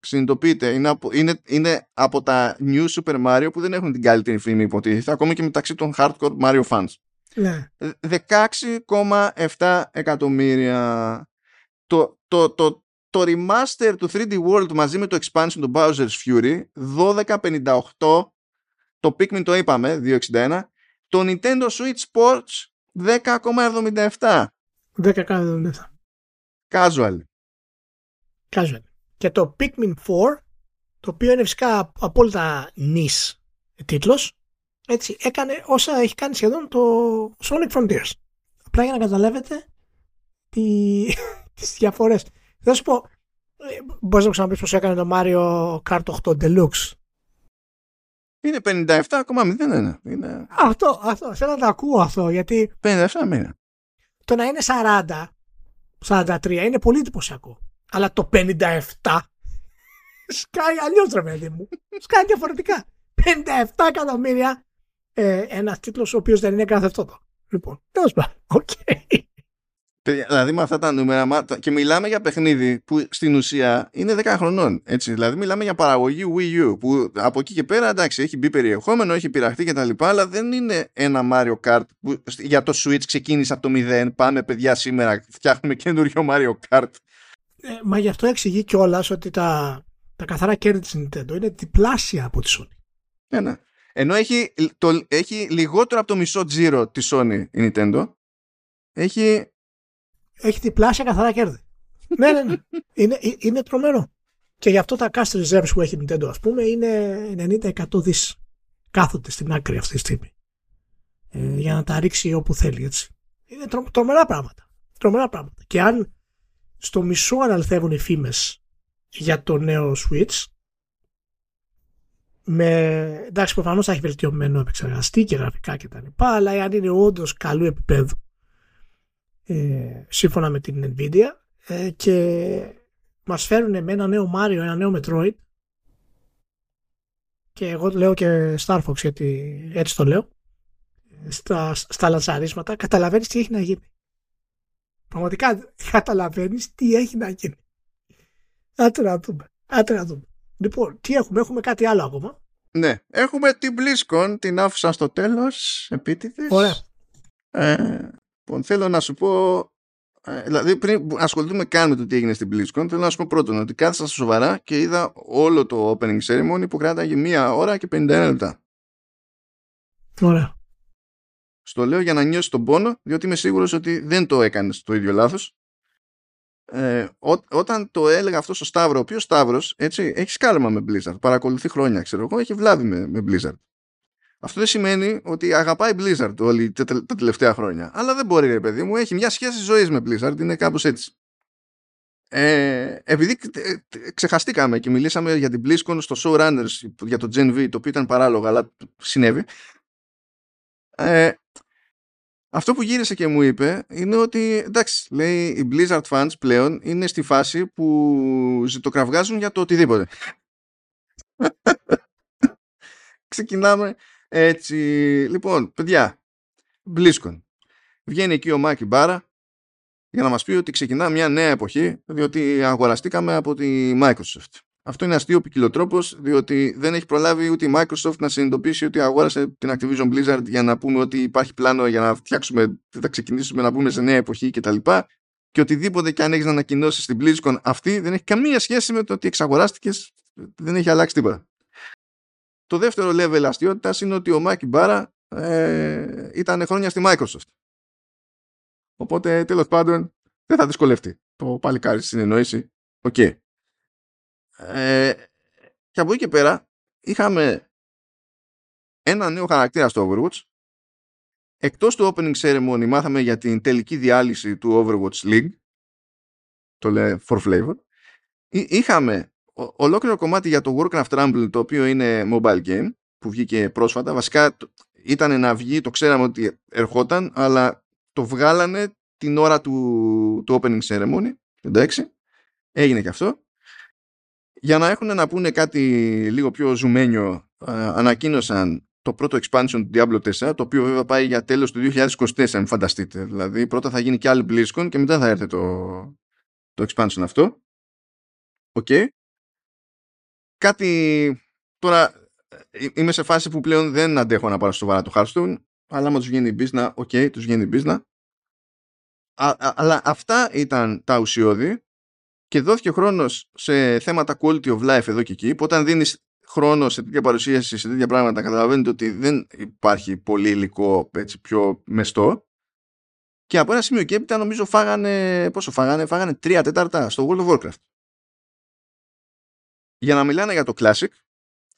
συνειδητοποιείτε, είναι από, είναι, είναι από τα New Super Mario που δεν έχουν την καλύτερη φήμη, υποτίθεται, ακόμη και μεταξύ των hardcore Mario fans. Ναι. δεκαέξι κόμμα επτά εκατομμύρια. Το, το, το, το, το remaster του θρι ντι World μαζί με το expansion του Bowser's Fury, δώδεκα κόμμα πενήντα οκτώ. Το Pikmin το είπαμε, δύο κόμμα εξήντα ένα. Το Nintendo Switch Sports, δέκα κόμμα εβδομήντα επτά. δέκα κόμμα εβδομήντα επτά. Casual. Casual. Και το Pikmin φορ, το οποίο είναι φυσικά απόλυτα niche τίτλος, έτσι, έκανε όσα έχει κάνει σχεδόν το Sonic Frontiers. Απλά για να καταλάβετε τι, τις διαφορές. Θα σου πω, μπορείς να ξαναπείς πως έκανε το Mario Kart οκτώ Deluxe. Είναι πενήντα επτά κόμμα μηδέν ένα. Είναι... Αυτό, αυτό, θέλω να το ακούω αυτό, γιατί... πενήντα επτά κόμμα μηδέν. Το να είναι σαράντα, σαράντα τρία είναι πολύ εντυπωσιακό. Αλλά το πενήντα επτά σκάει αλλιώς, ρε παιδί μου. Σκάει διαφορετικά. πενήντα επτά εκατομμύρια. Ε, ένας τίτλος ο οποίος δεν είναι καθευτότο. Λοιπόν, τέλος πάντων. Okay. Δηλαδή με αυτά τα νούμερα, και μιλάμε για παιχνίδι που στην ουσία είναι δέκα χρονών. Έτσι. Δηλαδή μιλάμε για παραγωγή Wii U που από εκεί και πέρα, εντάξει, έχει μπει περιεχόμενο, έχει πειραχτεί κτλ. Αλλά δεν είναι ένα Mario Kart που για το Switch ξεκίνησε από το μηδέν. Πάμε παιδιά σήμερα, φτιάχνουμε καινούριο Mario Kart. Ε, μα γι' αυτό εξηγεί κιόλας ότι τα, τα καθαρά κέρδη της Nintendo είναι διπλάσια από τη Sony. Ναι, ναι. Ενώ έχει, το, έχει λιγότερο από το μισό τζίρο τη Sony η Nintendo. Έχει... Έχει διπλάσια καθαρά κέρδη. ναι, ναι, ναι. Είναι, είναι τρομερό. Και γι' αυτό τα cash reserves που έχει η Nintendo, ας πούμε, είναι ενενήντα εκατό δις. Κάθονται στην άκρη αυτή τη στιγμή. Ε, για να τα ρίξει όπου θέλει, έτσι. Είναι τρο, τρομερά πράγματα. Τρομερά πράγματα. Και αν στο μισό αναλθεύουν οι φήμες για το νέο Switch, με, εντάξει, προφανώς θα έχει βελτιωμένο επεξεργαστή και γραφικά κτλ. Αλλά εάν είναι όντως καλού επίπεδου, Ε, σύμφωνα με την Nvidia, ε, και μας φέρουν με ένα νέο Mario, ένα νέο Metroid, και εγώ λέω και Star Fox, γιατί έτσι το λέω, στα, στα λανσαρίσματα, καταλαβαίνεις τι έχει να γίνει. Πραγματικά καταλαβαίνεις τι έχει να γίνει. Άντε να δούμε, άντε να δούμε. Λοιπόν, τι έχουμε, έχουμε κάτι άλλο ακόμα. Ναι, έχουμε την BlizzCon, την άφησα στο τέλος επίτηδες. Ωραία. ε... Θέλω να σου πω, δηλαδή πριν ασχοληθούμε καν με το τι έγινε στην BlizzCon, θέλω να σου πω πρώτον ότι κάθεσα σοβαρά και είδα όλο το opening ceremony που κράταγε μία ώρα και πενήντα ένα λεπτά. Ωραία. Στο λέω για να νιώσει τον πόνο, διότι είμαι σίγουρος ότι δεν το έκανες το ίδιο λάθος. Ε, ό, όταν το έλεγα αυτό στο Σταύρο, ο οποίος Σταύρος, έτσι, έχει σκάλμα με Blizzard, παρακολουθεί χρόνια, ξέρω εγώ, έχει βλάβει με, με Blizzard. Αυτό δεν σημαίνει ότι αγαπάει Blizzard όλη τα τελευταία χρόνια. Αλλά δεν μπορεί, ρε παιδί μου, έχει μια σχέση ζωής με Blizzard, είναι κάπως έτσι. Ε, επειδή ξεχαστήκαμε και μιλήσαμε για την BlizzCon στο Showrunners, για το Gen V, το οποίο ήταν παράλογο, αλλά συνέβη. Ε, αυτό που γύρισε και μου είπε είναι ότι, εντάξει, λέει, οι Blizzard fans πλέον είναι στη φάση που ζητοκραυγάζουν για το οτιδήποτε. Ξεκινάμε έτσι. Λοιπόν, παιδιά, BlizzCon. Βγαίνει εκεί ο Μάκη Μπάρα για να μας πει ότι ξεκινά μια νέα εποχή, διότι αγοραστήκαμε από τη Microsoft. Αυτό είναι αστείο ποικιλοτρόπος, διότι δεν έχει προλάβει ούτε η Microsoft να συνειδητοποιήσει ότι αγόρασε την Activision Blizzard για να πούμε ότι υπάρχει πλάνο για να φτιάξουμε, θα ξεκινήσουμε να πούμε σε νέα εποχή κτλ. Και, και οτιδήποτε και αν έχεις να ανακοινώσεις την BlizzCon αυτή δεν έχει καμία σχέση με το ότι εξαγοράστηκες, δεν έχει αλλάξει τίποτα. Το δεύτερο level αστιότητας είναι ότι ο Μάκη Μπάρα ε, ήταν χρόνια στη Microsoft. Οπότε, τέλος πάντων, δεν θα δυσκολευτεί. Το παλικάρι στη συνεννόηση. Οκ. Okay. Ε, και από εκεί και πέρα, είχαμε ένα νέο χαρακτήρα στο Overwatch. Εκτός του opening ceremony, μάθαμε για την τελική διάλυση του Overwatch League. Το λέει for flavor. Είχαμε ο, ολόκληρο κομμάτι για το Warcraft Rumble, το οποίο είναι mobile game, που βγήκε πρόσφατα. Βασικά ήταν να βγει, το ξέραμε ότι ερχόταν, αλλά το βγάλανε την ώρα του, του opening ceremony. Εντάξει, έγινε και αυτό. Για να έχουν να πούνε κάτι λίγο πιο ζουμένιο, ανακοίνωσαν το πρώτο expansion του Diablo τέσσερα, το οποίο βέβαια πάει για τέλος του δύο χιλιάδες είκοσι τέσσερα, μην φανταστείτε. Δηλαδή πρώτα θα γίνει και άλλη BlizzCon και μετά θα έρθει το, το expansion αυτό. Οκ. Okay. Κάτι... Τώρα είμαι σε φάση που πλέον δεν αντέχω να πάρω σοβαρά το Hearthstone, αλλά άμα τους βγαίνει η μπίζνα, οκ, okay, τους βγαίνει η μπίζνα. Α, α, αλλά αυτά ήταν τα ουσιώδη και δόθηκε χρόνος σε θέματα quality of life εδώ και εκεί, που όταν δίνεις χρόνο σε τέτοια παρουσίαση, σε τέτοια πράγματα, καταλαβαίνετε ότι δεν υπάρχει πολύ υλικό έτσι, πιο μεστό. Και από ένα σημείο και έπειτα νομίζω φάγανε, πόσο φάγανε, φάγανε τρία τέταρτα στο World of Warcraft. Για να μιλάνε για το Classic,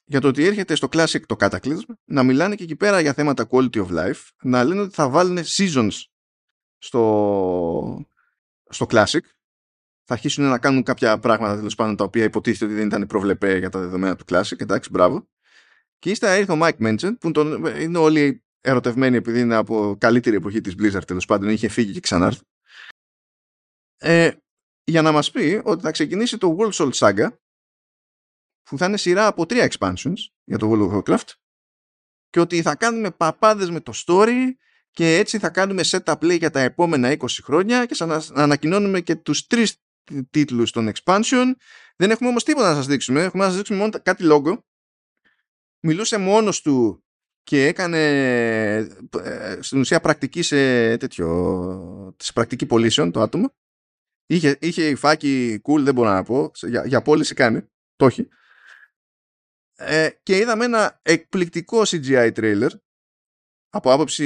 για το ότι έρχεται στο Classic το Cataclysm, να μιλάνε και εκεί πέρα για θέματα quality of life, να λένε ότι θα βάλουν seasons στο, στο Classic, θα αρχίσουν να κάνουν κάποια πράγματα τέλος πάντων τα οποία υποτίθεται ότι δεν ήταν προβλεπέ για τα δεδομένα του Classic. Εντάξει, μπράβο. Και ύστερα ήρθε ο Mike Mention, που τον, είναι όλοι ερωτευμένοι επειδή είναι από καλύτερη εποχή της Blizzard, τέλος πάντων, είχε φύγει και ξανάρθει. Ε, για να μας πει ότι θα ξεκινήσει το World Soul Saga, που θα είναι σειρά από τρία expansions για το World of Warcraft, και ότι θα κάνουμε παπάδες με το story και έτσι θα κάνουμε set-up play για τα επόμενα είκοσι χρόνια και θα ανακοινώνουμε και τους τρεις τίτλους των expansion. Δεν έχουμε όμως τίποτα να σας δείξουμε, έχουμε να σας δείξουμε μόνο κάτι logo. Μιλούσε μόνος του και έκανε στην ουσία πρακτική σε τέτοιο, σε πρακτική πωλήσεων το άτομο. Είχε, είχε υφάκι cool, δεν μπορώ να πω, για, για πώληση κάνει, το έχει. Ε, και είδαμε ένα εκπληκτικό σι τζι άι trailer. Από άποψη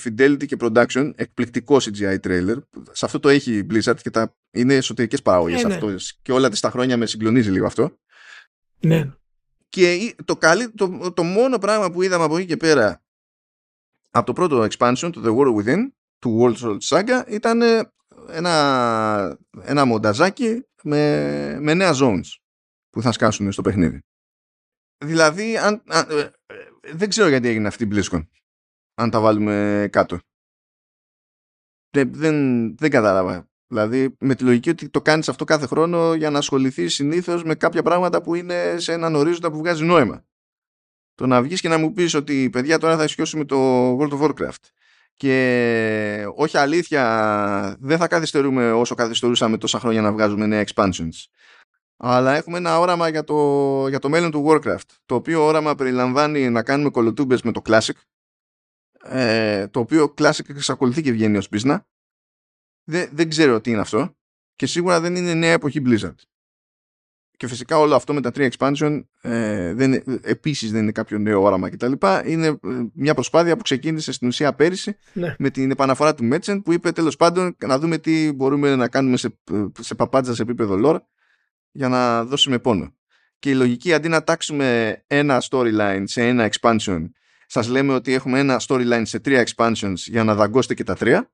Fidelity και Production, εκπληκτικό σι τζι άι trailer. Σε αυτό το έχει η Blizzard και τα... είναι εσωτερικές παραγωγές, ναι, αυτό. Ναι. Και όλα τα χρόνια με συγκλονίζει λίγο αυτό. Ναι. Και το, καλύ... το, το μόνο πράγμα που είδαμε από εκεί και πέρα, από το πρώτο expansion, το The War Within, του World Soul Saga, ήταν ένα, ένα μονταζάκι με... με νέα zones που θα σκάσουν στο παιχνίδι. Δηλαδή, αν... Α... δεν ξέρω γιατί έγινε αυτή η BlizzCon. Αν τα βάλουμε κάτω. Δεν, δεν, δεν κατάλαβα. Δηλαδή με τη λογική ότι το κάνεις αυτό κάθε χρόνο για να ασχοληθείς συνήθως με κάποια πράγματα που είναι σε έναν ορίζοντα που βγάζει νόημα. Το να βγεις και να μου πεις ότι παιδιά τώρα θα ισχυώσουμε το World of Warcraft και όχι αλήθεια δεν θα καθυστερούμε όσο καθυστερούσαμε τόσα χρόνια να βγάζουμε νέα expansions. Αλλά έχουμε ένα όραμα για το, για το μέλλον του Warcraft, το οποίο όραμα περιλαμβάνει να κάνουμε κολοτούμπες με το Classic, Ε, το οποίο Classic εξακολουθεί και βγαίνει ως business. Δε, δεν ξέρω τι είναι αυτό και σίγουρα δεν είναι νέα εποχή Blizzard. Και φυσικά όλο αυτό με τα τρία expansion ε, δεν, επίσης δεν είναι κάποιο νέο όραμα κτλ. Είναι μια προσπάθεια που ξεκίνησε στην ουσία πέρυσι, ναι, με την επαναφορά του Metzen που είπε τέλος πάντων να δούμε τι μπορούμε να κάνουμε σε, σε παπάντζα σε επίπεδο lore για να δώσουμε πόνο. Και η λογική αντί να τάξουμε ένα storyline σε ένα expansion, σας λέμε ότι έχουμε ένα storyline σε τρία expansions για να δαγκώσετε και τα τρία.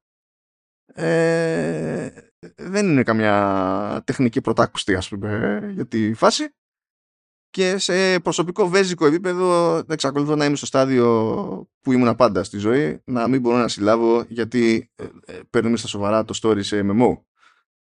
Ε, δεν είναι καμιά τεχνική πρωτάκουστη, ας πούμε, για τη φάση. Και σε προσωπικό βέζικο επίπεδο εξακολουθώ να είμαι στο στάδιο που ήμουν πάντα στη ζωή, να μην μπορώ να συλλάβω γιατί ε, ε, παίρνουμε στα σοβαρά το story σε εμ εμ ο.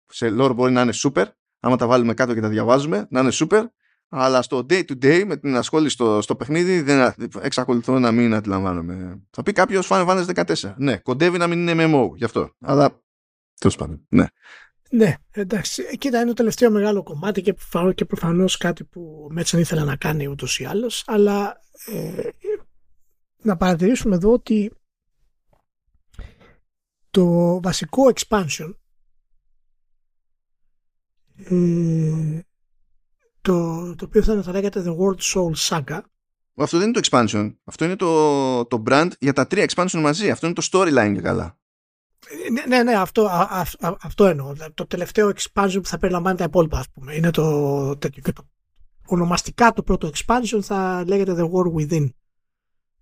Σε lore μπορεί να είναι super, άμα τα βάλουμε κάτω και τα διαβάζουμε, να είναι super. Αλλά στο day to day με την ασχόληση στο, στο παιχνίδι δεν εξακολουθώ να μην αντιλαμβάνομαι. Θα πει κάποιος Final Fantasy δεκατέσσερα. Ναι, κοντεύει να μην είναι εμ εμ ο γι' αυτό. Αλλά τέλος πάντων. Ναι. Ναι, εντάξει. Κοίτα, είναι το τελευταίο μεγάλο κομμάτι και, προφανώς, και προφανώς κάτι που ο Μέτσαν ήθελα να κάνει ούτως ή άλλως. Αλλά ε, να παρατηρήσουμε εδώ ότι το βασικό expansion ε, Το, το οποίο θα, θα λέγεται The World Soul Saga. Αυτό δεν είναι το expansion. Αυτό είναι το, το brand για τα τρία expansion μαζί. Αυτό είναι το storyline και καλά. Ναι, ναι, ναι αυτό, α, α, αυτό εννοώ. Το τελευταίο expansion που θα περιλαμβάνει τα υπόλοιπα, ας πούμε. Είναι το, τέτοιο, το ονομαστικά το πρώτο expansion θα λέγεται The War Within.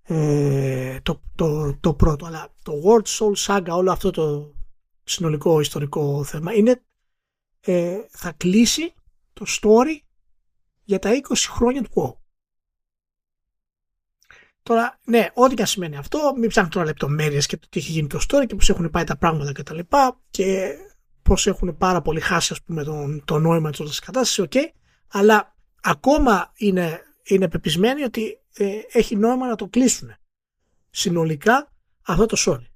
Ε, το, το, το πρώτο. Αλλά το World Soul Saga, όλο αυτό το συνολικό ιστορικό θέμα, είναι, ε, θα κλείσει το story για τα είκοσι χρόνια του WoW. Τώρα, ναι, ό,τι και αν σημαίνει αυτό, μην ψάχνει τώρα λεπτομέρειες και το τι έχει γίνει το story και πώς έχουν πάει τα πράγματα και τα λοιπά και πώς έχουν πάρα πολύ χάσει, ας πούμε, τον, το νόημα της όλης της κατάστασης, okay, αλλά ακόμα είναι, είναι πεπισμένοι ότι ε, έχει νόημα να το κλείσουν συνολικά αυτό το Sony.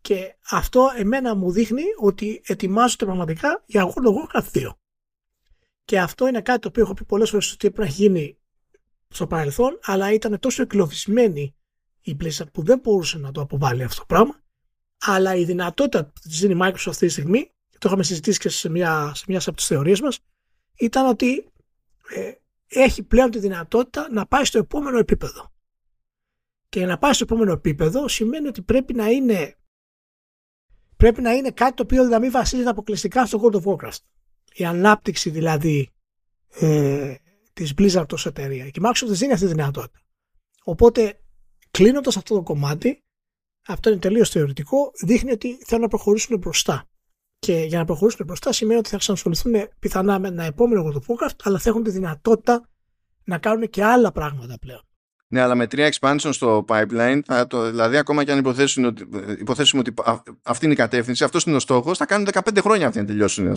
Και αυτό εμένα μου δείχνει ότι ετοιμάζονται πραγματικά για αγώνα Warcraft δύο. Και αυτό είναι κάτι το οποίο έχω πει πολλές φορές ότι πρέπει να γίνει στο παρελθόν, αλλά ήταν τόσο εκλωβισμένη η Blizzard που δεν μπορούσε να το αποβάλει αυτό το πράγμα. Αλλά η δυνατότητα που της δίνει η Microsoft αυτή τη στιγμή, και το είχαμε συζητήσει και σε μια, σε μια από τις θεωρίες μας, ήταν ότι ε, έχει πλέον τη δυνατότητα να πάει στο επόμενο επίπεδο. Και να πάει στο επόμενο επίπεδο σημαίνει ότι πρέπει να είναι, πρέπει να είναι κάτι το οποίο να μην βασίζεται αποκλειστικά στο World of Warcraft. Η ανάπτυξη δηλαδή ε, της Blizzard ως εταιρεία. Και η Microsoft της δίνει αυτή τη δυνατότητα. Οπότε κλείνοντας αυτό το κομμάτι, αυτό είναι τελείως θεωρητικό, δείχνει ότι θέλουν να προχωρήσουν μπροστά. Και για να προχωρήσουν μπροστά σημαίνει ότι θα ξανασχοληθούν πιθανά με ένα επόμενο World of Warcraft, αλλά θα έχουν τη δυνατότητα να κάνουν και άλλα πράγματα πλέον. Ναι, αλλά με τρία expansion στο pipeline, θα το, δηλαδή ακόμα και αν υποθέσουμε ότι, υποθέσουμε ότι αυτή είναι η κατεύθυνση, αυτός είναι ο στόχος, θα κάνουν δεκαπέντε χρόνια αυτοί να τελειώσουν. Α,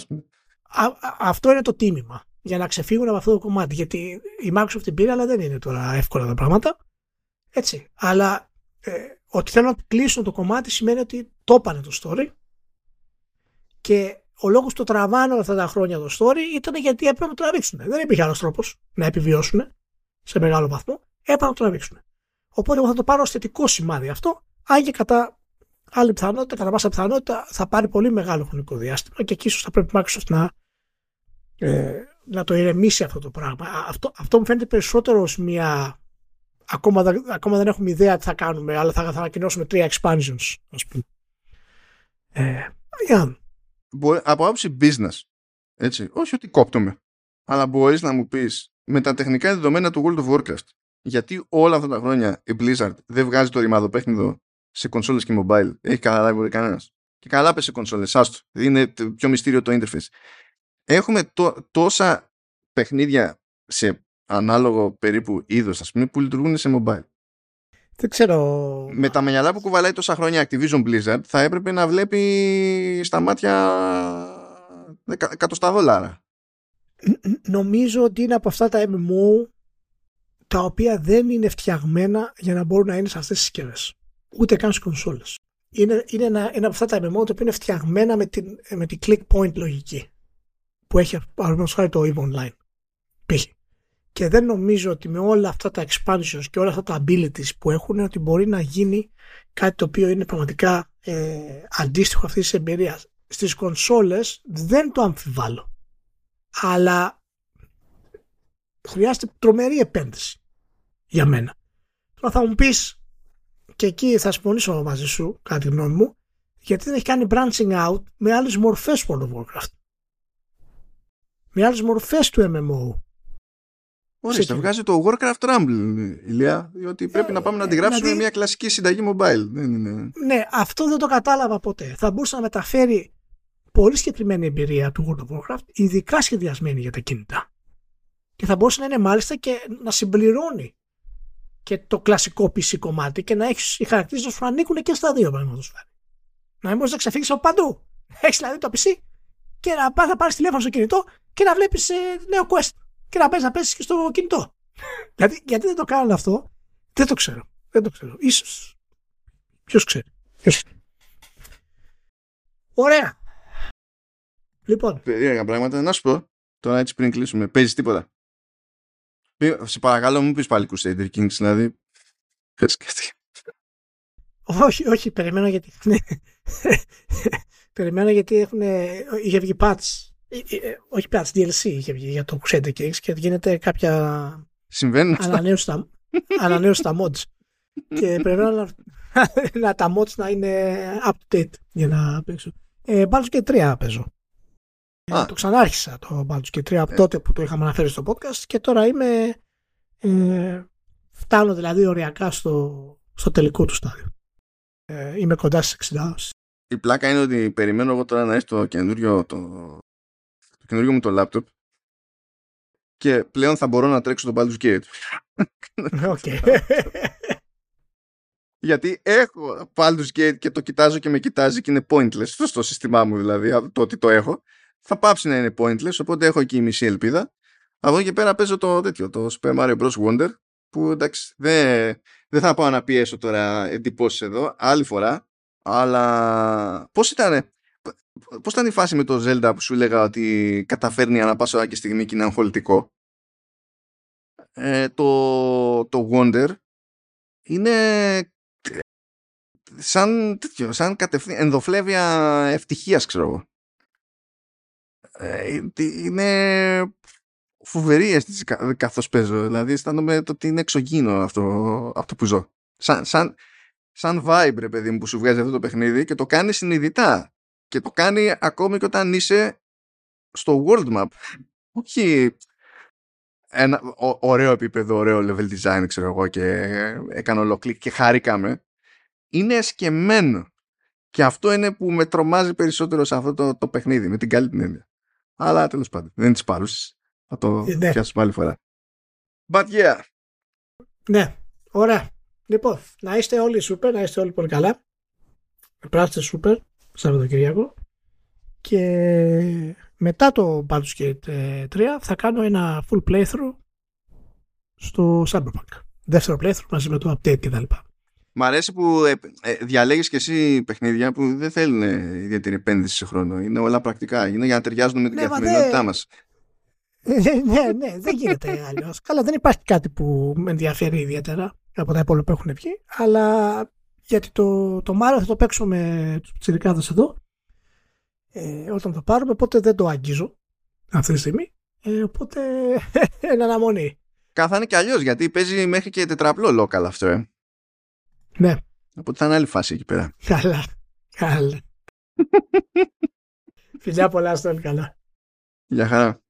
αυτό είναι το τίμημα για να ξεφύγουν από αυτό το κομμάτι. Γιατί η Microsoft την πήρε, αλλά δεν είναι τώρα εύκολα τα πράγματα. Έτσι. Αλλά ε, ότι θέλουν να κλείσουν το κομμάτι σημαίνει ότι το έπανε το story. Και ο λόγος που το τραβάνε αυτά τα χρόνια το story ήταν γιατί έπρεπε να το τραβήξουν. Δεν υπήρχε άλλος τρόπος να επιβιώσουν σε μεγάλο βαθμό. Έπρεπε να το τραβήξουν. Οπότε εγώ θα το πάρω ως θετικό σημάδι αυτό, αν και κατά άλλη πιθανότητα, κατά πάσα πιθανότητα θα πάρει πολύ μεγάλο χρονικό διάστημα και εκεί ίσως θα πρέπει η Microsoft να, ε, να το ηρεμήσει αυτό το πράγμα. Αυτό, αυτό μου φαίνεται περισσότερο ως μια. Ακόμα, ακόμα δεν έχουμε ιδέα τι θα κάνουμε, αλλά θα, θα ανακοινώσουμε τρία expansions, ας πούμε. Ε, yeah. Μπορεί, από άποψη business, έτσι, όχι ότι κόπτομαι, αλλά μπορείς να μου πεις με τα τεχνικά δεδομένα του World of Warcraft. Γιατί όλα αυτά τα χρόνια η Blizzard δεν βγάζει το ρημαδοπέχνιδο σε κονσόλες και mobile? Έχει καταλάβει κανένας? Και καλά πες σε κονσόλες, άστο. Είναι πιο μυστήριο το interface. Έχουμε τό, τόσα παιχνίδια σε ανάλογο περίπου είδος, ας πούμε, που λειτουργούν σε mobile. Δεν ξέρω. Με τα μυαλά που κουβαλάει τόσα χρόνια Activision Blizzard, θα έπρεπε να βλέπει στα μάτια εκατοστά δολάρα. Νομίζω ότι είναι από αυτά τα εμ εμ ο τα οποία δεν είναι φτιαγμένα για να μπορούν να είναι σε αυτές τις συσκευές. Ούτε καν στις κονσόλες. Είναι, είναι ένα, ένα από αυτά τα εμ εμ ο τα οποία είναι φτιαγμένα με την, με την click point λογική που έχει παραδείγματος χάρη το EVE Online. Π.χ. Και δεν νομίζω ότι με όλα αυτά τα expansions και όλα αυτά τα abilities που έχουν ότι μπορεί να γίνει κάτι το οποίο είναι πραγματικά ε, αντίστοιχο αυτής της εμπειρίας. Στις κονσόλες δεν το αμφιβάλλω. Αλλά χρειάζεται τρομερή επένδυση για μένα. Τώρα θα μου πεις, και εκεί θα συμφωνήσω μαζί σου, κατά τη γνώμη μου, γιατί δεν έχει κάνει branching out με άλλες μορφές World of Warcraft. Με άλλες μορφές του εμ εμ ο. Όχι, θα βγάζει το Warcraft Rumble, Ηλία, διότι πρέπει ε, να πάμε ε, να αντιγράψουμε δηλαδή μια κλασική συνταγή mobile. Ναι, αυτό δεν το κατάλαβα ποτέ. Θα μπορούσε να μεταφέρει πολύ συγκεκριμένη εμπειρία του World of Warcraft, ειδικά σχεδιασμένη για τα κινητά. Και θα μπορούσε να είναι μάλιστα και να συμπληρώνει και το κλασικό πι σι κομμάτι και να έχεις οι χαρακτήριστες που ανήκουν και στα δύο, παραδείγματος χάρη. Να μην μπορείς να ξεφύγεις από παντού. Έχεις δηλαδή το πι σι και να πας να πάρεις τηλέφωνο στο κινητό και να βλέπεις ε, νέο quest και να παίζεις να πέσεις και στο κινητό. Γιατί, γιατί δεν το κάνουν αυτό, δεν το ξέρω. Δεν το ξέρω. Ίσως. Ποιος ξέρει. Ποιος. Ωραία. Λοιπόν. Περίεργα πράγματα. Να σου πω τώρα έτσι πριν κλείσουμε. Παίζεις τίποτα? Σε παρακαλώ μου πεις πάλι Crusader Kings, δηλαδή. Όχι, όχι, περιμένω γιατί περιμένω γιατί έχουν, είχε βγει patch, όχι patch, ντι ελ σι είχε βγει για το Crusader Kings και γίνεται κάποια ανανέωση στα, στα mods και περιμένω να, να τα mods να είναι up to date για να παίξω. ε, Baldur's Gate τρία παίζω. Α. Το ξανάρχισα το Baldur's Gate τρία από ε. τότε που το είχαμε αναφέρει στο podcast και τώρα είμαι ε, φτάνω δηλαδή οριακά στο, στο τελικό του στάδιο. Ε, είμαι κοντά στις εξήντα. Η πλάκα είναι ότι περιμένω εγώ τώρα να έρθει το καινούριο το, το καινούριο μου το λάπτοπ και πλέον θα μπορώ να τρέξω τον Baldur's Gate. Okay. Γιατί έχω Baldur's Gate και το κοιτάζω και με κοιτάζει και είναι pointless στο, στο σύστημά μου, δηλαδή το ότι το έχω θα πάψει να είναι pointless, οπότε έχω εκεί η μισή ελπίδα. Από εδώ και πέρα παίζω το τέτοιο, το Super Mario Bros. Wonder, που εντάξει δεν δε θα πάω να πιέσω τώρα εντυπώσεις εδώ, άλλη φορά, αλλά πώς ήταν, πώς ήταν η φάση με το Zelda που σου έλεγα ότι καταφέρνει ανά πάσα ώρα και στιγμή και είναι αγχολητικό. Ε, το, το Wonder είναι σαν τέτοιο, σαν κατευθύ, ενδοφλέβια ευτυχίας, ξέρω εγώ. Ε, είναι... φοβερή αίσθηση καθώς παίζω. Δηλαδή αισθάνομαι το ότι είναι εξωγήινο αυτό, αυτό που ζω. Σαν, σαν, σαν vibe, ρε παιδί μου, που σου βγάζει αυτό το παιχνίδι και το κάνει συνειδητά. Και το κάνει ακόμη και όταν είσαι στο world map. Όχι ένα ο, ωραίο επίπεδο, ωραίο level design, ξέρω εγώ, και έκανα ολοκλικ και χαρήκαμε. Είναι εσκεμμένο. Και αυτό είναι που με τρομάζει περισσότερο σε αυτό το, το παιχνίδι, με την καλή την έννοια. Αλλά τέλος πάντων, δεν είναι της παρούσης. Θα το ναι. πιάσουμε άλλη φορά. But yeah. Ναι, ωραία. Λοιπόν, να είστε όλοι super, να είστε όλοι πολύ καλά. Πράστε super, Σαββατοκυριακό. Και μετά το Baldur's Gate τρία θα κάνω ένα full playthrough στο Cyberpunk. Δεύτερο playthrough μαζί με το update κτλ. Μ' αρέσει που ε, ε, διαλέγεις και εσύ παιχνίδια που δεν θέλουν ιδιαίτερη επένδυση σε χρόνο. Είναι όλα πρακτικά. Είναι για να ταιριάζουν με την ναι, καθημερινότητά δε... μας. ναι, ναι, δεν γίνεται αλλιώς. Καλά, δεν υπάρχει κάτι που με ενδιαφέρει ιδιαίτερα από τα υπόλοιπα που έχουν βγει, αλλά γιατί το, το Μάριο θα το παίξουμε με τους πιτσιρικάδες εδώ ε, όταν το πάρουμε, οπότε δεν το αγγίζω αυτή τη στιγμή, ε, οπότε είναι αναμονή. Καθάνε και αλλιώς, γιατί παίζει μέχρι και τετραπλό local αυτό, ε. Ναι. Οπότε θα είναι άλλη φάση εκεί πέρα. Καλά, καλά. Φιλιά πολλά, στον καλά. Γεια χαρά.